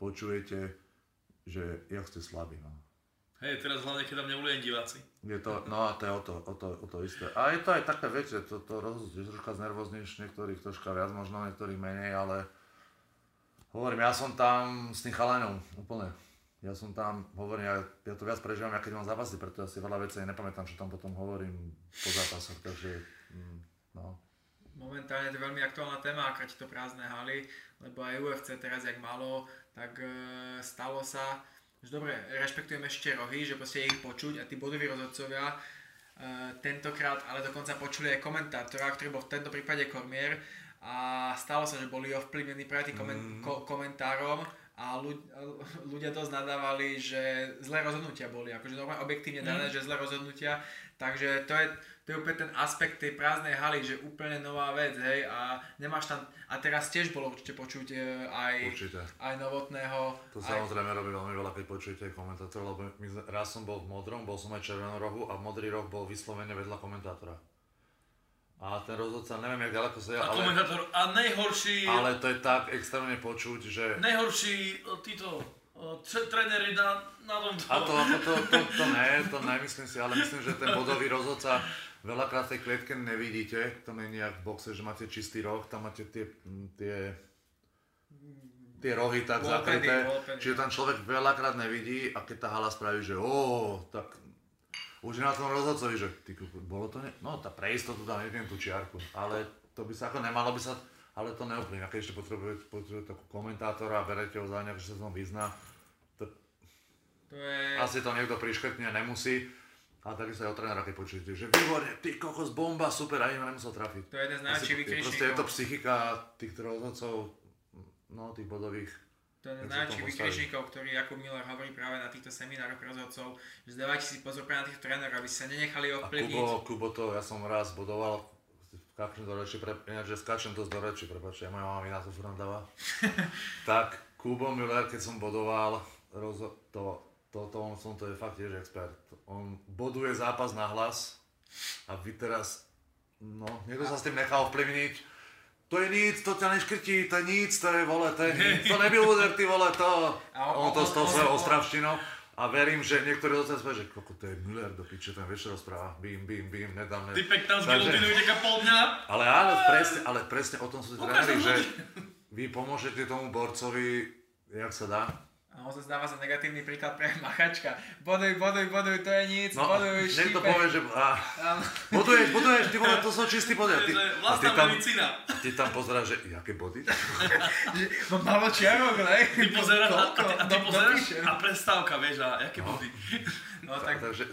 počujete, že jak ste slabí, no. Hej, teraz hlavne, keď tam nebudú len diváci. Je to, no a to je o to, o to, o to isté. A je to aj také, viete, to, to rozhodne troška znervozníš, niektorých troška viac možno, niektorých menej, ale... Hovorím, ja som tam s tým chalaňom, úplne. Ja som tam, hovorím, ja, ja to viac prežívam, ja keď mám zápasy, preto ja si veľa vecí nepamätám, čo tam potom hovorím po zápasoch, takže... Mm, no. Momentálne to je veľmi aktuálna téma, akáč to prázdne haly, lebo aj U F C teraz, jak malo, tak e, stalo sa... Dobre, rešpektujeme ešte rohy, že proste je ich počuť a tí bodoví rozhodcovia e, tentokrát, ale dokonca počuli aj komentátora, ktorý bol v tento prípade Kormier a stalo sa, že boli ovplyvnení práve tým komen, ko, komentárom a ľud, ľudia dosť nadávali, že zlé rozhodnutia boli, akože normálne objektívne dané, mm. že zlé rozhodnutia, takže to je, to je úplne ten aspekt tej prázdnej haly, že úplne nová vec, hej, a nemáš tam, a teraz tiež bolo určite počuť aj, aj Novotného. To aj... samozrejme robí veľmi veľa, keď počujete aj komentátora, lebo my, raz som bol v modrom, bol som aj červenom rohu a modrý roh bol vyslovene vedľa komentátora. A ten rozhodca, neviem, jak ďaleko sedel, ale... A komentátor, a najhorší... Ale to je tak extrémne počuť, že... Najhorší títo... tréneri na, na tomto. A to, to, to, to ne, to nemyslím si, ale myslím, že ten bodový rozhodca veľakrát v tej klietke nevidíte, to není jak v boxe, že máte čistý roh, tam máte tie, tie, tie rohy tak bol zakryté, penny, čiže tam človek veľakrát nevidí a keď tá hala spraví, že ó, tak už je na tom rozhodcovi, že ty, bolo to ne... No tá preistotu tam neviem tú čiarku, ale to by sa ako nemalo by sa, ale to neoplňa, keď ešte potrebujete, potrebujete takú komentátora a berete ho za nejak, že sa som vyzná. To je... Asi to niekto priškrtne, nemusí. A taký sa aj o trénera, keď počujete, že výborne, ty kokos, bomba, super, ani ma nemusel trafiť. To je jeden z najväčších vykričníkov. Proste je to psychika tých rozhodcov, no tých bodových. To je jeden z najväčších vykričníkov, ktorý Jakub Miller hovorí práve na týchto seminároch rozhodcov, že dávajte si pozor práve na tých trénerov, aby sa nenechali ovplyvniť. A Kubo, Kubo to, ja som raz bodoval v skáčem do reči, pre... ináč, že skáčem dosť do reči, prepáčte, moja mama mi na to furt dáva. Tak, Kubo Miller, keď som bodoval, rozho... to, to, to, on, som, to je fakt tiež expert. On boduje zápas na hlas a vy teraz, no, niekto sa s tým nechal vplyvniť. To je nic, to ťa neškrtí, to je nic, to je vole, to je nic, to nebyl úder, ty vole, to... On to s tou svojou ostravštinou. A verím, že niektorí docen spáči, že koko to je Müller do piče, ten večer rozpráva, bím, bím, bím, nedám, nedám. Ty pektal z gilotinu uteká pol dňa. Ale áno, presne, ale presne o tom sú ti tréneri, že vy pomôžete tomu borcovi, jak sa dá. A on sa zdáva za negatívny príklad pre machačka. Boduj, boduj, boduj, to je nic, no, boduj, štípe. Niekto povie, že á, boduješ, boduješ, ty vole, to sú čistý bodaj. Vlastná medicína. A ty tam pozeráš, že jaké body? No malo čiarok, ne? Ty pozeráš a, a, a ty pozeráš a prestávka, vieš, a jaké no. body. No tak, tak takže...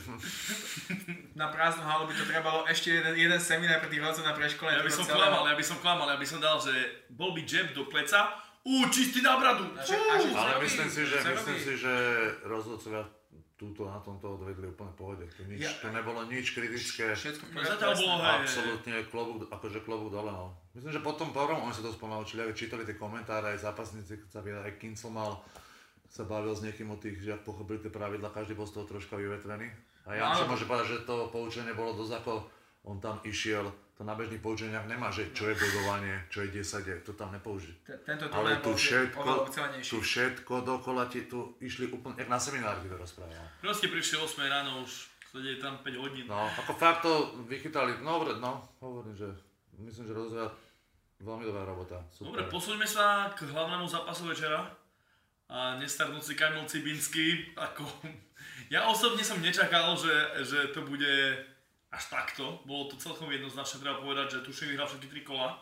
na prázdnu halu by to trebalo ešte jeden, jeden seminár pre tých rodcov na preškole. Ja by som celého. klamal, ja by som klamal, ja by som dal, že bol by jab do pleca, Uuu, čistý na bradu! Uú, ale myslím si, že, myslím si, že rozhodcovia túto na tomto odvedli úplne pohode. To, nič, ja, to nebolo nič kritické. Všetko bolo hej. Absolutne klobúk, akože klobúk dole. No. Myslím, že potom porom oni sa to spomnaučili, aby čítali tie komentáre, aj zápasníci, sa vie, aj Kincel mal, sa bavil s niekým o tých, že ak pochopili tie pravidla, každý bol z toho troška vyvetrený. A ja no, si môžem povedať, že to poučenie bolo dosť ako on tam išiel. To na bežných poučeniach nemá, že čo je bodovanie, čo je desať, to tam nepoužiť. Tento ale tu všetko, tu všetko dokola ti tu išli úplne, jak na seminári to rozprával. Proste prišli osem ráno, už sedeli tam päť hodín. No, ako fakt to vychytali, no, no hovorím, že myslím, že rozhodovia veľmi dobrá robota. Super. Dobre, posuňme sa k hlavnému zápasu večera. A nestarnúci Kamil Cibinský, ako... Ja osobne som nečakal, že, že to bude... Až takto, bolo to celkom jednoznačne, treba povedať, že tuším vyhral všetky tri kola.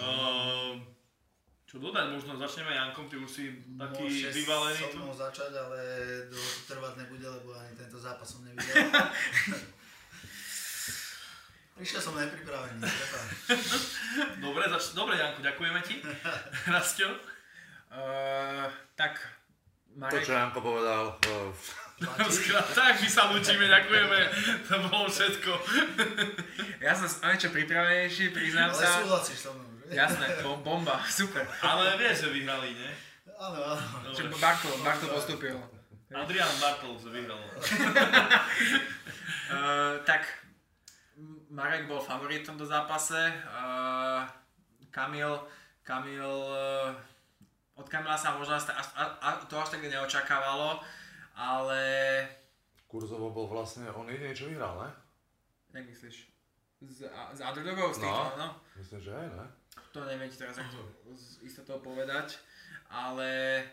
Ehm, čo dodať, možno začneme Jankom, ty už si taký môže vyvalený. Môžeš so mnou začať, ale dlho to trvať nebude, lebo ani tento zápas som nevidel. Prišiel som nepripravený, prepáč. Dobre, zač- Dobre Janko, ďakujeme ti. Rastio. Ehm, tak, Marek... To, čo Janko povedal. Oh. Tak my sa ľúčime, ďakujeme, to bolo všetko. Ja som o niečo pripravenejší, priznám sa. Ale súhlasíš so mnou, že? Jasné, bomba, super. Ale vieš, že vyhrali, ne? Áno, áno. Čo Bartol, Bartol postúpil. Adrián Bartol sa vyhral. uh, tak, Marek bol favoritom do zápase. Uh, Kamil, Kamil, uh, od Kamila sa možno až, a, a, to až tak neočakávalo. Ale... Kurzovo bol vlastne, on jedine niečo vyhral, ne? Jak myslíš? Z, z Underdogov z týchto, no? Myslím, že aj, ne? To neviem ti teraz ako z istotou povedať, ale...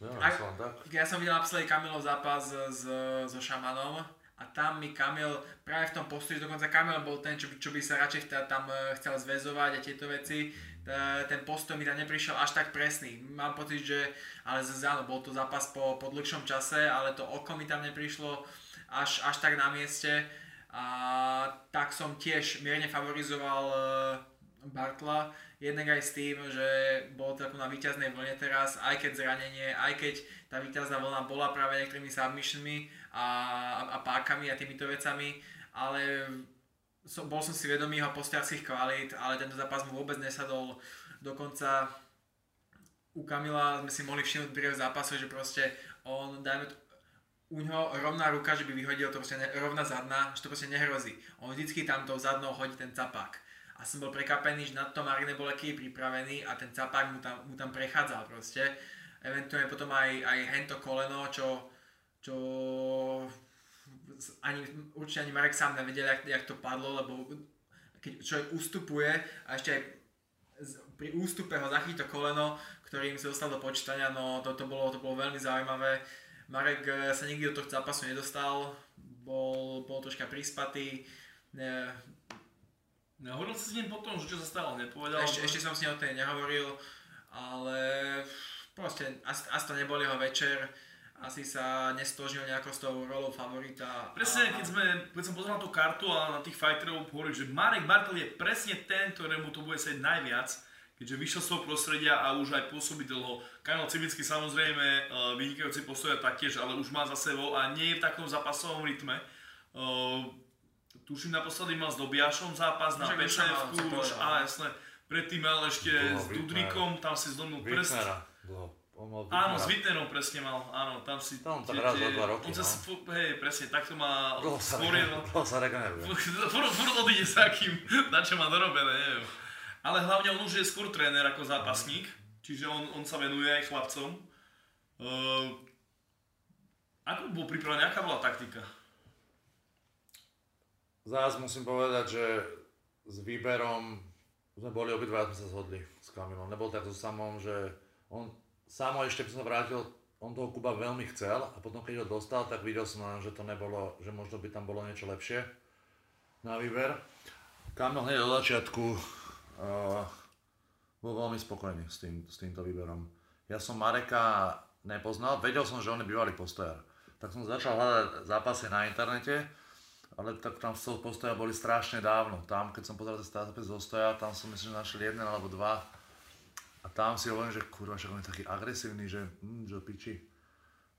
No, ak, ja som videl napsledy Kamilov zápas s, so Šamanom a tam mi Kamil, práve v tom postoji, dokonca Kamil bol ten, čo, čo by sa radšej tam chcel zväzovať a tieto veci, ten postoj mi tam neprišiel až tak presný. Mám pocit, že ale záno, bol to zápas po, po dlhšom čase, ale to oko mi tam neprišlo až, až tak na mieste. A tak som tiež mierne favorizoval Bartla, jednak aj s tým, že bol to na víťaznej vlne teraz, aj keď zranenie, aj keď tá víťazná vlna bola práve niektorými submissionmi a, a, a pákami a týmito vecami, ale Som, bol som si vedomý jeho postiarských kvalít, ale tento zápas mu vôbec nesadol. Dokonca u Kamila sme si mohli všimnúť priev zápasu, že proste on, dajme, u ňoho rovná ruka, že by vyhodil to proste ne, rovná zadná, že to proste nehrozí. On vždycky tam tou zadnou hodí ten capák. A som bol prekapený, že na to Marine bol aký pripravený a ten capák mu tam, mu tam prechádzal proste. Eventuálne potom aj, aj hento koleno, čo... čo Ani, určite ani Marek sám nevedel, jak, jak to padlo, lebo keď človek ústupuje a ešte aj pri ústupe ho zachytí to koleno, ktorým sa dostal do počítania, no to, to, bolo, to bolo veľmi zaujímavé. Marek sa nikdy do tohto zápasu nedostal, bol, bol troška príspatý. Ne... Nehovoril si s ním potom, že čo sa stalo, nepovedal? Ešte, ešte som s ním o tej nehovoril, ale proste asi, asi to nebol jeho večer. Asi sa nestožil nejako s tou rolou favorita. Presne, keď, sme, keď som pozeral tú kartu a na tých fighterov hovoril, že Marek Bartel je presne ten, ktorému to bude sedieť najviac, keďže vyšiel z toho prostredia a už aj pôsobí dlho. Kamil Cibický samozrejme vynikajúci postoja taktiež, ale už má za sebou a nie je v takom zápasovom rytme. tuším naposledy mal s Dobiašom zápas na pé cé efku už, á, jasné. Predtým mal ešte Dlho, s Dudnikom, tam si zlomil prst. Áno, s Wittnerom presne mal, áno, tam si... Tam tak raz za dva roky, no. Hej, presne, takto má... Dlho sa regeneruje. Furt odíde sa akým, na čo má dorobené, neviem. Ale hlavne on už je skôr tréner ako zápasník, čiže on sa venuje aj chlapcom. Ako bol pripravený, aká bola taktika? Zás musím povedať, že s výberom sme boli obidva, sme sa zhodli s Kamilom. Nebol tak to samom, že on samo ešte, keď som sa vrátil, on toho Kuba veľmi chcel a potom keď ho dostal, tak videl som len, že to nebolo, že možno by tam bolo niečo lepšie na výber. Kamil hneď od začiatku uh, bol veľmi spokojný s, tým, s týmto výberom. Ja som Mareka nepoznal, vedel som, že on je bývalý postojar. Tak som začal hľadať zápasy na internete. Ale tak tam z toho postoja boli strašne dávno. Tam, keď som pozeral zápasy zo stoja, tam som myslím, že našli jeden alebo dva. A tam si hovorím, že kurva, však on je taký agresívny, že mm, že piči.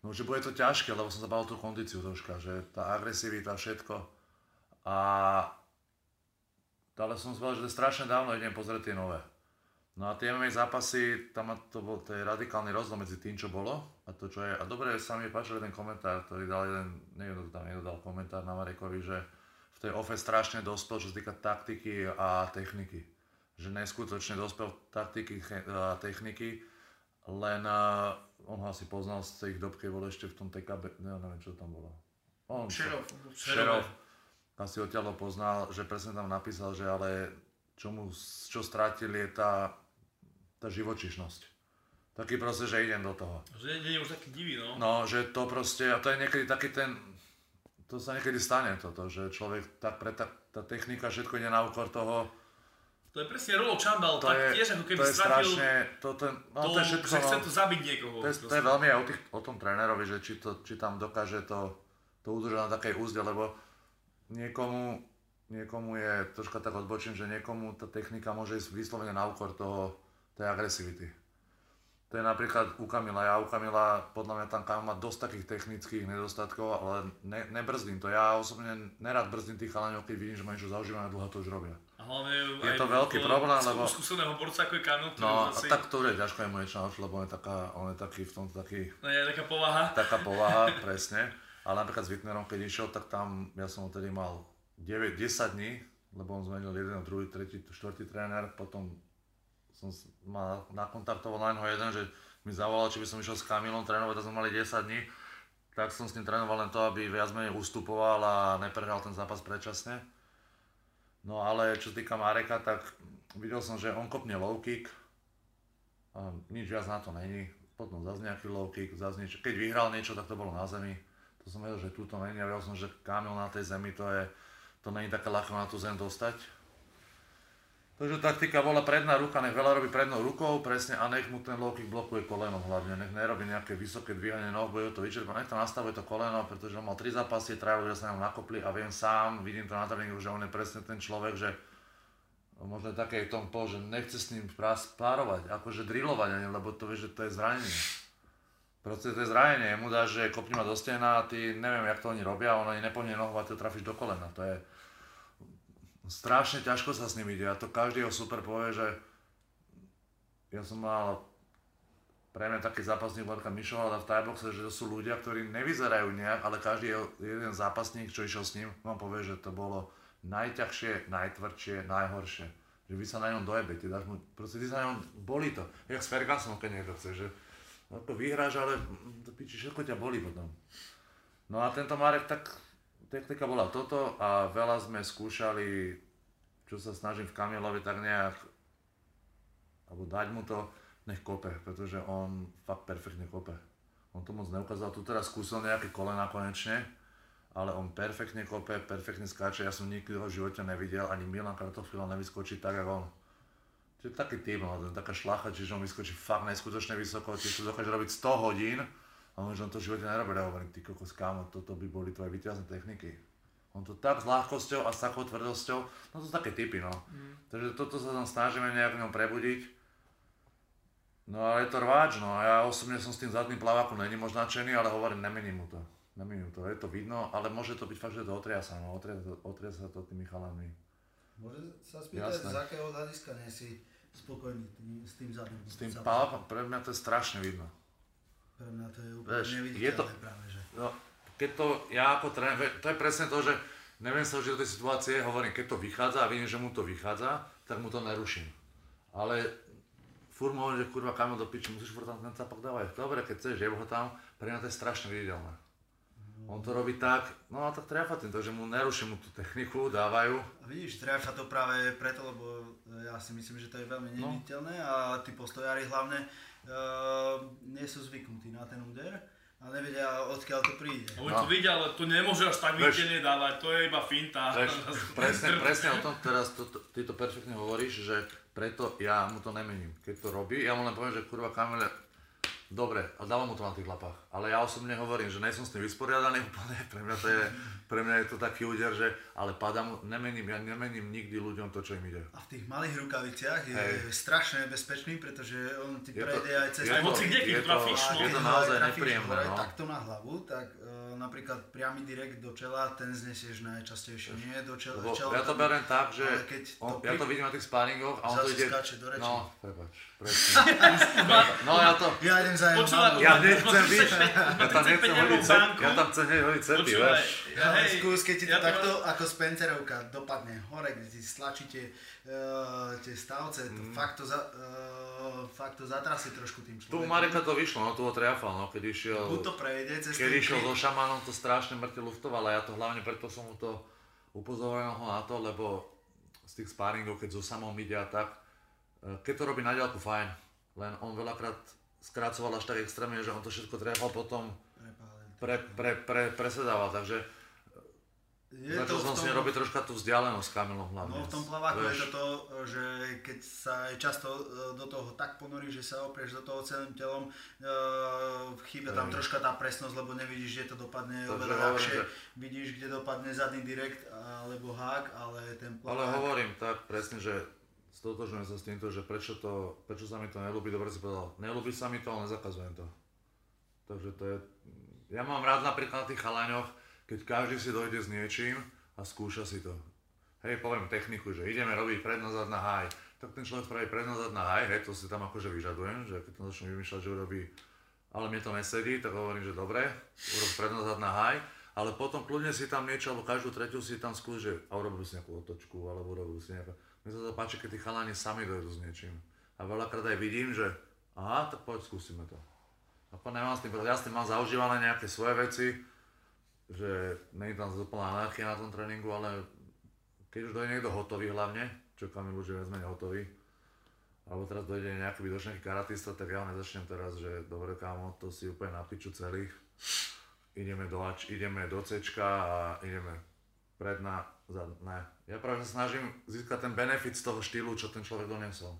No, že bude to ťažké, lebo som sa bál tú kondíciu troška, že tá agresivita, všetko. A... Ale som si povedal, že to je strašne dávno, idem pozrieť tie nové. No a tie em em á zápasy, tam to bol ten radikálny rozdiel medzi tým, čo bolo a to, čo je. A dobre, sa mi páčil jeden komentár, ktorý dal jeden, neviem, tam niekto dal komentár na Marekovi, že v tej ofe strašne dospel, čo sa týka taktiky a techniky. Že neskutočne dospel taktiky a techniky, len on ho asi poznal z tej dob, keď bol ešte v tom té ká bé, ne, neviem, čo tam bolo. On, Šerov. Šerov. Asi odtiaľ ho poznal, že presne tam napísal, že ale čo, mu, čo strátil je tá tá živočišnosť. Taký proste, že idem do toho. Že nie je už taký divý, no. No, že to proste, a to je niekedy taký ten, to sa niekedy stane toto, že človek, tá, tá, tá technika, všetko ide na úkor toho. To je presne Rolo Čambal, tak je, tiež ako keby to stratil, strašne, to, ten, no, to, to je všetko, že chce tu zabiť niekoho. To je, to je veľmi aj o, tých, o tom trénerovi, že či, to, či tam dokáže to, to udržať na takej úzde, lebo niekomu, niekomu je, troška tak odbočím, že niekomu tá technika môže ísť vyslovene na úkor toho, tej agresivity. To je napríklad u Kamila. Ja u Kamila, podľa mňa tam Kamil má dosť takých technických nedostatkov, ale ne, nebrzdím to. Ja osobne nerad brzdím tých chalaňov, keď vidím, že ma niečo zaužívajú a dlho to už robia. Hlavne je to veľký to problém, lebo... skúseného borca ako je Kamil, ktorý no, asi... No, tak to je ťažko je mu niečo naučiť, lebo on je, taká, on je taký v tomto taký... No je taká povaha. Taká povaha, presne. Ale napríklad s Wittnerom, keď išiel, tak tam ja som tedy mal deväť desať dní, lebo on zmenil jeden, druhý, tretí, štvrtý tréner, potom som ma nakontaktoval na neho jeden, že mi zavolal, či by som išiel s Kamilom trénovať, tak sme mali desať dní. Tak som s ním trénoval len to, aby viac menej ustupoval a neprehral ten zápas predčasne. No ale čo sa týka Mareka, tak videl som, že on kopne low kick. A nič viac na to není. Potom zase nejaký low kick, zase niečo. Keď vyhral niečo, tak to bolo na zemi. To som vedel, že túto není. A videl som, že Kamil na tej zemi, to je, to není také ľahko na tú zem dostať. Takže taktika bola predná ruka, nech veľa robí prednou rukou, presne, a nech mu ten low kick blokuje kolenom hlavne, nech nerobí nejaké vysoké dvíhanie noh, bude to vyčerpané, nech to nastavuje to koleno, pretože on mal tri zápasy, traja ľudia sa nám nakopli a viem sám, vidím to na tréningu, že on je presne ten človek, že možno také v tom pol, že nechce s ním párovať, akože drillovať, lebo to vieš, že to je zranenie. Proste to je zranenie, mu dá, že kopni ma do stena a ty neviem, jak to oni robia, on ani nepomne nohu a ty trafíš do kolena, to je... Strašne ťažko sa s ním ide a to každého super povie, že ja som mal pre mňa taký zápasník Marka Mišovala v tieboxe, že to sú ľudia, ktorí nevyzerajú nejak, ale každý jeden zápasník, čo išiel s ním, vám povie, že to bolo najťažšie, najtvrdšie, najhoršie. Že vy sa na ňom dojebete, dáš mu, proste ty sa na ňom, bolí to. Jak s Fergusonom, keď niekto chce, že no to vyhráš, ale to piči, všetko ťa bolí potom. No a tento Marek tak... Taktika bola toto a veľa sme skúšali, čo sa snažím v Kamilovi tak nejak, alebo dať mu to, nech kope, pretože on fakt perfektne kope. On to moc neukázal, tu teraz skúsil nejaké kolena konečne, ale on perfektne kope, perfektne skáče, ja som nikdy ho v živote nevidel, ani Milan Kartofila nevyskočí tak, ako on. To je taký typ, no, taká šlacha, čiže on vyskočí fakt neskutočne vysoko, čiže to dokáže robiť sto hodín. A on že on to v živote nerobí, ja hovorím, ty kokos, kámo, toto by boli tvoje výťazné techniky. On to tak s ľahkosťou a s takou tvrdosťou, no to sú také typy, no. Mm. Takže toto sa tam snažíme nejak v ňom prebudiť. No ale je to rváč, no, ja osobne som s tým zadným plavákom není možno nadšený, ale hovorím, nemením mu to. na minútu, je to vidno, ale môže to byť fakt, že to otriasa, no, otriasa to tými chalanmi. Môže sa spýtať, z akého hľadiska nie si spokojný tým, s tým zadným? S tým pálpom, pre mňa to je strašne vidno. Pre mňa to je úplne neviditeľné práve, že? No, keď to, ja ako tréner, to je presne to, že neviem sa už do tej situácie, hovorím, keď to vychádza a vidím, že mu to vychádza, tak mu to neruším. Ale furt hovorím, že kurva, kamel do piči, musíš furt tam ten capak dávať. Dobre, keď chceš, jeb ho tam, pre mňa to je strašne viditeľné. On to robí tak, no a tak tráfa tým, takže mu neruším mu tú techniku, dávajú. A vidíš, tráfa to práve preto, lebo ja si myslím, že to je veľmi neviditeľné, no. A tí postojári hlavne uh, nie sú zvyknutí na ten úder a nevedia, odkiaľ to príde. Oni no. to vidia, ale to nemôže až tak viditeľne dávať, to je iba finta. Veš, presne, presne o tom teraz, to, to, ty to perfektne hovoríš, že preto ja mu to nemením. Keď to robí, ja mu len poviem, že kurva Kamile, dobre, a dávam mu to na tých lapách, ale ja osobne hovorím, že nie som s tým vysporiadaný úplne, pre mňa to je, pre mňa je to taký úder, že ale padám, nemením, ja nemením nikdy ľuďom to, čo im ide. A v tých malých rukaviciach je hey. strašne nebezpečný, pretože on ti prejde aj cez... Je to, je to, je to naozaj nepríjemné, no. Takto na hlavu, tak uh, napríklad priamy direkt do čela, ten znesieš najčastejšie, nie do čela. Lebo čela, ja to beriem tak, že on, to ja to vidím na tých sparingoch a on to ide... Zase skáče do reči. No, prepáč, presne. No ja to... Ja Počúva, ja nechcem byť, ja tam nechcem hodiť certy, ja tam chcem hodiť certy, veš. Ale skús, keď ti to ja takto to... ako spencerovka dopadne hore, kde ti stlačíte uh, tie stavce, to mm. fakt to, za, uh, fakt to zatrasie trošku tým človekom. Tu u Mareka to vyšlo, no tu ho triafal, no keď išiel, to prejde, keď išiel so šamanom, to strašne mŕte luftoval a ja to hlavne preto som mu to upozoril ho na to, lebo z tých sparingov, keď so samom ide a tak, keď to robí na diaľku, fajn, len on veľakrát skracoval až tak extrémne, že on to všetko trefal potom pre, pre, pre, presedával, takže je začal to som tom, si robiť troška tú vzdialenosť Kamilom hlavne. No v tom plaváku je to, že keď sa často do toho tak ponorí, že sa oprieš do toho celým telom, chýba tam je. troška tá presnosť, lebo nevidíš, kde to dopadne oveľa ľahšie, vidíš, kde dopadne zadný direkt alebo hák, ale ten plavák... Ale hovorím tak presne, že stotožňujem sa s týmto, že prečo, to, prečo sa mi to neľúbi, dobre si povedal, neľúbi sa mi to, ale nezakazujem to. Takže to je, ja mám rád napríklad na tých chalaňoch, keď každý si dojde s niečím a skúša si to. Hej, poviem techniku, že ideme robiť prednazad na haj, tak ten človek spraví prednazad na haj, hej, to si tam akože vyžadujem, že keď to začnem vymýšľať, že urobí, ale mne to nesedí, tak hovorím, že dobre, urob prednazad na haj, ale potom kľudne si tam niečo, alebo každú tretiu si tam skúš, že a urobil si nejakú otočku, alebo urobil si nejakú. Mne sa to páči, keď tí chalani sami dojdú s niečím. A veľakrát aj vidím, že aha, tak poď, skúsime to. A nemám s tým, ja s tým mám zaužívané nejaké svoje veci, že nie je tam úplná anarchia na tom tréningu, ale keď už dojde niekto hotový hlavne, čo Kamil už je viac menej hotový, alebo teraz dojde nejaký vydočný karatista, tak ja ho nezačnem teraz, že dobre kámo, to si úplne na piču celých, ideme do, ideme do cečka a ideme pred na... Ne. Ja práve sa snažím získať ten benefit z toho štýlu, čo ten človek doniesol.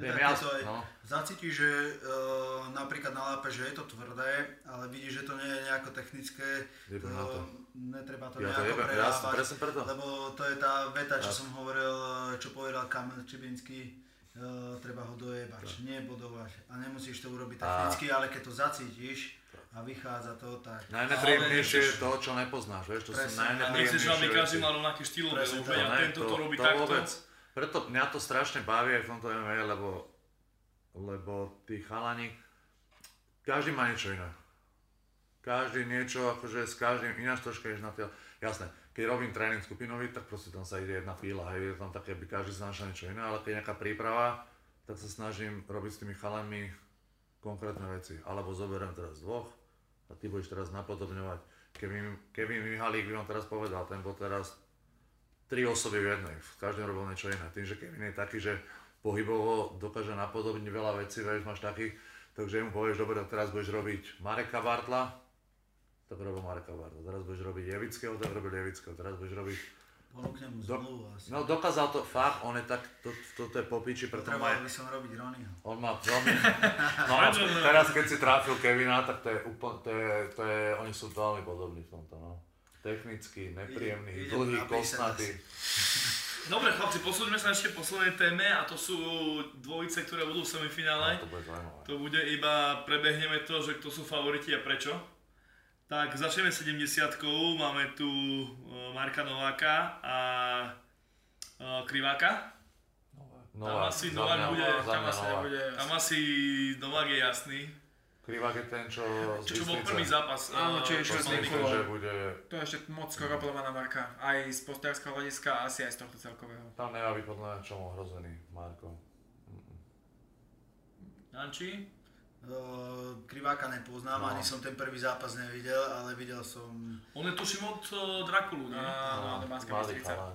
Ja, ja, no. Zacítiš, že uh, napríklad na lápe, že je to tvrdé, ale vidíš, že to nie je nejako technické, to, to. netreba to ja nejako prejávať, ja lebo to je tá veta, čo ja. som hovoril, čo povedal Kamil Čibinský, uh, treba ho dojebať, nie bodovať. A nemusíš to urobiť technicky, a. ale keď to zacítiš, a vychádza to tak. Najnepríjemnejšie je to, čo nepoznáš, vieš, to sú najnepríjemnejšie. Nechceš, aby každý mal rovnaký štýl, lebo ja tento to robí takto. Preto mňa to strašne baví aj v tomto em em á, lebo, lebo tí chalani, každý má niečo iné. Každý niečo, akože s každým ináč troška ješ na tie... Jasné, keď robím tréning skupinový, tak proste tam sa ide jedna píla, hej, je tam také, aby každý znašal niečo iné, ale keď je nejaká príprava, tak sa snažím robiť s tými chalami konkrétne veci, alebo zoberiem teraz dvoch, a ty budeš teraz napodobňovať. Kevin, Kevin Mihalík by vám teraz povedal, ten bol teraz tri osoby v jednej, každý robil niečo iné. Tým, že Kevin je taký, že pohybovo dokáže napodobniť veľa vecí, veľa máš takých, takže mu povieš, dobre, teraz budeš robiť Mareka Bartla, tak robil Mareka Bartla, teraz budeš robiť Jevického, tak robil Jevického, teraz budeš robiť... Ponúknem mu zmluvu asi. No dokázal to fakt, on je tak, to, to, to je popíči, preto má... Potreboval by som robiť Ronnieho. On má veľmi... No a teraz keď si tráfil Kevina, tak to je úplne, to je, to je, oni sú veľmi podobní v tomto, no. Technicky, nepríjemný, dlhý, kostnatý. Dobre chlapci, posúďme sa ešte poslednej téme a to sú dvojice, ktoré budú v semifinále. No, to bude zaujímavé. To bude iba, prebehneme to, že kto sú favoriti a prečo. Tak začneme sedemdesiatkou, máme tu Marka Nováka a Kriváka. Novák. Tam asi Novák bude, tam asi nebude, tam asi Novák je jasný. Krivák je ten, čo z Bystrice. Čo bol prvý zápas. Áno, čo je šesť nula. To je ešte moc skoro podľa mňa Marka. Aj z postiarského hľadiska, asi aj z tohto celkového. Tam nemá byť podľa mňa čom ohrozený Marko. Janči? Uh, Kriváka nepoznám, no. Ani som ten prvý zápas nevidel, ale videl som... On je tuším od uh, Draculu, nie? Áno, no, do Banská Bystrica.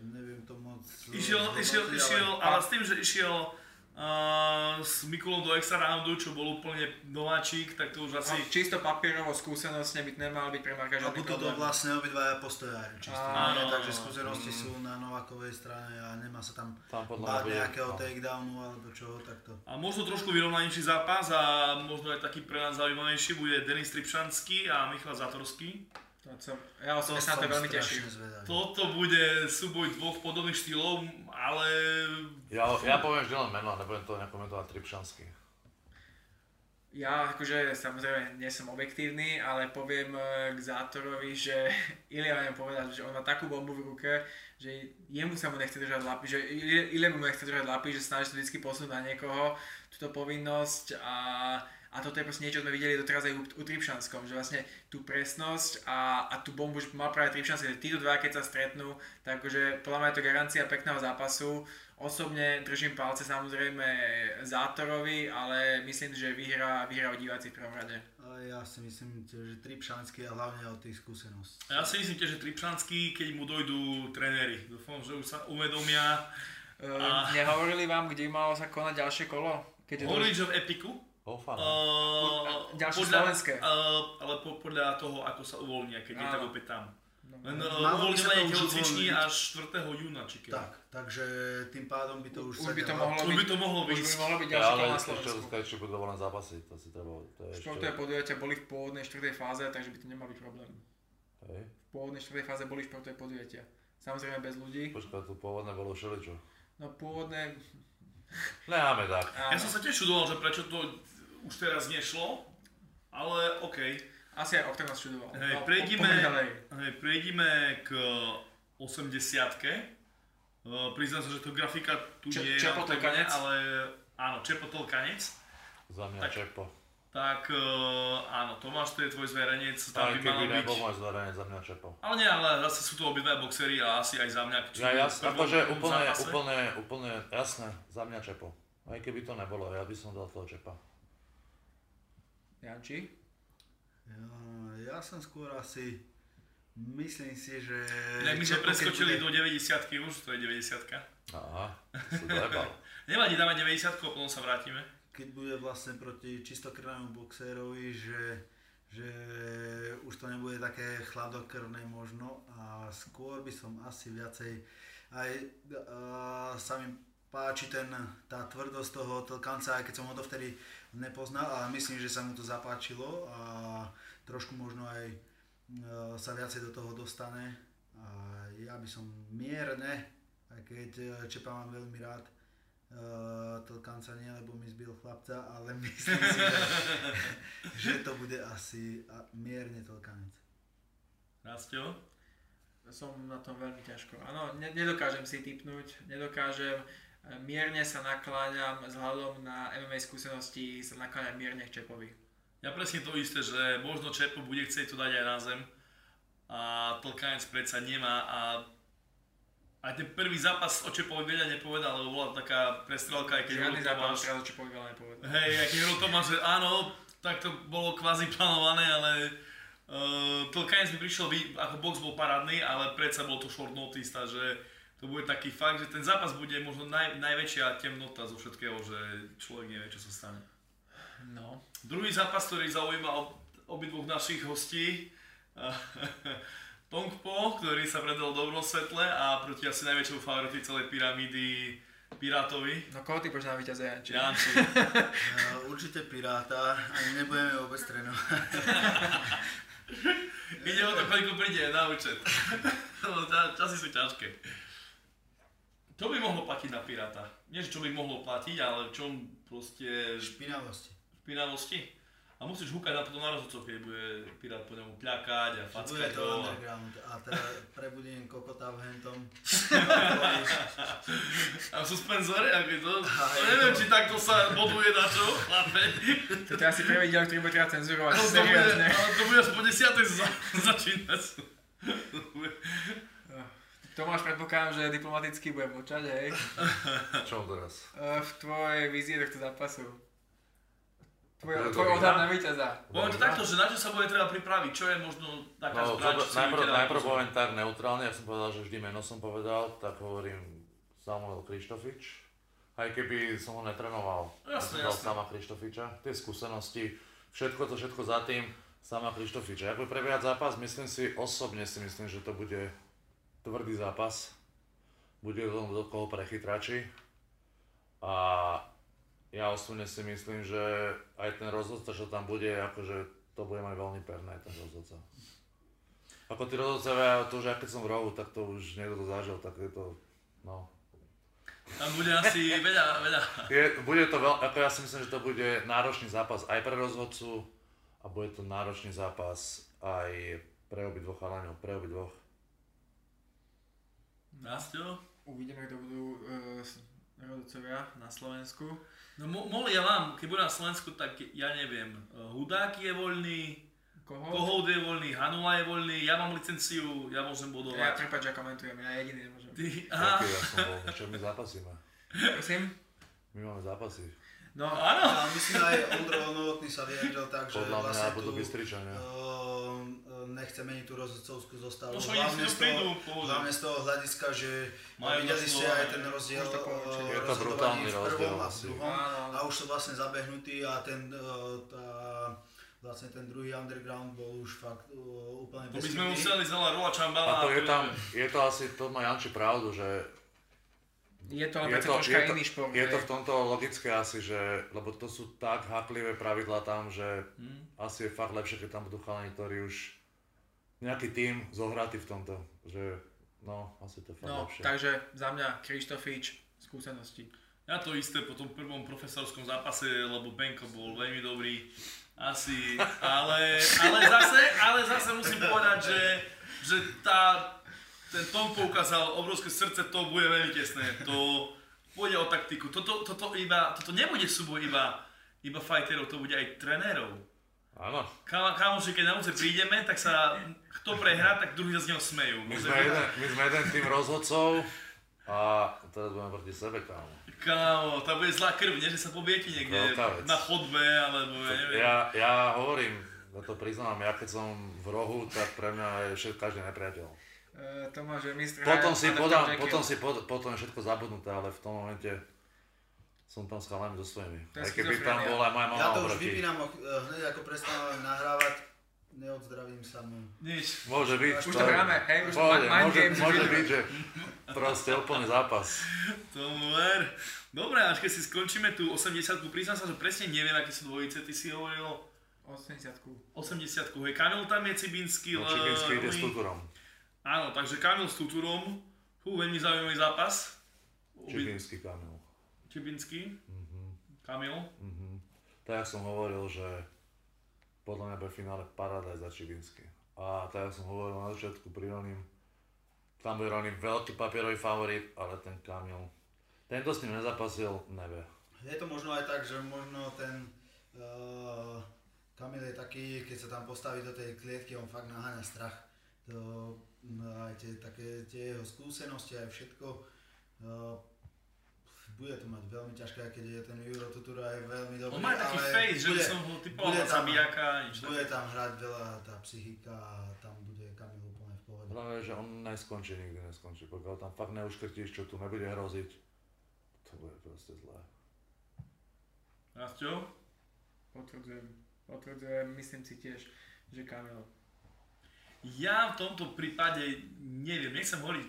Neviem to moc... Išiel, išiel, išiel, ale s tým, že išiel... Uh, s Mikulom do extra roundu, čo bol úplne nováčik, tak to už asi... No, čisto papierovo skúsenosť by nemal byť pre Marka žiadny problém. Lebo to vlastne obidvaja postojári čisto, áno, takže skúsenosti mm. sú na Novákovej strane a nemá sa tam, tam báť nejakého takedownu alebo čoho takto. A možno trošku vyrovnanejší zápas a možno aj taký pre nás zaujímavejší bude Denis Tripšanský a Michal Zátorský. To som, ja osobne sa na to veľmi teším. Toto bude súboj dvoch podobných štýlov, ale... Ja, ja poviem vždy len meno, nebudem to nekomentovať Tripšanský. Ja akože samozrejme nie som objektívny, ale poviem k Zátorovi, že Ilia vám povedal, že on má takú bombu v ruke, že jemu sa mu nechce držať lapy, že Ilia mu nechce držať lapy, že snaží to vždy posunúť na niekoho túto povinnosť a... A toto je proste niečo, čo sme videli doteraz aj u Tripšanskom, že vlastne tú presnosť a, a tú bombu už má práve Tripšanský, že títo dva keď sa stretnú, takže podľa mňa je to garancia pekného zápasu. Osobne držím palce samozrejme Zátorovi, ale myslím, že vyhrá, vyhrá diváci v prvom rade. Ja si myslím, že Tripšanský a hlavne o tých skúsenosti. Ja si myslím, že Tripšanský, keď mu dojdú trenéri, dúfam, že už sa uvedomia. A... Nehovorili vám, kde malo sa konať ďalšie kolo? Hovorili, že v Epiku. Uh, ďalšie slovenské. Uh, ale po, podľa toho, ako sa uvoľnia, keď je tak opäť tam. Len uvoľňovanie telocviční až štvrtého júna, či keď. Tak, takže tým pádom by to už... Už by to mohlo byť, to mohlo byť, by mohlo byť ďalšie kolo na Slovensku. Ale ešte budú dovolené zápasy, to si treba... Športové ešte... podujatia boli v pôvodnej štvrtej fáze, takže by to nemal byť problém. Hej. V pôvodnej štvrtej fáze boli športové podujatia. Samozrejme bez ľudí. Počkaj, to pôvodné bolo všeličo. No pôvodné... Necháme tak. Ja som sa tiež čudoval, že prečo to už teraz nešlo, ale okej. Okay. Asi aj Octagon čudoval. Hej, prejdime, hej, prejdime k osemdesiatke. Uh, priznám sa, že to grafika tu Č- nie je na ale áno, Čepotol kanec. Za mňa tak, Čepo. Tak uh, áno, Tomáš, to je tvoj zverenec, tam by malo byť. Ale keby nebol môj zverenec, za mňa Čepo. Ale nie, ale zase sú tu obidva boxery a asi aj za mňa. Ja jasne, akože úplne, úplne, úplne jasné, za mňa Čepo. Aj keby to nebolo, ja by som dal toho Čepa. Janči? Ja, ja som skôr asi, myslím si, že... Tak my sme preskočili bude... do deväťdesiatky už, to je deväťdesiatka. Aha, to si dojebal. Nevadí, dáme deväťdesiatku a potom sa vrátime. Keď bude vlastne proti čistokrvnému boxérovi, že, že už to nebude také chladokrvné možno a skôr by som asi viacej aj uh, samým... Páči ten, tá tvrdosť toho tlkanca, aj keď som ho to vtedy nepoznal, ale myslím, že sa mu to zapáčilo a trošku možno aj e, sa viacej do toho dostane. A ja by som mierne, aj keď Čepa mám veľmi rád, e, tlkanca nie, lebo mi zbil chlapca, ale myslím si, že, že to bude asi mierne tlkanec. Rastio? Som na tom veľmi ťažko. Áno, ne, nedokážem si tipnúť, nedokážem. Mierne sa nakláňam, vzhľadom na em em á skúsenosti sa nakláňam mierne k Čepovi. Ja presne to isté, že možno Čepo bude chcieť to dať aj na zem a tlkanec predsa nemá a aj ten prvý zápas o Čepovi veľa nepovedal, lebo bola taká prestrelka, aj keď žiadny zápas o Čepovi Čepovi veľa nepovedal. Hej, aj keď ho Tomáš, že áno, tak to bolo kvázi plánované, ale Uh, tlkanec mi prišiel, ako box bol parádny, ale predsa bol to short notice, takže to bude taký fakt, že ten zápas bude možno naj, najväčšia temnota zo všetkého, že človek nevie, čo sa stane. No. Druhý zápas, ktorý zaujíma ob, obidvoch našich hostí, Tongpo, ktorý sa predal v dobrom svetle a proti asi najväčšej favoritovi celej pyramídy Pirátovi. No koho ty počná víťaze, Janči? Janči. uh, určite Piráta, ani nebudeme vôbec trénovať. Ide o to, koľko príde na účet. Časy sú ťažké. Čo by mohlo platiť na Piráta? Nie, čo by mohlo platiť, ale v čom proste... Špinavosti. Špinavosti? A musíš húkať na toto náražúcov, keď bude pirát po ňomu pľakať a fackať. Bude to underground a teda prebudím kokota v hentom. A v suspenzore, aký to? Aj, neviem, to... či takto sa boduje na čo, chlape. Toto asi prvý diel, ktorý bude treba cenzurovať, no, seriózne. Ale to bude až po desiatej začínať. Tomáš, predpokladám, že diplomaticky budem močať, hej? Čo teraz? V tvojej vízie tohto zápasu. Tvoj odhad na víťaza. Poviem to takto, že na čo sa bude treba pripraviť, čo je možno taká no, zbraň, čo si najprv, vyťaľa, najprv poviem tak neutrálne, ja som povedal, že vždy meno som povedal, tak hovorím Samuel Krištofič. Aj keby som ho netrenoval, jasne, ja som dal Sama Krištofiča, tie skúsenosti, všetko to všetko za tým, Sama Krištofiča. Ak bude prebiehať zápas, myslím si, osobne si myslím, že to bude tvrdý zápas. Bude to do koho prechytračí. A ja osobne si myslím, že aj ten rozhodca, čo tam bude, akože to bude mať veľmi perné, ten rozhodca. Ako tí rozhodcovia, to už aj keď som v rohu, tak to už niekto to zažil, tak je to, no. Tam bude asi veľa, veľa. Je, bude to veľ, ako ja si myslím, že to bude náročný zápas aj pre rozhodcu a bude to náročný zápas aj pre obidvoch chalaňov, pre obidvoch. Nastio? Uvidíme, kto budú uh... rozhodcovia na Slovensku. No mo- mohli ja vám, keď budem na Slovensku, tak ja neviem, Hudák je voľný, Kohout, Kohout je voľný, Hanula je voľný, ja mám licenciu, ja môžem bodovať. Ja prepáč, ja komentujem, ja jediný nemôžem. Ty, aha. Taký, ja som bol, čo my zápasíme. Prosím? My máme zápasy. No áno. A myslím aj Ondro Novotný sa vyjadril tak, že podľa vlastne tu nechce meniť tú rozhodcovskú zostavu. No, hlavne, z toho, hlavne z toho hľadiska, že videli ste aj ten rozdiel rozhodovaní v prvom a v druhom a už sú vlastne zabehnutí a ten, tá, vlastne ten druhý underground bol už fakt úplne bez. To by sme museli znala Rola Čambala. A to je tam, je to asi, to má Janči pravdu, že je to, je to, je to, iný šport, je to v tomto logické asi, že, lebo to sú tak háklivé pravidlá tam, že hmm. asi je fakt lepšie, keď tam budú chalani, ktorí už nejaký tím zohratý v tomto, že no, asi to je fakt no, lepšie. Takže za mňa Krištofič, skúsenosti. Ja to isté po tom prvom profesorskom zápase, lebo Benko bol veľmi dobrý, asi, ale, ale, zase, ale zase musím povedať, že, že tá ten Tom poukázal obrovské srdce, to bude veľmi tesné, to pôjde o taktiku. Toto, toto, iba, toto nebude súboj iba, iba fighterov, to bude aj trénerov. Áno. Kámoši, keď na úce prídeme, tak sa kto prehrá, tak druhý sa z neho smejú. My sme, jeden, my sme jeden tým rozhodcov a teraz budeme proti sebe, kámo. Kámo, tá bude zlá krv, nie? Že sa pobijete niekde na chodbe, alebo ja neviem. Ja, ja hovorím, ja to priznám, ja keď som v rohu, tak pre mňa je všetko každý nepriateľ. Tomáš, mistr, potom, si podám, potom si podám, potom je všetko zabudnuté, ale v tom momente som tam s chalami so svojimi. Aj keby tam bola moja mama obroti. Ja to už vypínam hneď ako prestávame nahrávať, neodzdravím sa mu. Nič. Môže byť. Už to hráme, hej, už to mind games. Môže byť, že proste úplný zápas. Tomáš, dobre, až keď si skončíme tú osemdesiatku, priznám sa, že presne neviem, aké sú dvojice, ty si hovoril. osemdesiatku. osemdesiatku, hej, Kamil tam je Cibinský. No, Cibinský ide s Tuturom. Áno, takže Kamil s Tuturom, fú, veľmi zaujímavý zápas. Čibinský Kamil. Čibinský? Mm-hmm. Kamil? Mm-hmm. Tak jak som hovoril, že podľa mňa bude finále paradajz za Čibinský. A tak jak som hovoril na začiatku pri Ronim, tam bude Ronim veľký papierový favorit, ale ten Kamil, tento s ním nezapasil, nevie. Je to možno aj tak, že možno ten uh, Kamil je taký, keď sa tam postaví do tej klietky, on fakt naháňa strach. To, aj tie, také, tie jeho skúsenosti, aj všetko, uh, bude to mať veľmi ťažké, keď je ten Juro Tutura je veľmi dobrý, on má taký face, že som ho typoval na zabijaka, nič. Bude tam hrať veľa tá psychika a tam bude Kamil úplne v pohode. Hlavne, že on neskončí, nikdy neskončí, pokiaľ tam fakt neuškrtíš, čo tu nebude hroziť, to bude proste zlé. Rastio? Potvrdzujem, potvrdzujem, myslím si tiež, že Kamil. Ja v tomto prípade neviem, nechcem hovoriť,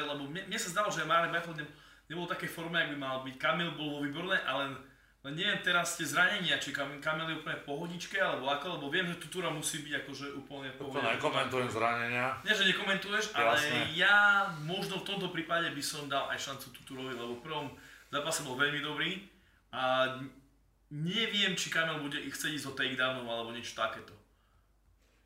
lebo mne, mne sa zdalo, že Marek Vašut nebol v takej forme, ak by mal byť. Kamil bol vo výborné, ale len neviem teraz tie zranenia, či Kamil, Kamil je úplne v pohodičke alebo ako, lebo viem, že Tutura musí byť akože úplne v pohode. To nekomentujem zranenia. Nie, že nekomentuješ, ale jasné. Ja možno v tomto prípade by som dal aj šancu Tuturovi, lebo v prvom zápase bol veľmi dobrý a neviem, či Kamil bude ich chcieť ísť o takedownov alebo niečo takéto.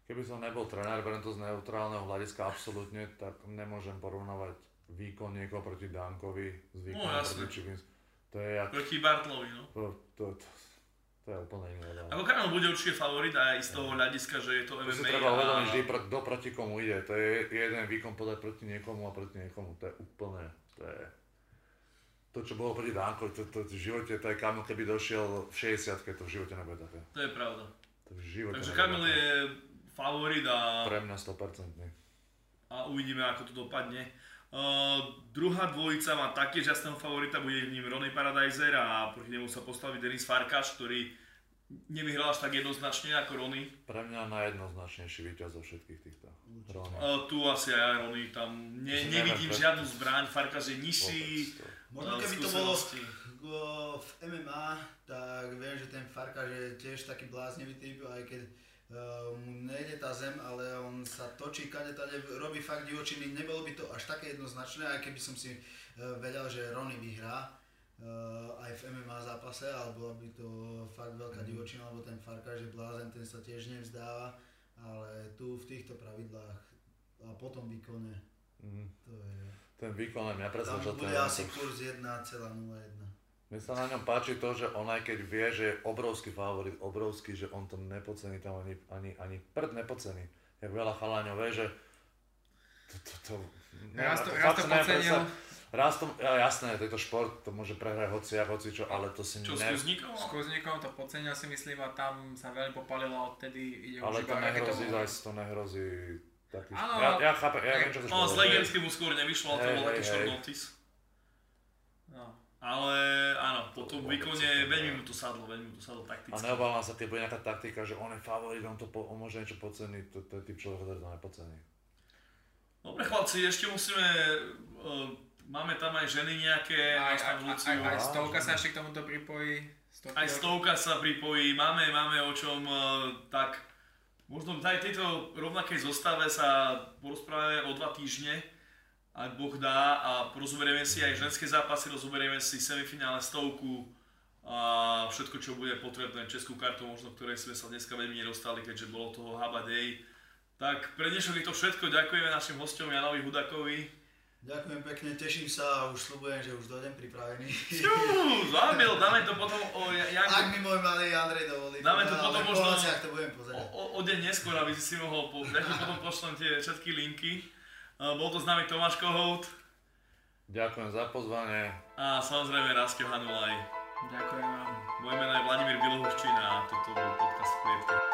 Keby som nebol tréner, beriem to z neutrálneho hľadiska absolútne, tak nemôžem porovnávať výkon niekoho proti Dankovi s výkonom no, proti Čigins. To je jak... Proti Bartlovi, no. To, to, to, to je úplne iné. Ako Kamil bude určite favorit aj z toho hľadiska, že je to em em á. To si treba uvedomiť a... vždy, kto proti komu ide. To je jeden výkon podať proti niekomu a proti niekomu. To je úplne... To je... To, čo bolo proti Dankovi, to, to, to v živote, to je Kamil, keby došiel v šesťdesiatke, to v živote nebude také. To je pravda. To v živote Takže Kamil je... favorit a... Pre mňa sto percent. A uvidíme, ako to dopadne. Uh, druhá dvojica má taktiež jasného favorita, bude v ním Ronnie Paradiser a proti nemu sa postaví Denis Farkáš, ktorý nevyhral až tak jednoznačne ako Ronnie. Pre mňa najjednoznačnejší víťaz zo všetkých týchto. Uh, tu asi aj Ronnie, tam ne, nevidím neviem, žiadnu zbraň, Farkáš je nižší. Možno keby to bolo v em em á, tak viem, že ten Farkáš je tiež taký bláznivý typ, aj keď mu nejde tá zem, ale on sa točí kadetade, robí fakt divočiny, nebolo by to až také jednoznačné, aj keby som si vedel, že Ronnie vyhrá aj v em em á zápase, ale bola by to fakt veľká divočina, lebo ten Farkáš je blázen, ten sa tiež nevzdáva, ale tu v týchto pravidlách a potom výkone, mm. to je... Ten výkon, ja predstavím, že to je... Tam bude asi kurz jeden celá nula jeden. Mne sa na ňom páči to, že on aj keď vie, že je obrovský favorit, obrovský, že on to nepocení tam ani, ani, ani prd nepocení. Jak veľa chaláňov vie, že to, to, to... Raz to, raz to pocenil. Raz to, jasné, to je to šport, to môže prehrať hociak, hocičo, ale to si... Čo, ne... s Kuzníkom? S Kuzníkom to pocenil si myslím a tam sa veľmi popálilo a odtedy ide už iba... Ale to nehrozí zase, to nehrozí... Taký... Ano, ja, ja chápem, ja viem, čo to šport. On s legendským mu skôr nevyšlo, ale to bol taký short notice. No. Ale áno, po tom výkone veľmi mu to sadlo, veľmi mu to sadlo takticky. A neobávam sa, keď bude nejaká taktika, že on je favorit, on to po, on môže niečo podceniť, to, to je typ človek, ktorý to nepocení. Dobre chlapci, ešte musíme, uh, máme tam aj ženy nejaké, aj, aj, aj, aj stovka sa ešte k tomuto pripojí. Stovky aj stovka sa pripojí, máme, máme o čom, uh, tak možno aj tejto rovnakej zostave sa porozprávame o dva týždne. Ak Boh dá a rozoberieme si aj ženské zápasy, rozoberieme si semifinále, stovku a všetko, čo bude potrebné, českú kartu, možno ktorej sme sa dneska veľmi nedostali, keďže bolo toho haba day. Tak pre dnešok je to všetko, ďakujeme našim hosťom Janovi Hudákovi. Ďakujem pekne, teším sa a už sľubujem, že už dojdem pripravený. Juuu, zábil, dáme to potom o... Ja, ak mi môj malý Andrej dovolí, dáme to potom možno to budem pozerať. O, o, o deň neskôr, aby si si mohol povedať, potom pošlem tie všetky linky. Bol to s nami Tomáš Kohout. Ďakujem za pozvanie. A samozrejme Rasto Hanul. Ďakujem vám. Moje meno je Vladimír Bilohuščín a toto bol podcast Klietky.